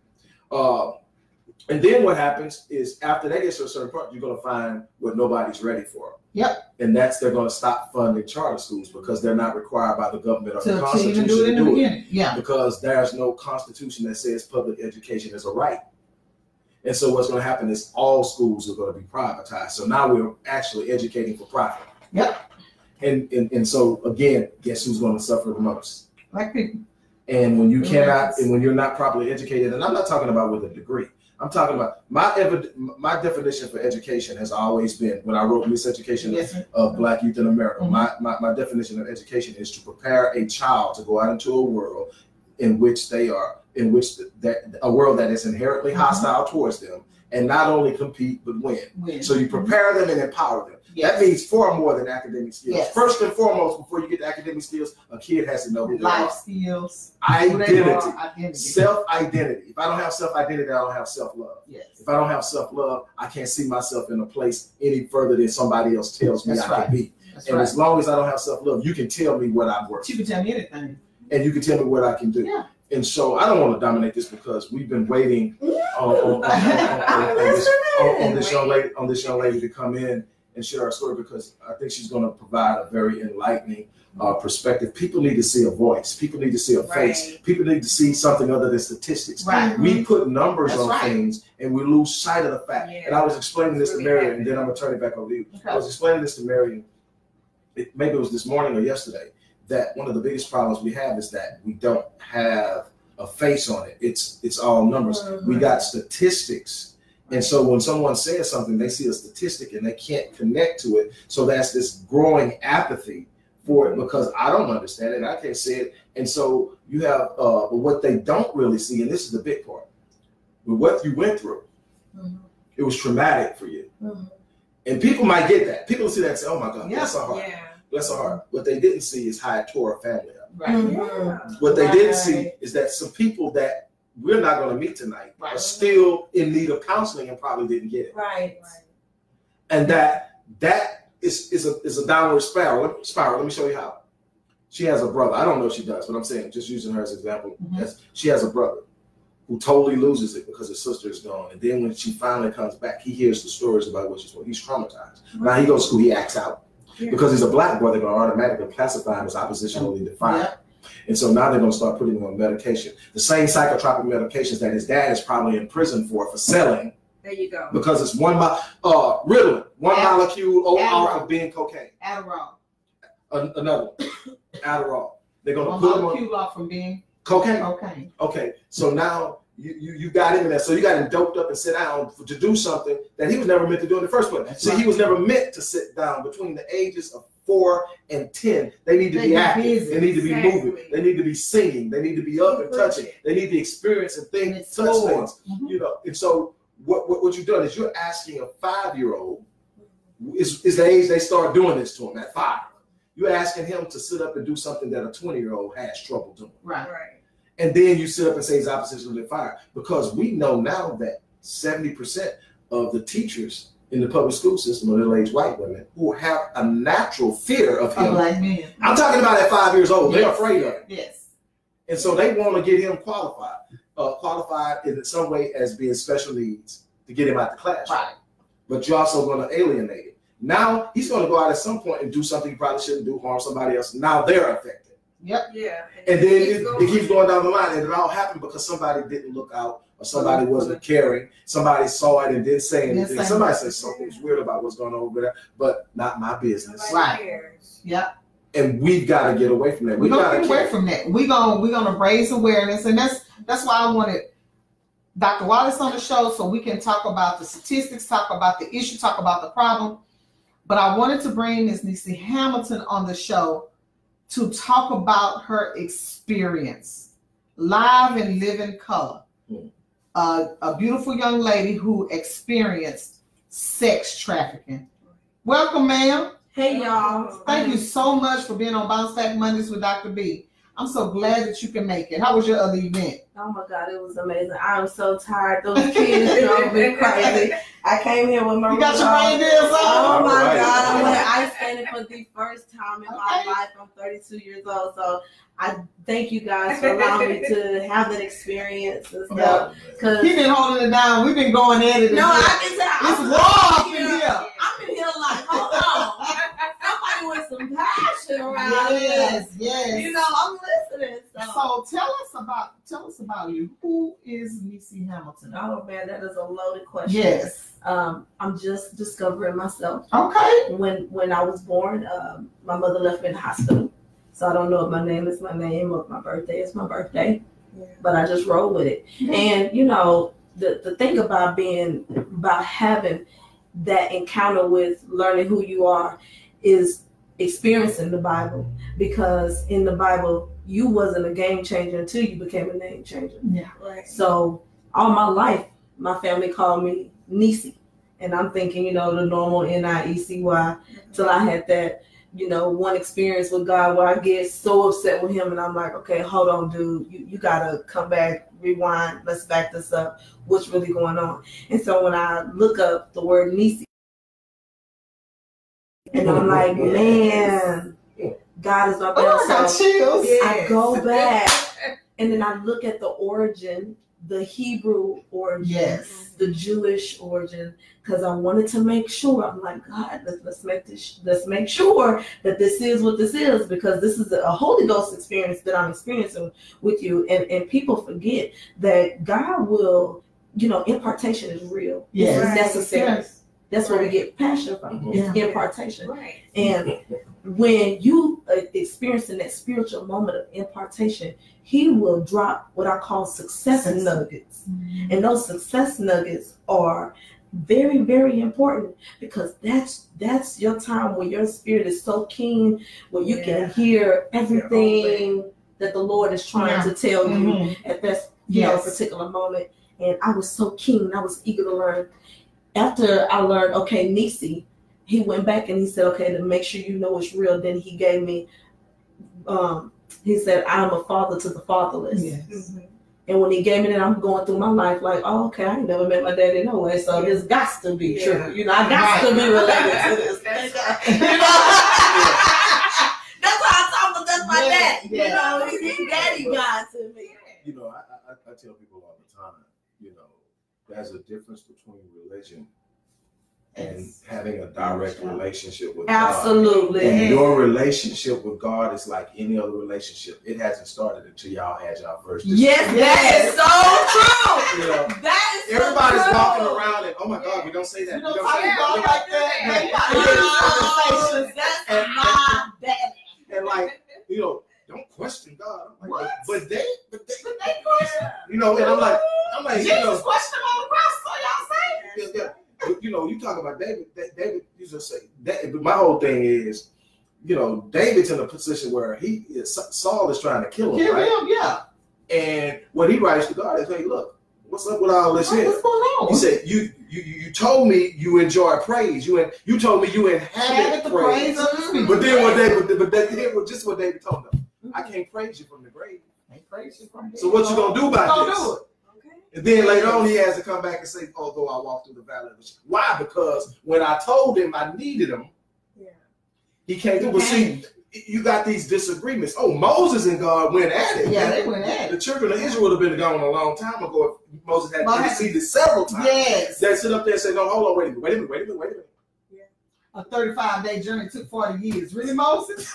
Uh, and then what happens is after they get to a certain point, you're going to find what nobody's ready for. Yep. And that's, they're going to stop funding charter schools, because they're not required by the government or so, the Constitution to do it. In to do the it. Yeah. Because there's no Constitution that says public education is a right. And so what's going to happen is all schools are going to be privatized. So now we're actually educating for profit. Yep. And and, and so, again, guess who's going to suffer the most? Black people. And when you cannot, and when you're not properly educated, and I'm not talking about with a degree. I'm talking about my evid my definition for education has always been, when I wrote Miseducation yes, of Black Youth in America, mm-hmm. my, my, my definition of education is to prepare a child to go out into a world in which they are, in which the, that a world that is inherently mm-hmm. hostile towards them, and not only compete, but win. win. So you prepare them and empower them. Yes. That means far more than academic skills. Yes. First and foremost, before you get to academic skills, a kid has to know who they are. Life skills. Identity. Self-identity. If I don't have self-identity, I don't have self-love. Yes. If I don't have self-love, I can't see myself in a place any further than somebody else tells me That's I right. can be. That's and right. as long as I don't have self-love, you can tell me what I'm worth. You can tell me anything. And you can tell me what I can do. Yeah. And so I don't want to dominate this, because we've been waiting on this young lady on this young lady to come in and share our story, because I think she's going to provide a very enlightening uh, perspective. People need to see a voice. People need to see a right. face. People need to see something other than statistics. Right. We put numbers That's on right. things, and we lose sight of the fact. Yeah. And I was explaining this really to Marion, and then I'm going to turn it back over to you. Okay. I was explaining this to Marion, it, maybe it was this morning or yesterday, that one of the biggest problems we have is that we don't have a face on it. It's it's all numbers. We got statistics. And so when someone says something, they see a statistic and they can't connect to it. So that's this growing apathy for it, because I don't understand it. I can't see it. And so you have uh, what they don't really see. And this is the big part. With what you went through, mm-hmm. it was traumatic for you. Mm-hmm. And people might get that. People see that and say, oh, my God, yeah. that's so hard. Yeah. Bless her heart. What they didn't see is how it tore a family up. Right. Mm-hmm. What they right. didn't see is that some people that we're not going to meet tonight right. are still in need of counseling and probably didn't get it. Right. And that that is is a is a downward spiral. Spiral. Let me show you how. She has a brother. I don't know if she does, but I'm saying just using her as an example. Mm-hmm. She has a brother who totally loses it because his sister is gone. And then when she finally comes back, he hears the stories about what she's doing. He's traumatized. Mm-hmm. Now he goes to school. He acts out. Yeah. Because he's a black boy, they're going to automatically classify him as oppositionally defiant. Yeah. And so now they're going to start putting him on medication. The same psychotropic medications that his dad is probably in prison for, for selling. There you go. Because it's one, uh, Ritalin, one Adderall. molecule over off of being cocaine. Adderall. An another. Adderall. They're going to one put him on. One molecule off from being cocaine. Cocaine. Okay. So now you, you, you got him in there. So you got him doped up and sit down for, to do something that he was never meant to do in the first place. That's See, right. he was never meant to sit down between the ages of four and ten. They need to they be active. Busy. They need to be exactly. moving. They need to be singing. They need to be up and touching. They need to experience and think, and touch cool. things. Mm-hmm. You know. And so what, what what you've done is you're asking a five-year-old is, is the age they start doing this to him at five. You're asking him to sit up and do something that a twenty-year-old has trouble doing. Right. Right. And then you sit up and say it's oppositionally fired, because we know now that seventy percent of the teachers in the public school system are middle-aged white women who have a natural fear of him. Black men. I'm talking about at five years old. Yes. They're afraid of him. Yes. And so they want to get him qualified, uh, qualified in some way as being special needs to get him out the classroom. Right. But you're also going to alienate him. Now he's going to go out at some point and do something he probably shouldn't do, harm somebody else. Now they're affected. Yep. Yeah. And, and then keeps it, it keeps going down the line, and it all happened because somebody didn't look out, or somebody wasn't caring. Somebody saw it and didn't say anything. Yes, somebody said something's weird about what's going on over there, but not my business. Right. Yep. And we've got to get away from that. We've got to get away from that. We're gonna we're gonna raise awareness, and that's that's why I wanted Doctor Wallace on the show, so we can talk about the statistics, talk about the issue, talk about the problem. But I wanted to bring Miz Niecy Hamilton on the show to talk about her experience, live and living color. Mm. Uh, a beautiful young lady who experienced sex trafficking. Welcome, ma'am. Hey, y'all. Thank you so much for being on Bounce Back Mondays with Doctor B. I'm so glad that you can make it. How was your other event? Oh, my God. It was amazing. I am so tired. Those kids drove me crazy. I came here with my... You got your reindeers on? Oh, my right. God. I went ice skating for the first time in okay. my life. I'm thirty-two years old. So I thank you guys for allowing me to have that experience and stuff. Cause He's been holding it down. We've been going at it. No, I can tell. It's raw in here. here. I'm in here like, hold on. With some passion around yes, us. Yes. You know, I'm listening. So. so tell us about tell us about you. Who is Niecy Hamilton? Oh man, that is a loaded question. Yes. Um, I'm just discovering myself. Okay. When when I was born, um, my mother left me in the hospital. So I don't know if my name is my name or if my birthday is my birthday. Yeah. But I just roll with it. Yeah. And you know, the, the thing about being about having that encounter with learning who you are is experiencing the Bible, because in the Bible you wasn't a game changer until you became a name changer. Yeah. Right. So all my life my family called me Niecy, and I'm thinking, you know, the normal N I E C Y, till I had that, you know, one experience with God where I get so upset with him and I'm like, okay, hold on, dude, you, you gotta come back, rewind, let's back this up, what's really going on? And so when I look up the word Niecy, and I'm like, man, God is my best. Oh, yes. I go back, and then I look at the origin, the Hebrew origin, yes. the Jewish origin, because I wanted to make sure. I'm like, God, let's, let's make this. Let's make sure that this is what this is, because this is a Holy Ghost experience that I'm experiencing with you, and and people forget that God will, you know, impartation is real. Yes. It's right. necessary. Yes. That's right. where we get passion from, yeah. impartation. Right. And when you are experiencing that spiritual moment of impartation, he will drop what I call success nuggets. Mm-hmm. And those success nuggets are very, very important, because that's that's your time where your spirit is so keen, where you yeah. can hear everything that the Lord is trying yeah. to tell mm-hmm. you at that you yes. know, particular moment. And I was so keen. I was eager to learn. After I learned, okay, Niecy, he went back and he said, okay, to make sure you know it's real. Then he gave me, um, he said, I'm a father to the fatherless. Yes. Mm-hmm. And when he gave me that, I'm going through my life like, oh, okay, I ain't never met my daddy no way, so this got to be true. Yeah. You know, I got right. to be related to this. That's right. You know? yeah. That's why I talk about that's my yeah. dad. Yeah. You know, he's yeah. daddy well, God to me. You know, I, I, I tell people all the time, you know, there's a difference between religion and yes. having a direct relationship with Absolutely. God. Absolutely. And your relationship with God is like any other relationship. It hasn't started until y'all had y'all first. Yes, yes, that is so true. You know, that is everybody's so walking true. Around and, oh my God, we don't say that. You don't, we don't say God like that. Like, that's and, my bad. And, and like, you know, don't question God. I'm like, but they, but they, but they question. You know, and I'm like, I'm like, Jesus you know, question on the cross. So y'all say, yeah, yeah. you know, you talk about David. David, you just say. David, my whole thing is, you know, David's in a position where he is. Saul is trying to kill him. Kill right? him, yeah. And what he writes to God is, hey, look, what's up with all this shit? What's going on? You said you you you told me you enjoy praise. You and you told me you inhabit the praise. praise the but then what they but that did was just what David told them. Mm-hmm. I can't praise you from the grave. I can't praise you from the grave. So what you gonna do about this? Do it. Okay. And then later on he has to come back and say, although I walked through the valley of the shadow. Why? Because when I told him I needed him, yeah. he can't do it. Well, see, you got these disagreements. Oh, Moses and God went at it. Yeah, they went at it. The children of Israel would have been gone a long time ago if Moses had Moses. Interceded several times. Yes. They sit up there and say, no, hold on, wait a minute, wait a minute, wait a minute, wait a minute. Yeah. A thirty-five day journey took forty years. Really, Moses?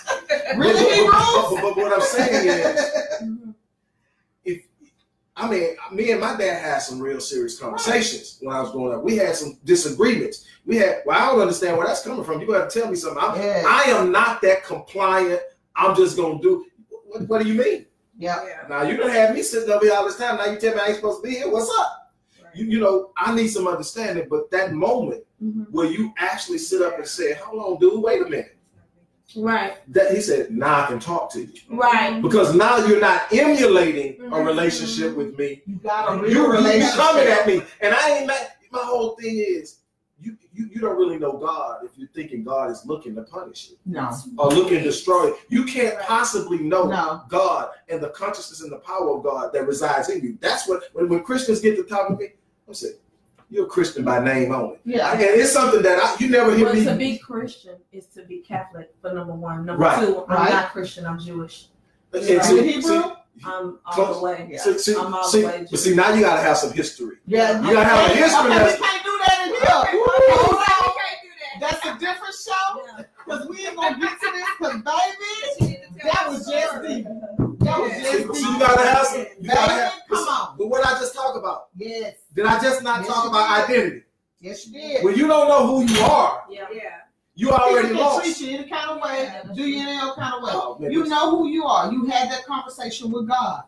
Really, Moses? But, but, but, but what I'm saying is, if I mean, me and my dad had some real serious conversations right. when I was growing up. We had some disagreements. We had, well, I don't understand where that's coming from. You got to tell me something. I'm, yes. I am not that compliant. I'm just going to do. What, what do you mean? Yeah. yeah. Now, you don't have me sitting over here all this time. Now you tell me I ain't supposed to be here. What's up? Right. You, you know, I need some understanding. But that moment mm-hmm. where you actually sit up and say, hold on, dude, wait a minute. Right. That he said, now I can talk to you. Right. Because now you're not emulating mm-hmm. a relationship with me. You got a real you, relationship. You're coming at me. And I ain't mad. My whole thing is you, you you don't really know God if you're thinking God is looking to punish you. No. Or looking to destroy you. You can't possibly know no. God and the consciousness and the power of God that resides in you. That's what when, when Christians get to talk to me, I'm saying, you're a Christian by name only. Yeah, I mean, it's something that I, you never hear well, me. To be Christian is to be Catholic, for number one. Number right. two, I'm right. not Christian. I'm Jewish. And right. so, Hebrew. So, I'm all close. the way. Yeah. So, so, I'm all so, the way. Jewish. But see, now you gotta have some history. Yeah, you gotta have a history. Okay, we can't do that in here. Oh, we can't do that. That's a different show because yeah. we ain't gonna get to this. Because baby, that was just the. So you gotta have some. You gotta have, come on. But what I just talked about? Yes. Did I just not yes, talk about did. identity? Yes, you did. Well, you don't know who you are. Yeah. yeah. You already lost. Treat you any kind of way, yeah, do you in any other kind of way. Oh, you know who you are. You had that conversation with God.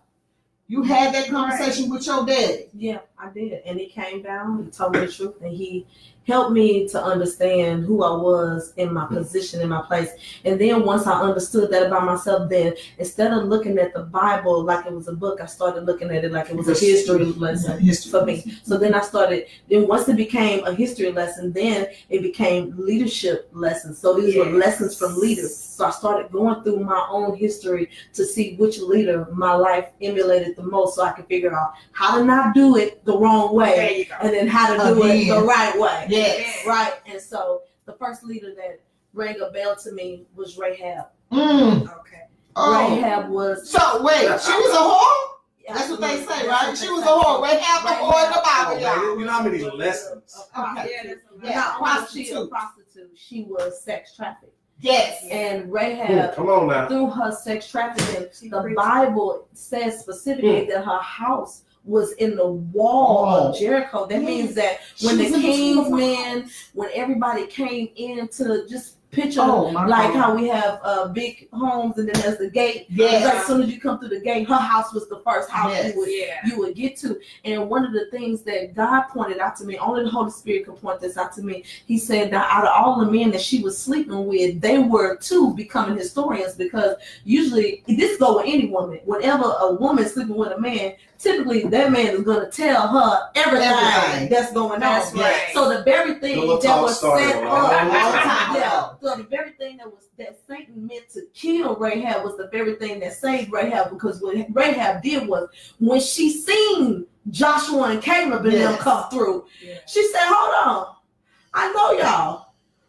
You had that conversation right. with your daddy. Yeah, I did, and he came down. He told me the truth, and he helped me to understand who I was in my position, in my place. And then once I understood that about myself, then instead of looking at the Bible like it was a book, I started looking at it like it was a history lesson history. for me. So then I started, then once it became a history lesson, then it became leadership lessons. So these yes. were lessons from leaders. So I started going through my own history to see which leader my life emulated the most so I could figure out how to not do it the wrong way and then how to do Again. it the right way. Yeah. Yes. Right. And so the first leader that rang a bell to me was Rahab. Mm. Okay. Oh. Rahab was. So wait, uh, she was a whore? Yeah, that's what they say, that's right? She was a whore. Rahab was a whore in the Bible, y'all. You know how many lessons? Okay. Yeah, that's yeah. Not prostitute. She was a prostitute. She was sex trafficked. Yes. And Rahab, mm, come on now. Through her sex trafficking, she the preached. Bible says specifically mm. that her house was in the wall oh. of Jericho. That yes. means that when She's the king's men, when everybody came in to just picture oh, like God. how we have uh, big homes and then there's the gate. Yes. Like as soon as you come through the gate, her house was the first house yes. you, would, yeah. you would get to. And one of the things that God pointed out to me, only the Holy Spirit could point this out to me, he said that out of all the men that she was sleeping with, they were too becoming historians because usually, this go with any woman, whenever a woman sleeping with a man, typically that man is going to tell her everything, everything. that's going that's on. Right. So the very thing the that was set up all time, yeah. So the very thing that was that Satan meant to kill Rahab was the very thing that saved Rahab, because what Rahab did was when she seen Joshua and Caleb and yes. them come through, yeah. she said, "Hold on, I know y'all.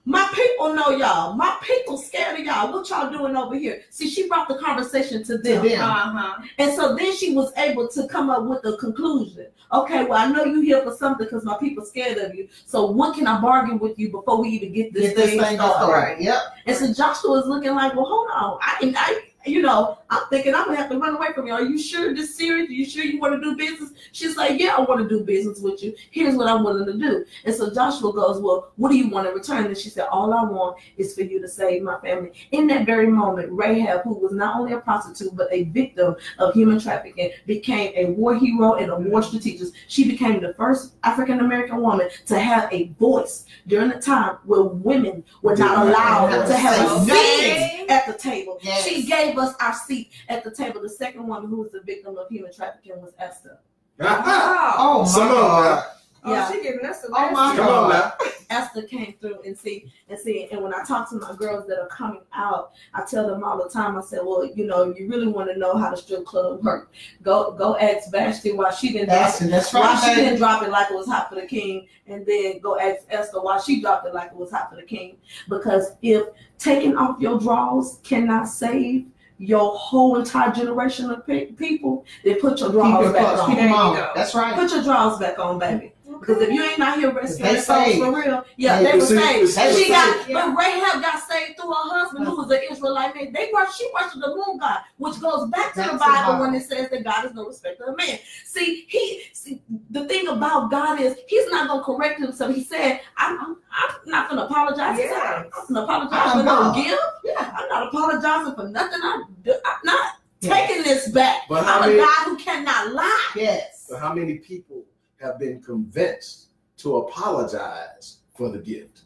My people know y'all. My people scared of y'all. What y'all doing over here?" See, she brought the conversation to them. To them. Uh-huh. And so then she was able to come up with a conclusion. Okay, well, I know you here for something because my people scared of you. So what can I bargain with you before we even get this, get this thing started? Right. Yep. And so Joshua is looking like, well, hold on. I can, I, you know, I'm thinking I'm going to have to run away from you. Are you sure this serious? Are you sure you want to do business? She's like, yeah, I want to do business with you. Here's what I'm willing to do. And so Joshua goes, well, what do you want in return? And she said, all I want is for you to save my family. In that very moment, Rahab, who was not only a prostitute, but a victim of human trafficking, became a war hero and a war strategist. She became the first African-American woman to have a voice during a time where women were not allowed to have a seat at the table. Yes. She gave us our seat at the table. The second woman who was the victim of human trafficking was Esther. Wow. Oh, my God. Oh, yeah. She giving us the last. Oh, my God. Esther came through and see, and see, and when I talk to my girls that are coming out, I tell them all the time, I said, well, you know, you really want to know how the strip club work. Go go ask Vashti why she didn't That's drop it. That's right. Why she didn't drop it like it was hot for the king, and then go ask Esther why she dropped it like it was hot for the king. Because if taking off your draws cannot save your whole entire generation of pe- people, then put your draws back on. That's right. Put your draws back on, baby. Because if you ain't out here rescuing souls for real, yeah, they, they were saved. They she got, yeah. But Rahab got saved through her husband, who was an Israelite man. They were, she worshipped the moon god, which goes back to That's the Bible so when it says that God is no respecter of man. See, he, see, the thing about God is he's not gonna correct himself. He said, "I'm, I'm, I'm not gonna apologize. Yes. I'm not gonna apologize for no give. Yeah, I'm not apologizing for nothing. I do. I'm not yes. taking this back. But I'm many, a God who cannot lie." Yes. But how many people have been convinced to apologize for the gift?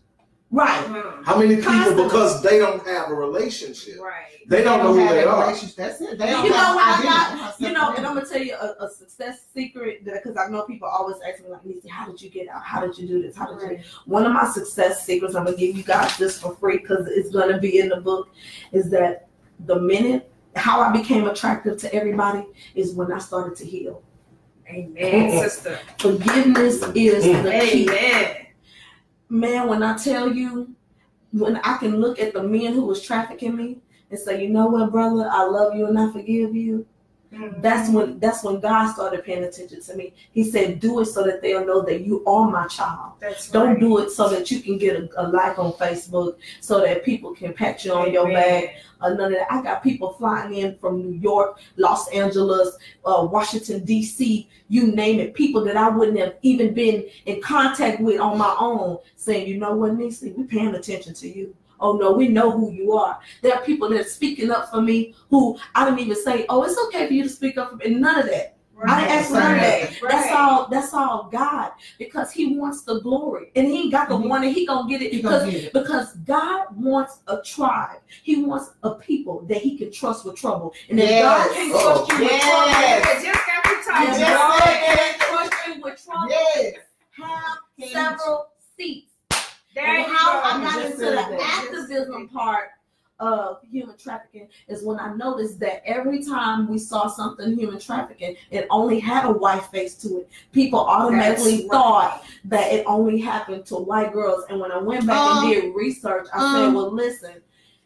Right. Mm-hmm. How many people, Constantly. because they don't have a relationship, right. they, don't they don't know who they are. That's it. They don't you know what I got? You know, and I'm gonna tell you a, a success secret, because I know people always ask me, like, Niecy, how did you get out? How did you do this? How did right. you? One of my success secrets, I'm gonna give you guys this for free because it's gonna be in the book, is that the minute how I became attractive to everybody is when I started to heal. Amen, sister. Forgiveness is the key. Amen. Man, when I tell you, when I can look at the men who was trafficking me and say, you know what, brother, I love you and I forgive you. Mm-hmm. That's when that's when God started paying attention to me. He said, do it so that they'll know that you are my child. That's Don't right. do it so that you can get a, a like on Facebook, so that people can pat you on Amen. your back. Or none of that. I got people flying in from New York, Los Angeles, uh, Washington, D C, you name it. People that I wouldn't have even been in contact with on my own saying, you know what, Niecy, we're paying attention to you. Oh, no, we know who you are. There are people that are speaking up for me who I didn't even say, oh, it's okay for you to speak up for me. None of that. Right. I didn't ask for none of that. Right. That's all That's all God, because he wants the glory. And he ain't got the mm-hmm. one, and he going to get it because, get it because God wants a tribe. He wants a people that he can trust with trouble. And if yes. God can't trust you with trouble, if God can't trust you with trouble, yes. have yes. several seats. There and how I got into the activism part of human trafficking is when I noticed that every time we saw something human trafficking, it only had a white face to it. People automatically right. thought that it only happened to white girls. And when I went back um, and did research, I um, said, well, listen.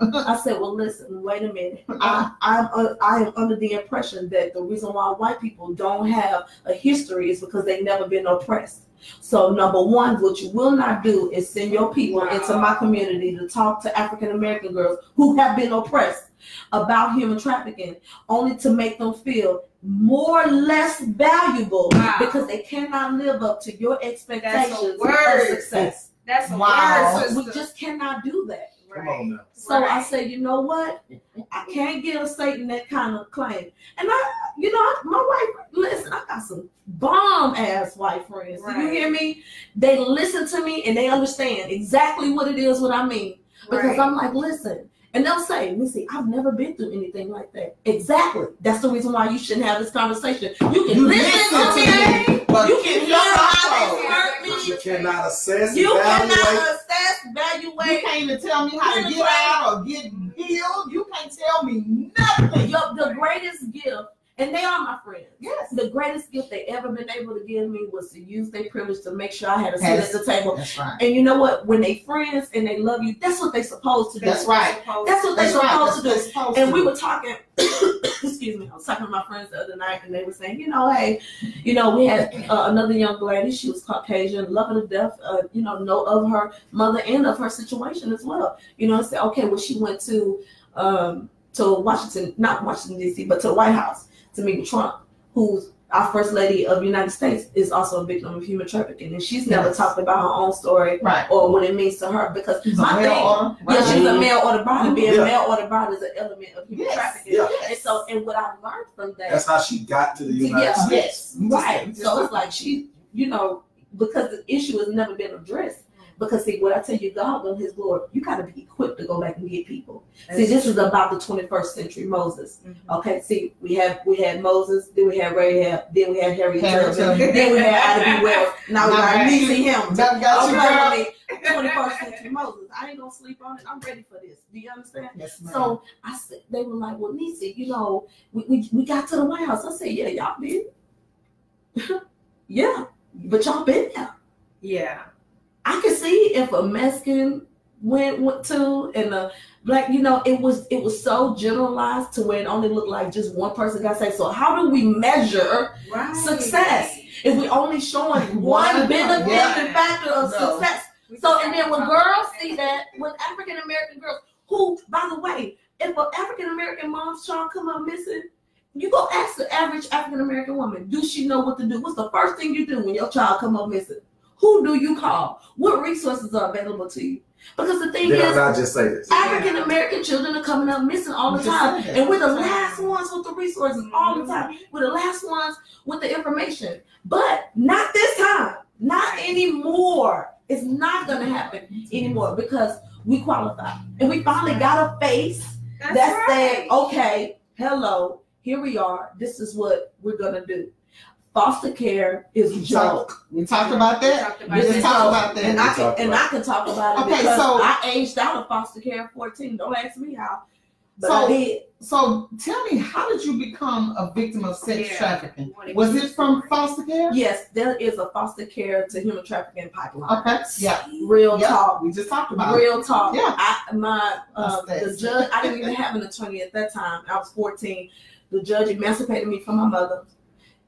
I said, well, listen, wait a minute. I, I'm, uh, I am under the impression that the reason why white people don't have a history is because they've never been oppressed. So, number one, what you will not do is send your people wow. into my community to talk to African-American girls who have been oppressed about human trafficking, only to make them feel more or less valuable wow. because they cannot live up to your expectations of success. That's wow. word. We just cannot do that. Right. Come on now. So right. I said, you know what? I can't give Satan that kind of claim. And I, you know, my wife, listen, I got some bomb ass white friends. Right. You hear me? They listen to me and they understand exactly what it is, what I mean. Because right. I'm like, listen. And they'll say, Niecy, I've never been through anything like that. Exactly. That's the reason why you shouldn't have this conversation. You can you listen, listen to, to me. me. But you can hear how this hurt me. You cannot assess, you evaluate. Cannot assess, evaluate. You can't even tell me how to get out or get healed. You can't tell me nothing. Your, the greatest gift, and they are my friends. Yes. The greatest gift they ever been able to give me was to use their privilege to make sure I had a seat at the table. That's right. And you know what? When they friends and they love you, that's what they supposed to do. That's right. That's what they supposed to do. And we were talking. Excuse me. I was talking to my friends the other night, and they were saying, you know, hey, you know, we had uh, another young lady. She was Caucasian, love her to death. Uh, you know, know of her mother and of her situation as well. You know, I said, okay, well, she went to um, to Washington, not Washington D C, but to the White House. To meet with Trump, who's our first lady of the United States, is also a victim of human trafficking, and she's never yes. talked about her own story right. or what it means to her. Because she's my thing, order, right? yeah, she's a male order bride, and being yeah. male order bride is an element of human yes. trafficking. Yeah. And so, and what I learned from that—that's how she got to the United yeah, States, yes, right? So it's like she, you know, because the issue has never been addressed. Because see, what I tell you, God will his glory, you got to be equipped to go back and get people. That's see, this true. Is about the twenty-first century Moses. Mm-hmm. Okay, see, we have we had Moses, then we had Rahab, then we had Harriet Tubman, then we had Ida B. Wells. Now we got Niecy Hamilton. That got you, girl. twenty-first century Moses. I ain't gonna sleep on it. I'm ready for this. Do you understand? Yes, ma'am. So I said, they were like, well, Niecy, you know, we, we, we got to the White House. I said, yeah, y'all did. Yeah, but y'all been there. Yeah. I could see if a Mexican went went to and a black, you know, it was it was so generalized to where it only looked like just one person got saved. So how do we measure right. success if we only showing one benefit yeah. factor of no. success? So and then when girls see that, when African American girls, who by the way, if an African American mom's child come out missing, you go ask the average African American woman, do she know what to do? What's the first thing you do when your child come out missing? Who do you call? What resources are available to you? Because the thing then is, I just say this. African American children are coming out missing all the time, and we're the last ones with the resources all the time. We're the last ones with the information, but not this time, not anymore. It's not going to happen anymore because we qualify, and we finally got a face that's, that's right. saying, "Okay, hello, here we are. This is what we're going to do." Foster care is a joke. We talked about that. We just talked about that. And I can, and I can talk about it. Okay, because so I aged out of foster care at fourteen. Don't ask me how. But so, I did. So tell me, how did you become a victim of sex yeah. trafficking? Was it from foster care? Yes, there is a foster care to human trafficking pipeline. Okay, yeah, real yeah. talk. We just talked about real it. talk. Yeah, I, my um, the judge. I didn't even have an attorney at that time. I was fourteen. The judge emancipated me from my mother.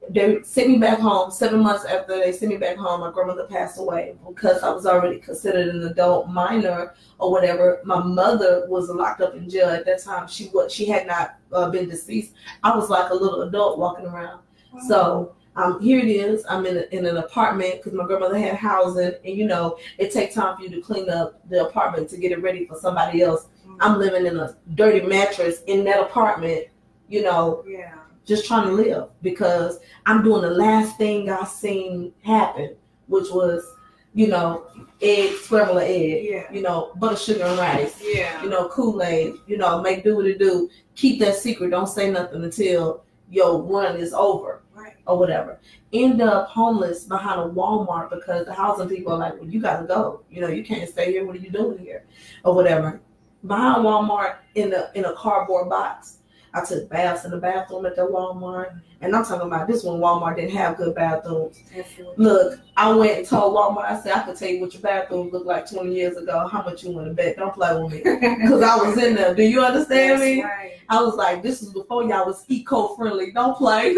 They sent me back home. Seven months after they sent me back home, my grandmother passed away because I was already considered an adult minor or whatever. My mother was locked up in jail at that time. She was, she had not uh, been deceased. I was like a little adult walking around. Wow. So um, here it is. I'm in, a, in an apartment because my grandmother had housing. And, you know, it takes time for you to clean up the apartment to get it ready for somebody else. Mm-hmm. I'm living in a dirty mattress in that apartment, you know. Yeah. Just trying to live because I'm doing the last thing I seen happen, which was, you know, egg, scramble an egg, yeah. you know, butter, sugar, and rice, yeah. you know, Kool-Aid, you know, make do what it do. Keep that secret. Don't say nothing until your run is over right. or whatever. End up homeless behind a Walmart because the housing people are like, well, you got to go. You know, you can't stay here. What are you doing here? Or whatever. Behind Walmart in a, in a cardboard box. I took baths in the bathroom at the Walmart. And I'm talking about this one, Walmart didn't have good bathrooms. Absolutely. Look, I went and told Walmart, I said, I could tell you what your bathroom looked like twenty years ago, how much you want to bet. Don't play with me. Because I was in there. Do you understand That's me? Right. I was like, this is before y'all was eco-friendly. Don't play.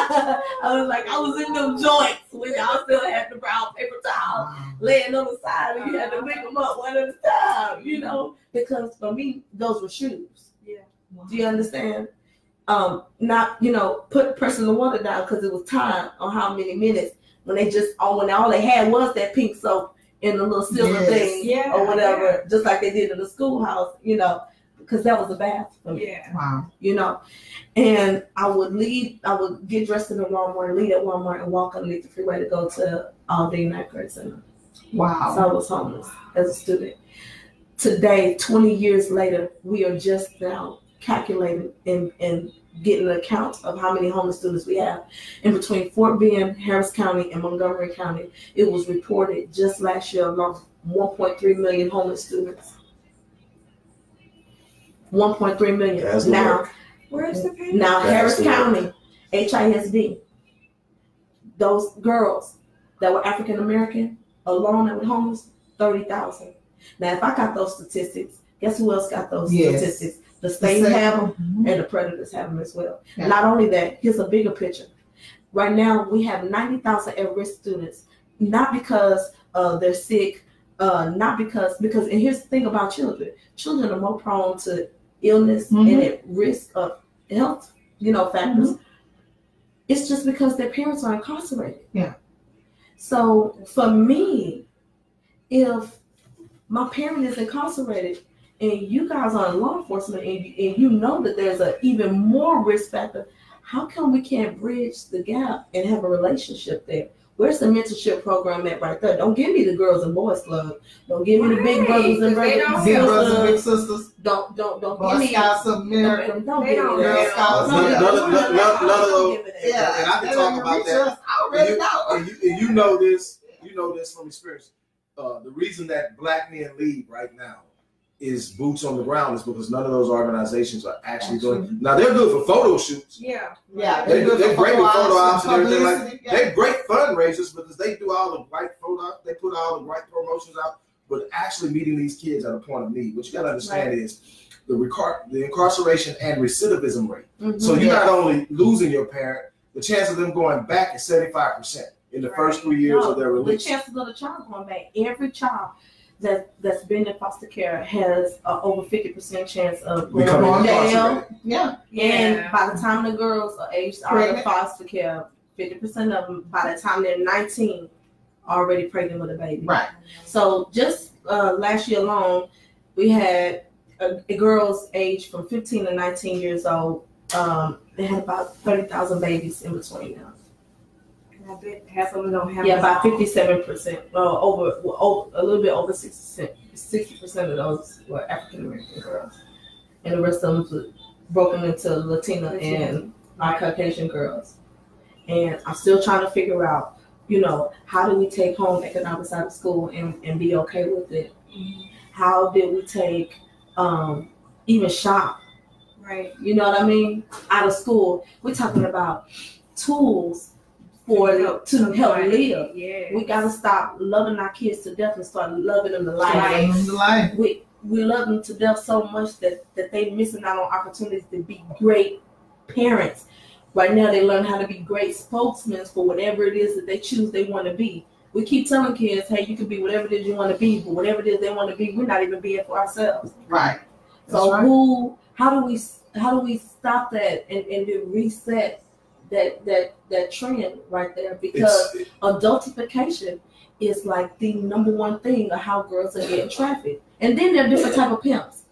I was like, I was in them joints when y'all still had the brown paper towel laying on the side and you had to pick them up one at a time, you know, because for me, those were shoes. Yeah. Wow. Do you understand? Um, not, you know, put pressing the water down because it was time on how many minutes when they just, oh, when all they had was that pink soap in the little silver yes. thing yeah, or whatever, yeah. just like they did in the schoolhouse, you know. Because that was a bath for me. Yeah. Wow. You know, and I would leave, I would get dressed in the Walmart, leave at Walmart, and walk underneath the freeway to go to Aldine Acre Center. Wow. So I was homeless wow. as a student. Today, twenty years later, we are just now calculating and, and getting an account of how many homeless students we have. In between Fort Bend, Harris County, and Montgomery County, it was reported just last year alone one point three million homeless students. one point three million That's now. Where's the pay? Now That's Harris County, H I S D. Those girls that were African American alone and with homeless, thirty thousand. Now, if I got those statistics, guess who else got those yes. statistics? The state the have them, mm-hmm. and the predators have them as well. Yeah. Not only that, here's a bigger picture. Right now, we have ninety thousand at-risk students, not because uh, they're sick. Uh, not because, because, and here's the thing about children. Children are more prone to illness mm-hmm. and at risk of health, you know, factors. Mm-hmm. It's just because their parents are incarcerated. Yeah. So for me, if my parent is incarcerated and you guys are in law enforcement and you, and you know that there's an even more risk factor, how come we can't bridge the gap and have a relationship there? Where's the mentorship program at right there? Don't give me the girls and boys club. Don't give me the big brothers and brothers, don't big brothers and big sisters. Don't don't don't Boy give me Scouts of America. Don't give me Girl Scouts. None of those. Yeah, and I can talk about that. I already know. And you know this. You know this from experience. Uh, the reason that black men lead right now is boots on the ground is because none of those organizations are actually doing. Now they're good for photo shoots. Yeah, yeah. They're, they're, they're great with photo ops and everything. Like, yeah. They're great fundraisers because they do all the right photo. They put all the right promotions out, but actually meeting these kids at a point of need. What you got to understand right. is the recar- the incarceration and recidivism rate. Mm-hmm. So you're yeah. not only losing your parent, the chance of them going back is seventy-five percent in the right. first three years no, of their release. The chances of the child going back. Every child that that's been in foster care has uh, over fifty percent chance of becoming down. Yeah. And yeah. by the time the girls are aged out of foster care, fifty percent of them by the time they're nineteen already pregnant with a baby. Right. So just uh, last year alone, we had a, a girls aged from fifteen to nineteen years old. Um, they had about thirty thousand babies in between them. I bet half of them don't have. Yeah, about fifty-seven percent. Well, over, well, over a little bit over sixty percent. sixty percent of those were African American girls, and the rest of them broken into Latina and our Caucasian girls. And I'm still trying to figure out, you know, how do we take home economics out of school and, and be okay with it? How did we take um, even shop? Right. You know what I mean? Out of school, we're talking about tools. For to help, to help live, yes. We gotta stop loving our kids to death and start loving them to life. Them to life. We we love them to death so much that that they missing out on opportunities to be great parents. Right now, they learn how to be great spokesmen for whatever it is that they choose they want to be. We keep telling kids, hey, you can be whatever it is you want to be, but whatever it is they want to be, we're not even being for ourselves. Right. So right. who? How do we? How do we stop that and and then reset? That that that trend right there, because it, adultification is like the number one thing of how girls are getting trafficked. And then there are different type of pimps.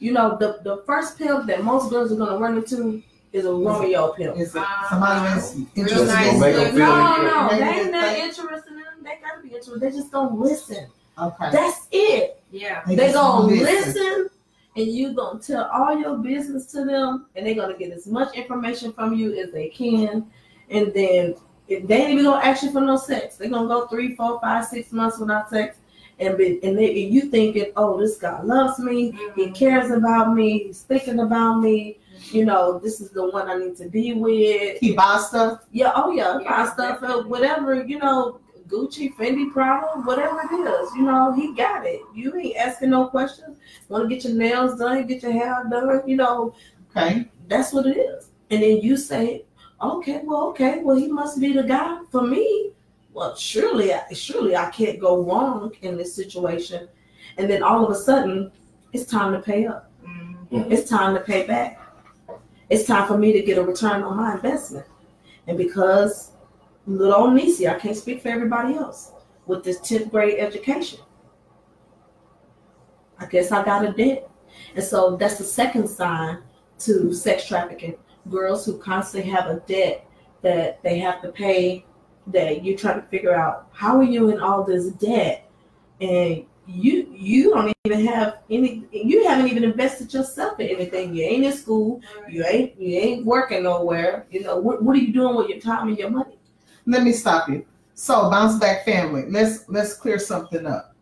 You know, the, the first pimp that most girls are gonna run into is a Romeo pimp. Is it somebody else? Um, interested? Nice. No, no, no, they ain't not interested in them. They gotta be interested. They just don't listen. Okay, that's it. Yeah, they, they gonna listen. listen. And you gonna tell all your business to them, and they're gonna get as much information from you as they can. And then if they ain't even gonna ask you for no sex. They're gonna go three, four, five, six months without sex, and be, and, they, and you thinking, oh, this guy loves me, mm-hmm. he cares about me, he's thinking about me. Mm-hmm. You know, this is the one I need to be with. He buys stuff. Yeah, oh yeah, yeah buys stuff, definitely. Whatever, you know. Gucci, Fendi, Prada, whatever it is, you know, he got it. You ain't asking no questions. Want to get your nails done, get your hair done, you know. Okay. That's what it is. And then you say, okay, well, okay, well, he must be the guy for me. Well, surely, I, surely I can't go wrong in this situation. And then all of a sudden, it's time to pay up. Mm-hmm. It's time to pay back. It's time for me to get a return on my investment. And because little old Niecy, I can't speak for everybody else, with this tenth grade education, I guess I got a debt. And so that's the second sign to sex trafficking. Girls who constantly have a debt that they have to pay, that you're trying to figure out, how are you in all this debt? And you you don't even have any, you haven't even invested yourself in anything. You ain't in school, you ain't you ain't working nowhere. You know, what, what are you doing with your time and your money? Let me stop you. So, Bounce Back family, let's let's clear something up.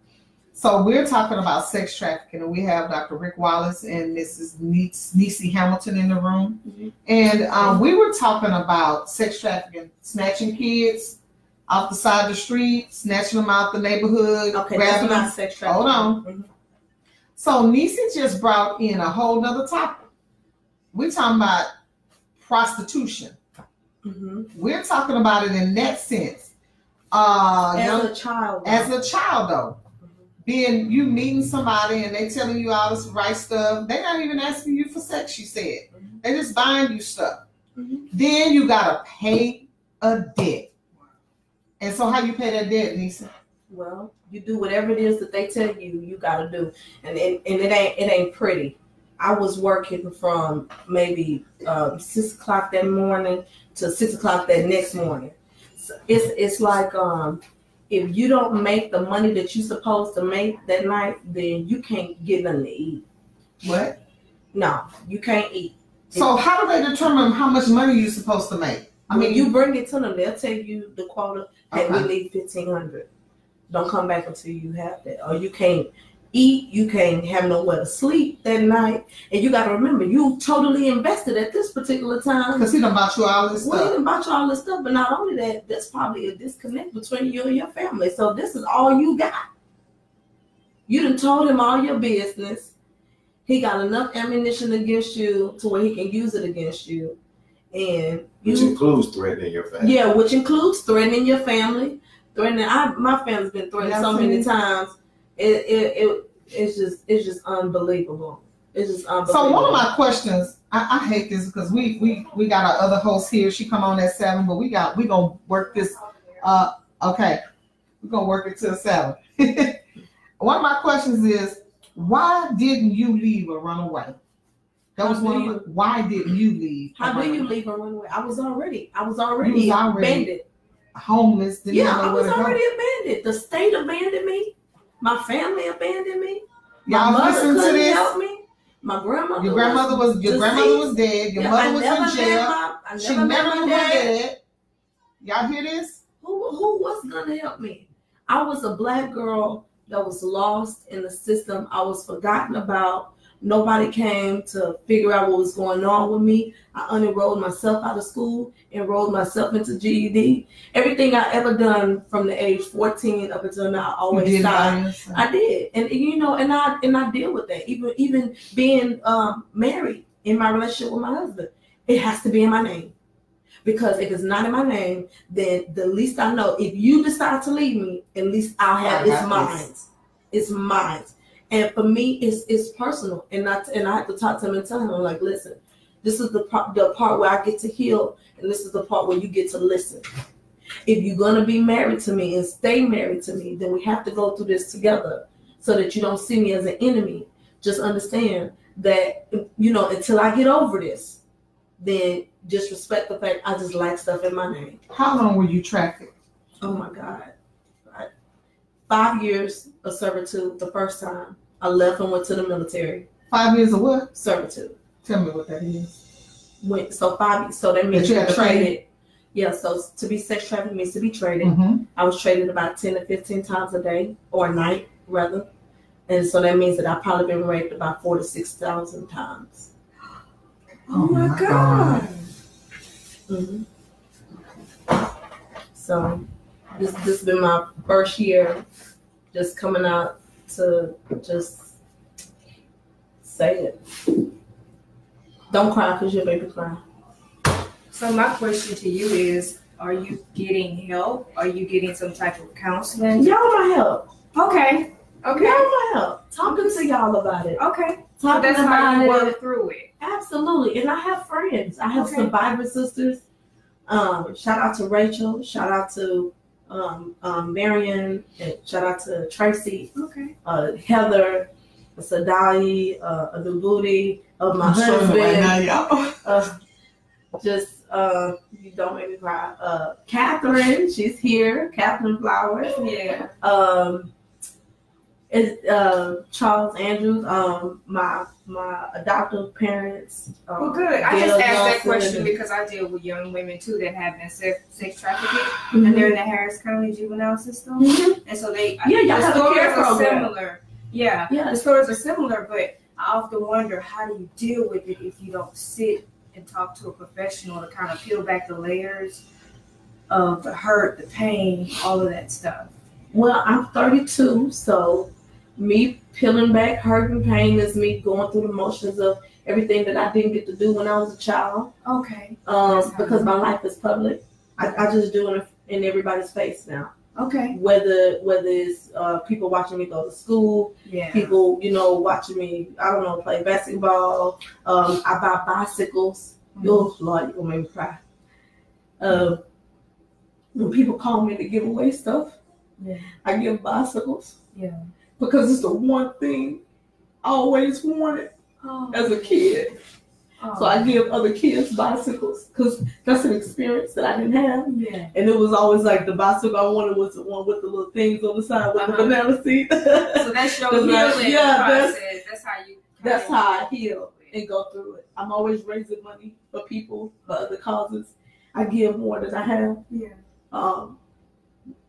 So, we're talking about sex trafficking, and we have Doctor Rick Wallace and Missus Niecy Hamilton in the room. Mm-hmm. And um, we were talking about sex trafficking, snatching kids off the side of the street, snatching them out the neighborhood. Okay, that's them. Not sex trafficking. Hold on. Mm-hmm. So, Niecy just brought in a whole nother topic. We're talking about prostitution. Mm-hmm. We're talking about it in that sense. Uh, as young, a child. As a child, though. Mm-hmm. Being, you meeting somebody and they telling you all this right stuff. They're not even asking you for sex, you said. Mm-hmm. They're just buying you stuff. Mm-hmm. Then you got to pay a debt. And so how you pay that debt, Niecy? Well, you do whatever it is that they tell you you got to do. And, and, and it ain't it ain't pretty. I was working from maybe um, six o'clock that morning to six o'clock that next morning. it's it's like um, if you don't make the money that you're supposed to make that night, then you can't get nothing to eat. What? No, you can't eat. So if, how do they determine how much money you're supposed to make? I mean, you bring it to them. They'll tell you the quota that we leave fifteen hundred dollars. Don't come back until you have that. Or you can't eat. You can't have nowhere to sleep that night. And you got to remember, you totally invested at this particular time. Because he done bought you all this well, stuff. Well, he done bought you all this stuff. But not only that, there's probably a disconnect between you and your family. So this is all you got. You done told him all your business. He got enough ammunition against you to where he can use it against you. And you, which includes threatening your family. Yeah, which includes threatening your family. Threatening, I my family's been threatened That's so many it. times. It, it it it's just it's just unbelievable. It's just unbelievable. So one of my questions, I, I hate this because we we we got our other host here. She come on at seven, but we got we gonna work this. Uh, okay, we're gonna work it till seven. One of my questions is, why didn't you leave or run away? That was one of the, why didn't you leave? How do you leave and run away? I was already, I was already, was already abandoned. Homeless. Didn't yeah, I was already go. abandoned. The state abandoned me. My family abandoned me. My Y'all mother couldn't to this? help me. My grandmother Your grandmother was, was your deceased. grandmother was dead. Your yeah, mother I was never in jail. My, I never she never knew her dad. Y'all hear this? Who who was gonna help me? I was a black girl that was lost in the system. I was forgotten about. Nobody came to figure out what was going on with me. I unenrolled myself out of school, enrolled myself into G E D. Everything I ever done from the age fourteen up until now, I always died. I did, and you know, and I and I deal with that. Even even being um, married in my relationship with my husband, it has to be in my name, because if it's not in my name, then the least I know, if you decide to leave me, at least I'll have it's mine. It's mine. And for me, it's it's personal, and I and I have to talk to him and tell him, I'm like, listen, this is the part, the part where I get to heal, and this is the part where you get to listen. If you're gonna be married to me and stay married to me, then we have to go through this together, so that you don't see me as an enemy. Just understand that, you know, until I get over this, then just respect the fact I just like stuff in my name. How long were you trafficked? Oh my God. Five years of servitude the first time. I left and went to the military. Five years of what? Servitude. Tell me what that is. Went, so five, so that means that you had traded. traded. Yeah, so to be sex trafficked means to be traded. Mm-hmm. I was traded about ten to fifteen times a day, or a night rather. And so that means that I've probably been raped about four to six thousand times. Oh, oh my God. God. Mm-hmm. So This this has been my first year just coming out to just say it. Don't cry because your baby crying. So my question to you is, are you getting help? Are you getting some type of counseling? Y'all my help. Okay. Okay. Y'all my help. Talking to y'all about it. Okay. Talking so that's about how you work through it. Absolutely. And I have friends. I have okay. survivor sisters. Um, shout out to Rachel. Shout out to Um, um, Marion, and shout out to Tracy, okay. uh, Heather, Sadali, uh, the booty of my husband, right now, uh, just uh, you don't make me cry. Uh, Catherine, she's here. Catherine Flowers, yeah. Um, it's uh, Charles Andrews, um, my my adoptive parents. Um, well, good. I just asked that question because I deal with young women too that have been sex, sex trafficking, mm-hmm. and they're in the Harris County Juvenile system, mm-hmm. and so they yeah, y'all have a care program. Similar. Yeah, yeah, the stories are similar, but I often wonder, how do you deal with it if you don't sit and talk to a professional to kind of peel back the layers of the hurt, the pain, all of that stuff? Well, I'm thirty-two, so. Me peeling back hurt and pain is me going through the motions of everything that I didn't get to do when I was a child. Okay. Um, because my life is public. I, I just do it in everybody's face now. Okay. Whether whether it's uh, people watching me go to school, yeah. people, you know, watching me, I don't know, play basketball. Um, I buy bicycles. Mm-hmm. Oh, Lord, you're going to make me cry. Uh, when people call me to give away stuff, yeah. I give bicycles. Yeah. Because it's the one thing I always wanted oh. as a kid. So I give other kids bicycles because that's an experience that I didn't have. Yeah. And it was always like the bicycle I wanted was the one with the little things on the side with uh-huh. the banana seat. So that's your healing that, yeah, process. That's, that's how you. That's how I heal and go through it. I'm always raising money for people, for other causes. I give more than I have. Yeah. Um,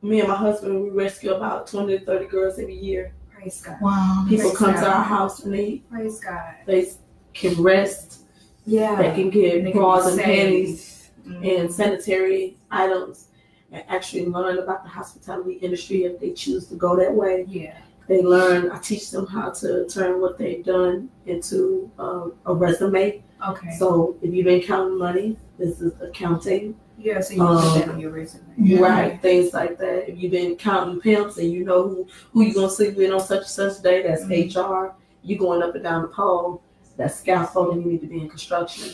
me and my husband, we rescue about twenty to thirty girls every year. Praise God. Wow. People Praise come God. To our house and they, Praise God. They can rest. Yeah. They can get they bras can and panties mm-hmm. and sanitary items and actually learn about the hospitality industry if they choose to go that way. Yeah. They learn, I teach them how to turn what they've done into um, a resume. Okay. So if you've been counting money, this is accounting. Yeah, so you um, put that on your resume. Yeah. Right, things like that. If you've been counting pimps and you know who, who you're going to sleep with on such and such day, that's mm-hmm. H R. You're going up and down the pole, that's scaffolding. You need to be in construction.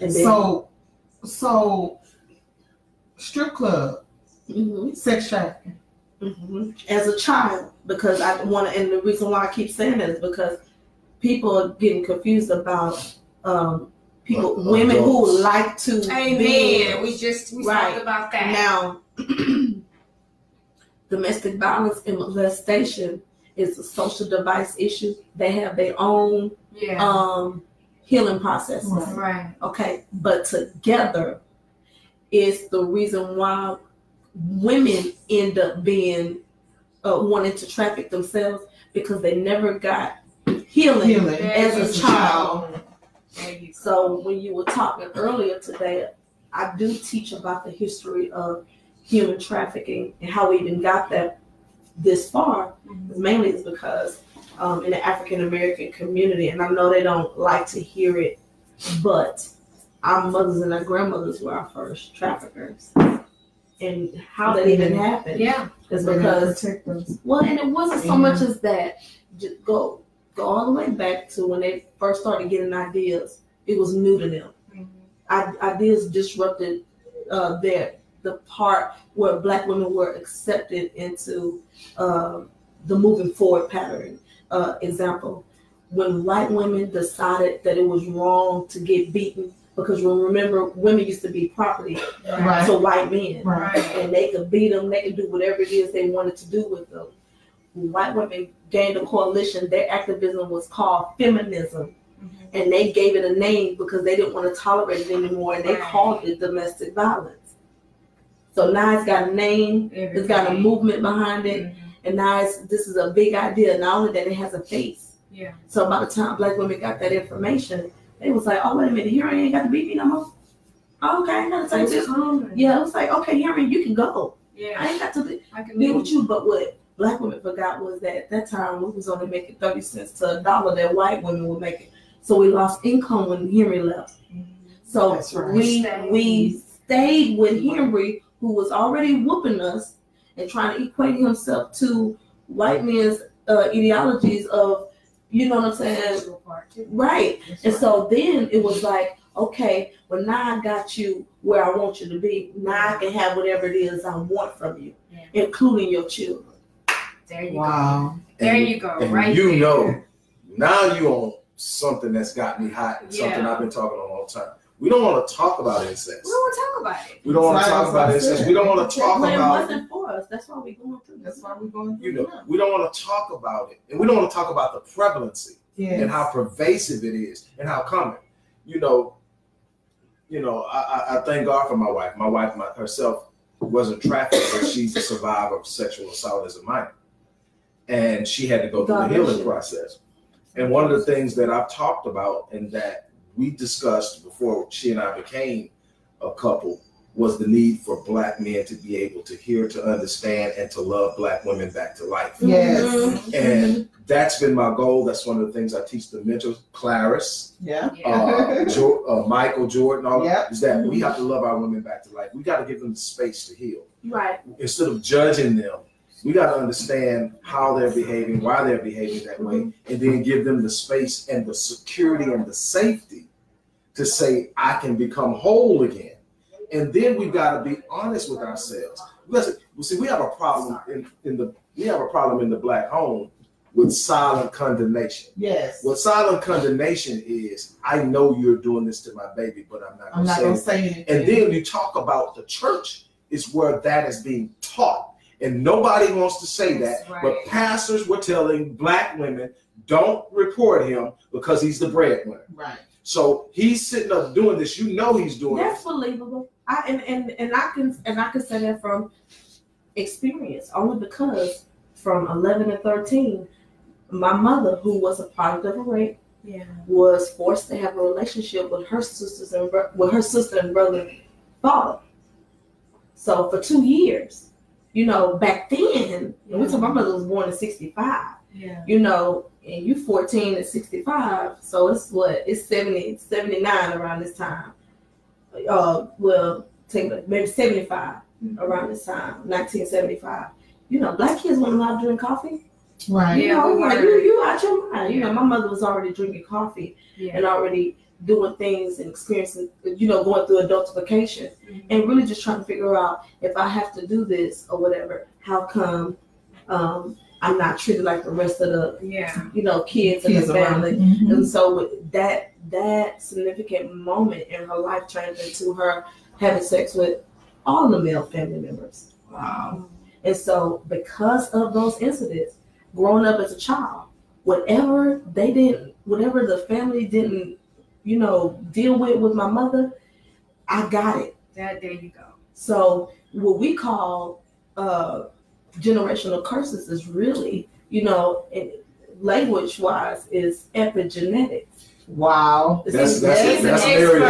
And then, so, so strip club, mm-hmm. sex trafficking. Mm-hmm. As a child, because I want to, and the reason why I keep saying that is because people are getting confused about um, people, what, what women does. Who like to. Amen. Be, we just we right. talked about that now. Domestic violence and molestation is a social device issue. They have their own yeah. um, healing processes. Right. Okay, but together is the reason why women end up being uh, wanting to traffic themselves because they never got healing, healing. As, as a, a child. child. So when you were talking earlier today, I do teach about the history of human trafficking and how we even got that this far. Mm-hmm. Mainly is because um, in the African American community, and I know they don't like to hear it, but our mothers and our grandmothers were our first traffickers. And how that even happened, yeah, is because well, and it wasn't so yeah. much as that. Just go go all the way back to when they first started getting ideas. It was new to them. Mm-hmm. Ideas disrupted uh, their the part where Black women were accepted into uh, the moving forward pattern. Uh, example, when white women decided that it was wrong to get beaten. Because remember, women used to be property right. to white men. Right. And they could beat them. They could do whatever it is they wanted to do with them. White women gained a coalition. Their activism was called feminism. Mm-hmm. And they gave it a name because they didn't want to tolerate it anymore. And they right. called it domestic violence. So now it's got a name. Everything. It's got a movement behind it. Mm-hmm. And now it's, this is a big idea. Not only that, it has a face. Yeah. So by the time Black women got that information, they was like, oh, wait a minute, Hearing ain't got to beat me no more. Oh, okay, I ain't got to take this. Yeah, it was like, okay, Hearing, you can go. Yeah, I ain't got to be, I can deal with you. But what Black women forgot was that at that time, we was only making thirty cents to a dollar that white women were making. So we lost income when Henry left. So right. we stayed. we stayed with Henry, who was already whooping us and trying to equate himself to white men's uh, ideologies of, you know what I'm saying? Right. That's and right. So then it was like, okay, well, now I got you where I want you to be. Now I can have whatever it is I want from you, yeah. including your children. There you wow. go. There and, you go. And right you there. know, now you on something that's got me hot and yeah. something I've been talking on all the time. We don't want to talk about incest. We don't want to talk about it. We don't want to talk about incest. We don't want to talk about it. It wasn't for us. That's why we're going through. That's why we're going through. You know, we don't want to talk about it. And we don't want to talk about the prevalency yes. and how pervasive it is and how common. You know, you know, I, I thank God for my wife. My wife my, herself wasn't trafficked, but she's a survivor of sexual assault as a minor. And she had to go through God the healing process. And one of the things that I've talked about and that we discussed before she and I became a couple was the need for Black men to be able to hear, to understand, and to love Black women back to life. Yes. Mm-hmm. And that's been my goal. That's one of the things I teach the mentors, Clarice, yeah. uh, jo- uh, Michael, Jordan, all yep. of, is that mm-hmm. we have to love our women back to life. We got to give them the space to heal. Right. Instead of judging them, we got to understand how they're behaving, why they're behaving that way, mm-hmm. and then give them the space and the security and the safety to say, I can become whole again. And then we've got to be honest with ourselves. Listen, see, we have a problem in, in the we have a problem in the Black home with silent condemnation. Yes. What silent condemnation is, I know you're doing this to my baby, but I'm not going to say, gonna say anything. And then you talk about the church is where that is being taught. And nobody wants to say that. Right. But pastors were telling black women, don't report him because he's the breadwinner. Right. So he's sitting up doing this. You know he's doing That's it. believable. I and, and and I can and I can say that from experience, only because from eleven to thirteen, my mother, who was a product of a rape, yeah. was forced to have a relationship with her sisters and with her sister and brother father. So for two years, you know, back then, yeah. and we told my mother was born in sixty-five. Yeah. You know, and you fourteen and sixty-five, so it's what, it's seventy, seventy-nine around this time. Uh, well, take maybe seventy-five mm-hmm. around this time, nineteen seventy-five. You know, black kids weren't allowed to drink coffee. Right. You yeah, know, we like, you, you out your mind. You know, my mother was already drinking coffee yeah. and already doing things and experiencing, you know, going through adultification mm-hmm. and really just trying to figure out if I have to do this or whatever, how come um, I'm not treated like the rest of the, yeah. you know, kids, kids in the family. Mm-hmm. And so that that significant moment in her life turned into her having sex with all the male family members. Wow. And so because of those incidents, growing up as a child, whatever they didn't, whatever the family didn't, you know, deal with with my mother, I got it. That there you go. So what we call uh, generational curses is really, you know, language-wise, is epigenetics. Wow, that's that's that's, that's an area,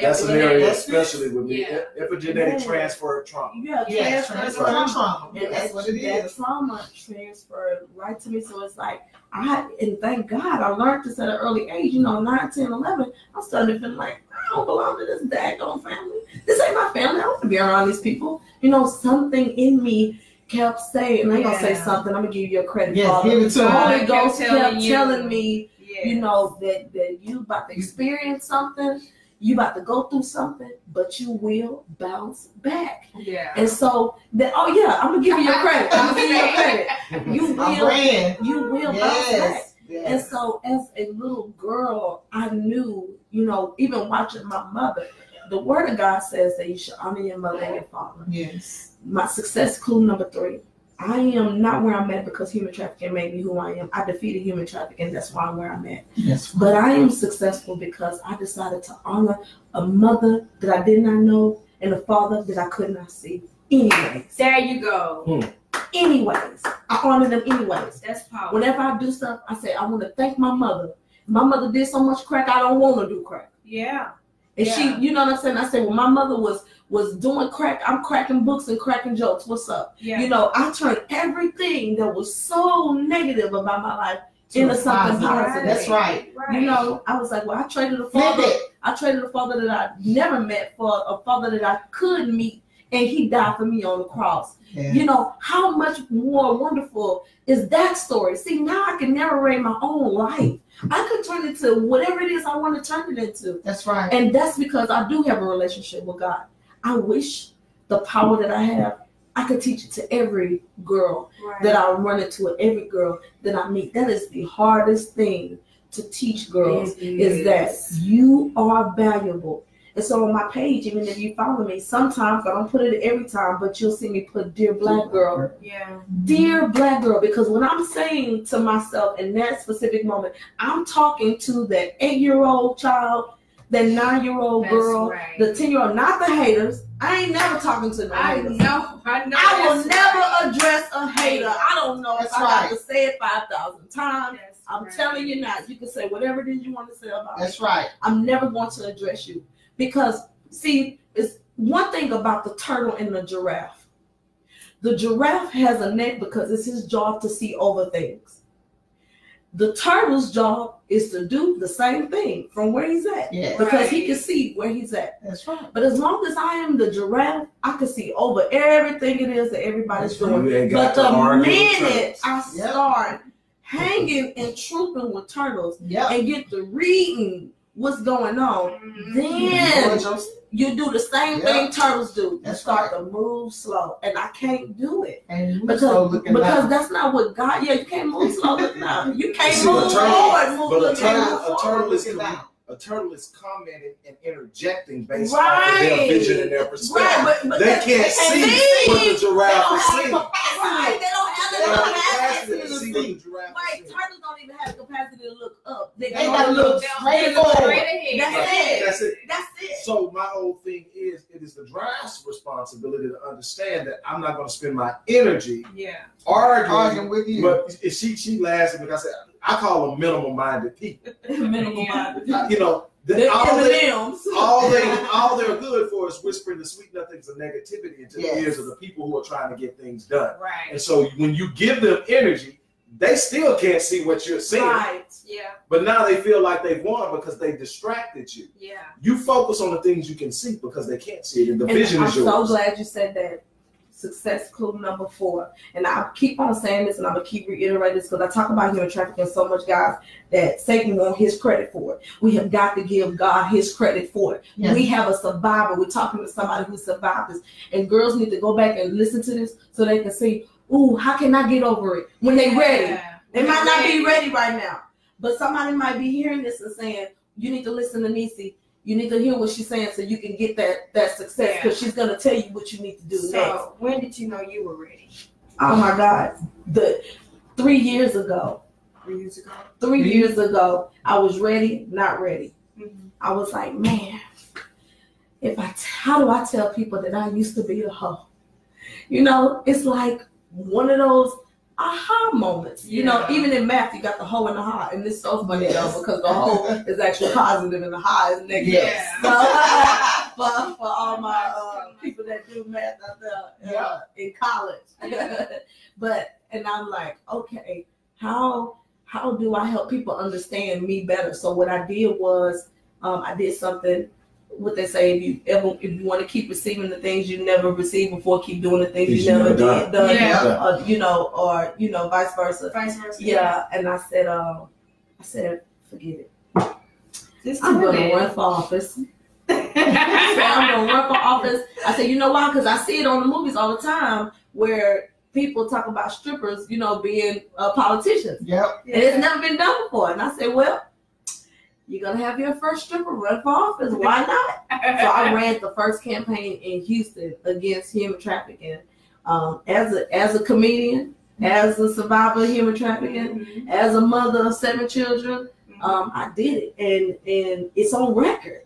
that's an area especially with me. Yeah. Epigenetic yeah. transfer of trauma. Yeah, yeah transfer of trauma. And that's, that's what it that is. Trauma transferred right to me. So it's like I and thank God I learned this at an early age. You know, nine, ten, eleven. I started feeling like I don't belong to this daggone family. This ain't my family. I don't want to be around these people. You know, something in me kept saying, and I'm yeah. gonna say something. I'm gonna give you a credit. Yes, give it to me. Holy Ghost kept telling me. Yes. You know, that, that you about to experience something, you about to go through something, but you will bounce back. Yeah. And so, that oh yeah, I'm going to give you your credit. I'm going to give you your credit. You will, you will yes. bounce back. Yes. And so as a little girl, I knew, you know, even watching my mother, the word of God says that you should honor your mother and your father. Yes. My success clue number three. I am not where I'm at because human trafficking made me who I am. I defeated human trafficking. That's why I'm where I'm at. Yes. But I am successful because I decided to honor a mother that I did not know and a father that I could not see. Anyways. There you go. Hmm. Anyways. I honor them anyways. That's powerful. Whenever I do stuff, I say, I want to thank my mother. My mother did so much crack, I don't want to do crack. Yeah. And yeah. she, you know what I'm saying? I say, well, my mother was was doing crack. I'm cracking books and cracking jokes. What's up? Yeah. You know, I turned everything that was so negative about my life to into something positive. positive. That's right. right. You know, I was like, well, I traded a father. I traded a father that I never met for a father that I could meet, and he died for me on the cross. Yeah. You know, how much more wonderful is that story? See, now I can narrate my own life. I could turn it to whatever it is I want to turn it into. That's right. And that's because I do have a relationship with God. I wish the power that I have, I could teach it to every girl right. that I run into, every girl that I meet. That is the hardest thing to teach girls it is. is that you are valuable. And so on my page, even if you follow me, sometimes I don't put it every time, but you'll see me put Dear Black Girl. Yeah. Dear Black Girl, because when I'm saying to myself in that specific moment, I'm talking to that eight-year-old child, that nine-year-old That's girl, right. the ten-year-old, not the haters. I ain't never talking to no I haters. know. I know. I will never right. address a hater. I don't know That's if I right. have to say it five thousand times. That's I'm right. telling you now, you can say whatever it is you want to say about That's me. Right. I'm never going to address you. Because, see, it's one thing about the turtle and the giraffe. The giraffe has a neck because it's his job to see over things. The turtle's job is to do the same thing from where he's at. Yes. Because right. he can see where he's at. That's right. But as long as I am the giraffe, I can see over everything it is that everybody's That's doing. But the minute I start yep. hanging and trooping with turtles yep. and get to reading what's going on, then you do the same yep. thing turtles do. You start right. to move slow, and I can't do it. And because slow because loud. That's not what God. Yeah, you can't move slow looking out. You can't see, move forward. Move but a turtle, a turtle is loud. A turtle is commenting and interjecting based right. on their vision and their perspective. Right, but, but they can't they see, see what the giraffe is seeing. Right. They don't have the capacity, capacity to see what the giraffe right. is. Right, turtles don't even have the capacity to look up. They, they got to look straight forward. Right That's, That's it. it. That's it. That's it. So my whole thing is, it is the giraffe's responsibility to understand that I'm not going to spend my energy yeah. arguing, arguing with you. But if she she laughs because I said. I call them minimal-minded people. Minimal-minded people. You know, the, all, they, all, they, all they're good for is whispering the sweet nothings of negativity into yes. the ears of the people who are trying to get things done. Right. And so when you give them energy, they still can't see what you're seeing. Right, yeah. But now they feel like they've won because they distracted you. Yeah. You focus on the things you can see because they can't see it, and the and vision I'm is yours. I'm so glad you said that. Success clue number four, and I keep on saying this, and I'm gonna keep reiterating this because I talk about human trafficking so much, guys, that Satan wants his credit for it. We have got to give God his credit for it. Yes. We have a survivor. We're talking to somebody who survived this, and girls need to go back and listen to this so they can see, ooh, how can I get over it when they're ready? They might not be ready right now, but somebody might be hearing this and saying, you need to listen to Niecy. You need to hear what she's saying so you can get that, that success, because yeah. she's going to tell you what you need to do so, next. When did you know you were ready? Oh, my God. The, three years ago. Three years ago? Three mm-hmm. years ago, I was ready, not ready. Mm-hmm. I was like, man, if I, how do I tell people that I used to be a hoe? You know, it's like one of those aha moments. You yeah. know, even in math, you got the hoe and the ha, and it's so funny yes. though, because the hoe is actually positive and the ha is negative. Yes. So, for, for all my uh, people that do math out there uh, yeah. in college. But, and I'm like, okay, how, how do I help people understand me better? So what I did was, um, I did something, what they say, if you ever, if you want to keep receiving the things you never received before, keep doing the things you, you never did done, done yeah. or, you know, or, you know, vice versa. Vice versa. Yeah. And I said, um, I said, forget it. This I'm going to run for office. So I'm going to run for office. I said, you know why? Because I see it on the movies all the time where people talk about strippers, you know, being uh, politicians. Yep. And it's never been done before. And I said, well, you're going to have your first stripper run for office. Why not? So I ran the first campaign in Houston against human trafficking. Um, as a as a comedian, as a survivor of human trafficking, mm-hmm. as a mother of seven children, mm-hmm. um, I did it. And, and it's on record.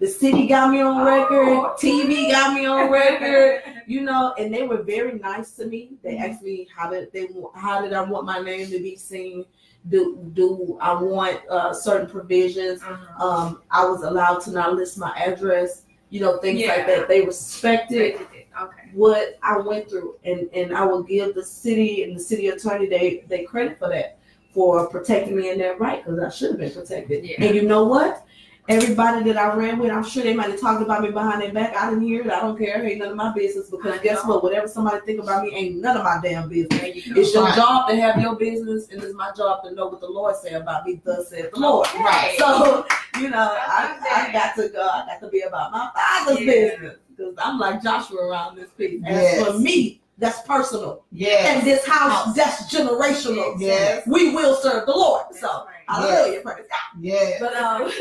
The city got me on record. Oh. T V got me on record. You know, and they were very nice to me. They asked me, how did, they, how did I want my name to be seen? Do do I want uh, certain provisions? Uh-huh. Um, I was allowed to not list my address, you know, things yeah. like that. They respected okay. what I went through, and, and I will give the city and the city attorney they, they credit for that, for protecting me in that right, because I should have been protected. Yeah. And you know what? Everybody that I ran with, I'm sure they might have talked about me behind their back. I didn't hear it. I don't care. It ain't none of my business, because guess what? Whatever somebody think about me ain't none of my damn business. It's your job to have your business, and it's my job to know what the Lord said about me. Thus said the Lord. Right. So, you know, I, I got to go. I got to be about my Father's yeah. business, because I'm like Joshua around this piece. Yes. As for me, that's personal. Yes. And this house, that's generational. Yes. We will serve the Lord. That's so, I love you. Yes. But, um...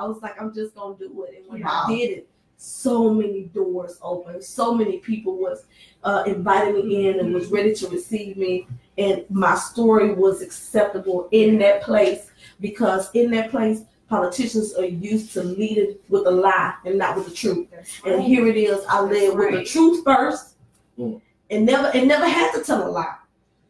I was like, I'm just going to do it. And when wow. I did it, so many doors opened. So many people was uh, inviting me in and was ready to receive me. And my story was acceptable in that place, because in that place, politicians are used to leading with a lie and not with the truth. Right. And here it is. I That's led right. with the truth first mm. and never and never had to tell a lie.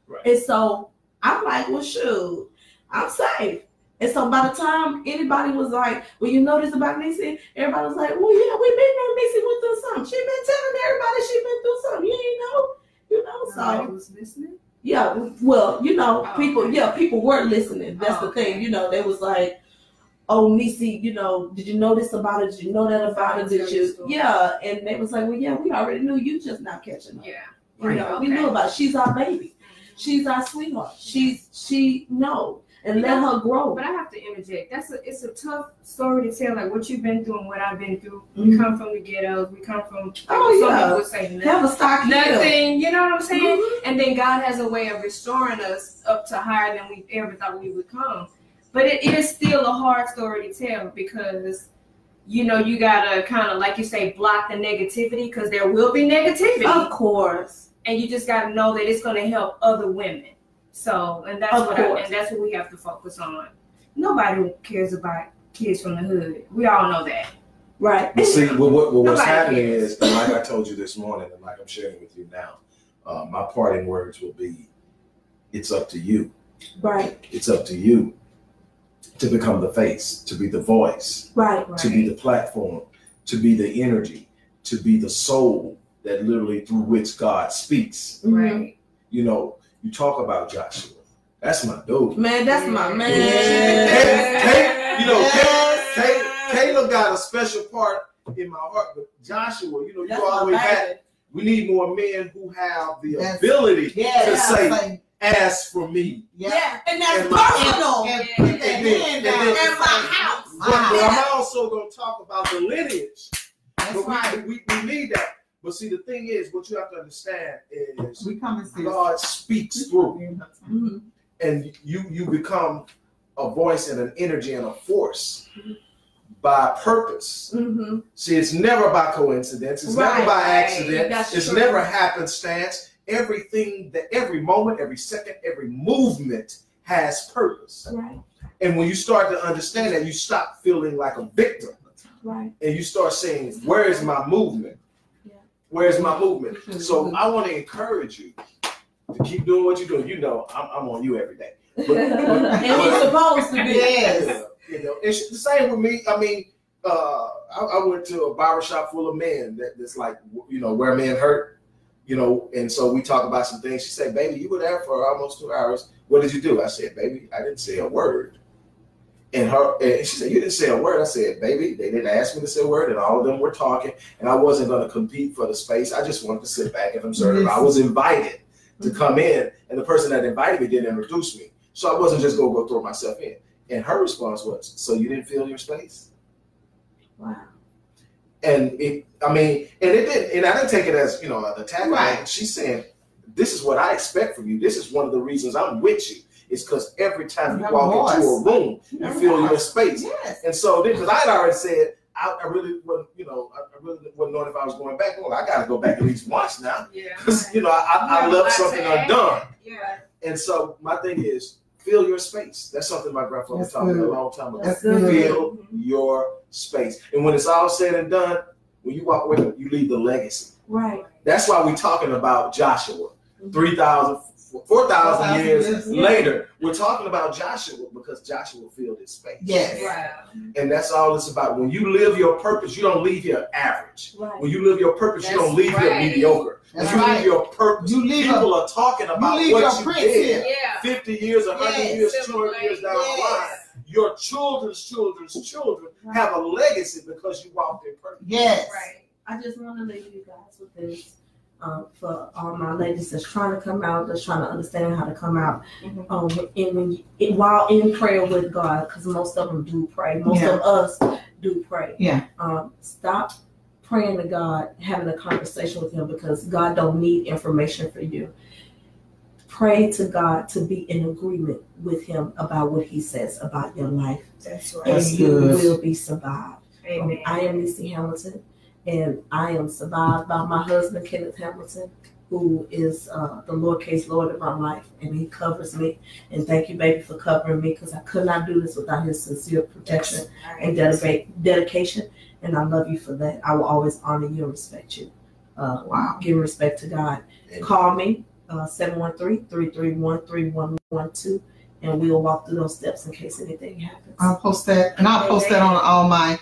Right. And so I'm like, well, shoot, I'm safe. And so by the time anybody was like, well, you know this about Niecy, everybody was like, well, yeah, we been know Niecy went through something. She been telling everybody she been through something. You ain't know, you know. So I was listening. Yeah, well, you know, oh, people, okay. yeah, people were listening. That's oh, the thing, okay. you know. They was like, oh, Niecy, you know, did you know this about it? Did you know that about it? Did you? Yeah, and they was like, well, yeah, we already knew. You just not catching up. Yeah, you right. know, okay. we knew about it. She's our baby. She's our sweetheart. She's she no. and let her grow. But I have to interject. That's a, it's a tough story to tell, like what you've been through and what I've been through. Mm-hmm. We come from the ghettos. We come from, like, oh, some yeah. people say nothing. Have a stock nothing. You know what I'm saying? Mm-hmm. And then God has a way of restoring us up to higher than we ever thought we would come. But it is still a hard story to tell because, you know, you got to kind of, like you say, block the negativity because there will be negativity. Of course. And you just got to know that it's going to help other women. So, and that's what I, and that's what we have to focus on. Nobody cares about kids from the hood. We all know that. Right. But see, well, what, well, what's happening cares. Is, like I told you this morning, and like I'm sharing with you now, uh, my parting words will be, it's up to you. Right. It's up to you to become the face, to be the voice, right, right. to be the platform, to be the energy, to be the soul that literally through which God speaks. Right. You know, you talk about Joshua. That's my dude. Man, that's my man. Kay, Kay, you know, Kay, Caleb got a special part in my heart, but Joshua, you know, you that's always had, we need more men who have the that's, ability yeah, to yeah, say, like, ask for me. Yeah, yeah. And that's and personal. And, and, and, and, then, and then and my house. But, my but house. I'm also going to talk about the lineage. That's but right. We, we, we need that. But see, the thing is, what you have to understand is we come and God speaks through, mm-hmm. and you you become a voice and an energy and a force mm-hmm. by purpose. Mm-hmm. See, it's never by coincidence. It's right. never by accident. That's it's true. Never happenstance. Everything, that every moment, every second, every movement has purpose. Right. And when you start to understand that, you stop feeling like a victim, right. and you start saying, "Where is my movement?" Where's my movement? So I want to encourage you to keep doing what you're doing. You know, I'm, I'm on you every day. But, but, and you're supposed to be. Yes. You know, it's the same with me. I mean, uh, I, I went to a barbershop full of men that, that's like, you know, where men hurt, you know, and so we talk about some things. She said, baby, you were there for almost two hours. What did you do? I said, baby, I didn't say a word. And her, and she said, you didn't say a word. I said, baby, they didn't ask me to say a word, and all of them were talking, and I wasn't going to compete for the space. I just wanted to sit back and observe. Mm-hmm. I was invited to come in, and the person that invited me didn't introduce me, so I wasn't just going to go throw myself in. And her response was, so you didn't feel your space? Wow. And it, I mean, and it didn't, and I didn't take it as, you know, an attack. Right. She's saying, this is what I expect from you. This is one of the reasons I'm with you. It's because every time you that walk was. into a room, you that feel was. your space. Yes. And so, because I'd already said, I, I really wasn't, you know, I really wasn't knowing if I was going back. Well, I got to go back at least once now. Because, yeah. you know, I, I, I left something undone. Yeah. And so, my thing is, feel your space. That's something my grandfather taught me a long time ago. That's feel good. your space. And when it's all said and done, when you walk away, you leave the legacy. Right. That's why we're talking about Joshua. three thousand, four thousand years yeah. later, we're talking about Joshua because Joshua filled his space. Yes. Wow. And that's all it's about. When you live your purpose, you don't leave your average. Right. When you live your purpose, that's you don't leave right. your mediocre. That's when you right. leave your purpose, you leave people a, are talking about you what you did yeah. fifty years, one hundred yes. years, two hundred years down yes. the line. Your children's children's children right. have a legacy because you walked in purpose. Yes. Right. I just want to leave you guys with this. Um, for all my ladies that's trying to come out, that's trying to understand how to come out, mm-hmm. um, and when you, and while in prayer with God, because most of them do pray, most yeah. of us do pray. Yeah. Um, stop praying to God, having a conversation with Him, because God don't need information for you. Pray to God to be in agreement with Him about what He says about your life. That's right. And that's you good. will be survived. Amen. Um, I am Niecy Hamilton. And I am survived by my husband, Kenneth Hamilton, who is uh, the lowercase Lord of my life. And he covers me. And thank you, baby, for covering me, because I could not do this without his sincere protection and dedicate, dedication. And I love you for that. I will always honor you and respect you. Uh, wow. Give respect to God. Call me, uh, seven one three, three three one, three one one two, and we'll walk through those steps in case anything happens. I'll post that. And I'll post that on all my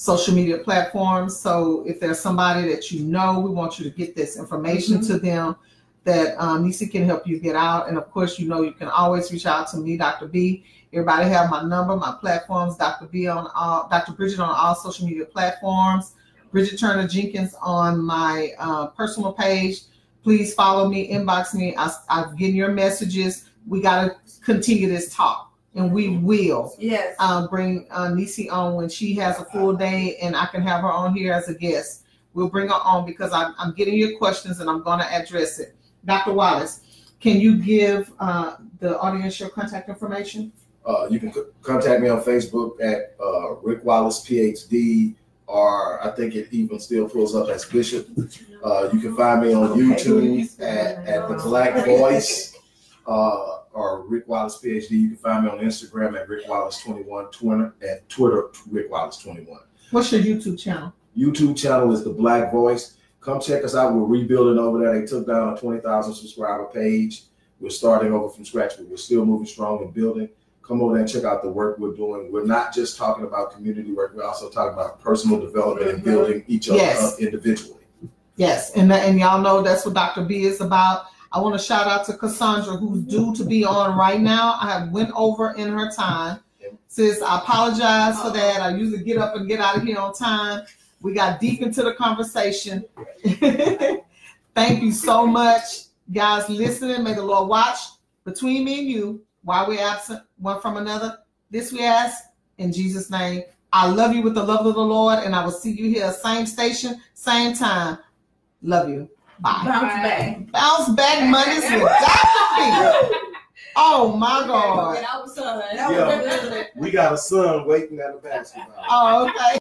social media platforms. So if there's somebody that you know, we want you to get this information mm-hmm. to them that um, Niecy can help you get out. And of course, you know, you can always reach out to me, Doctor B. Everybody have my number, my platforms, Doctor B on all, Doctor Bridget on all social media platforms, Bridget Turner Jenkins on my uh, personal page. Please follow me, inbox me. I, I've given your messages. We got to continue this talk. and we will yes. uh, bring uh, Niecy on when she has a full day and I can have her on here as a guest. We'll bring her on because I'm, I'm getting your questions and I'm going to address it. Doctor Wallace, can you give uh, the audience your contact information? Uh, you can c- contact me on Facebook at uh, Rick Wallace, P H D, or I think it even still pulls up as Bishop. Uh, you can find me on YouTube at, at The Black Voice uh, or Rick Wallace, P H D. You can find me on Instagram at Rick Wallace twenty-one, Twitter at Twitter Rick Wallace twenty-one. What's your YouTube channel? YouTube channel is The Black Voice. Come check us out. We're rebuilding over there. They took down a twenty thousand subscriber page. We're starting over from scratch, but we're still moving strong and building. Come over there and check out the work we're doing. We're not just talking about community work. We're also talking about personal development and building each other yes. up individually. Yes, and that, and y'all know that's what Doctor B is about. I want to shout out to Cassandra, who's due to be on right now. I have went over in her time. Sis, I apologize for that. I usually get up and get out of here on time. We got deep into the conversation. Thank you so much, guys, listening. May the Lord watch between me and you while we're absent one from another. This we ask in Jesus' name. I love you with the love of the Lord, and I will see you here, same station, same time. Love you. Bye. Bounce back. Bounce back Mondays with Doctor B. Oh my God. Yeah, we got a son waiting at the basketball. Oh, okay.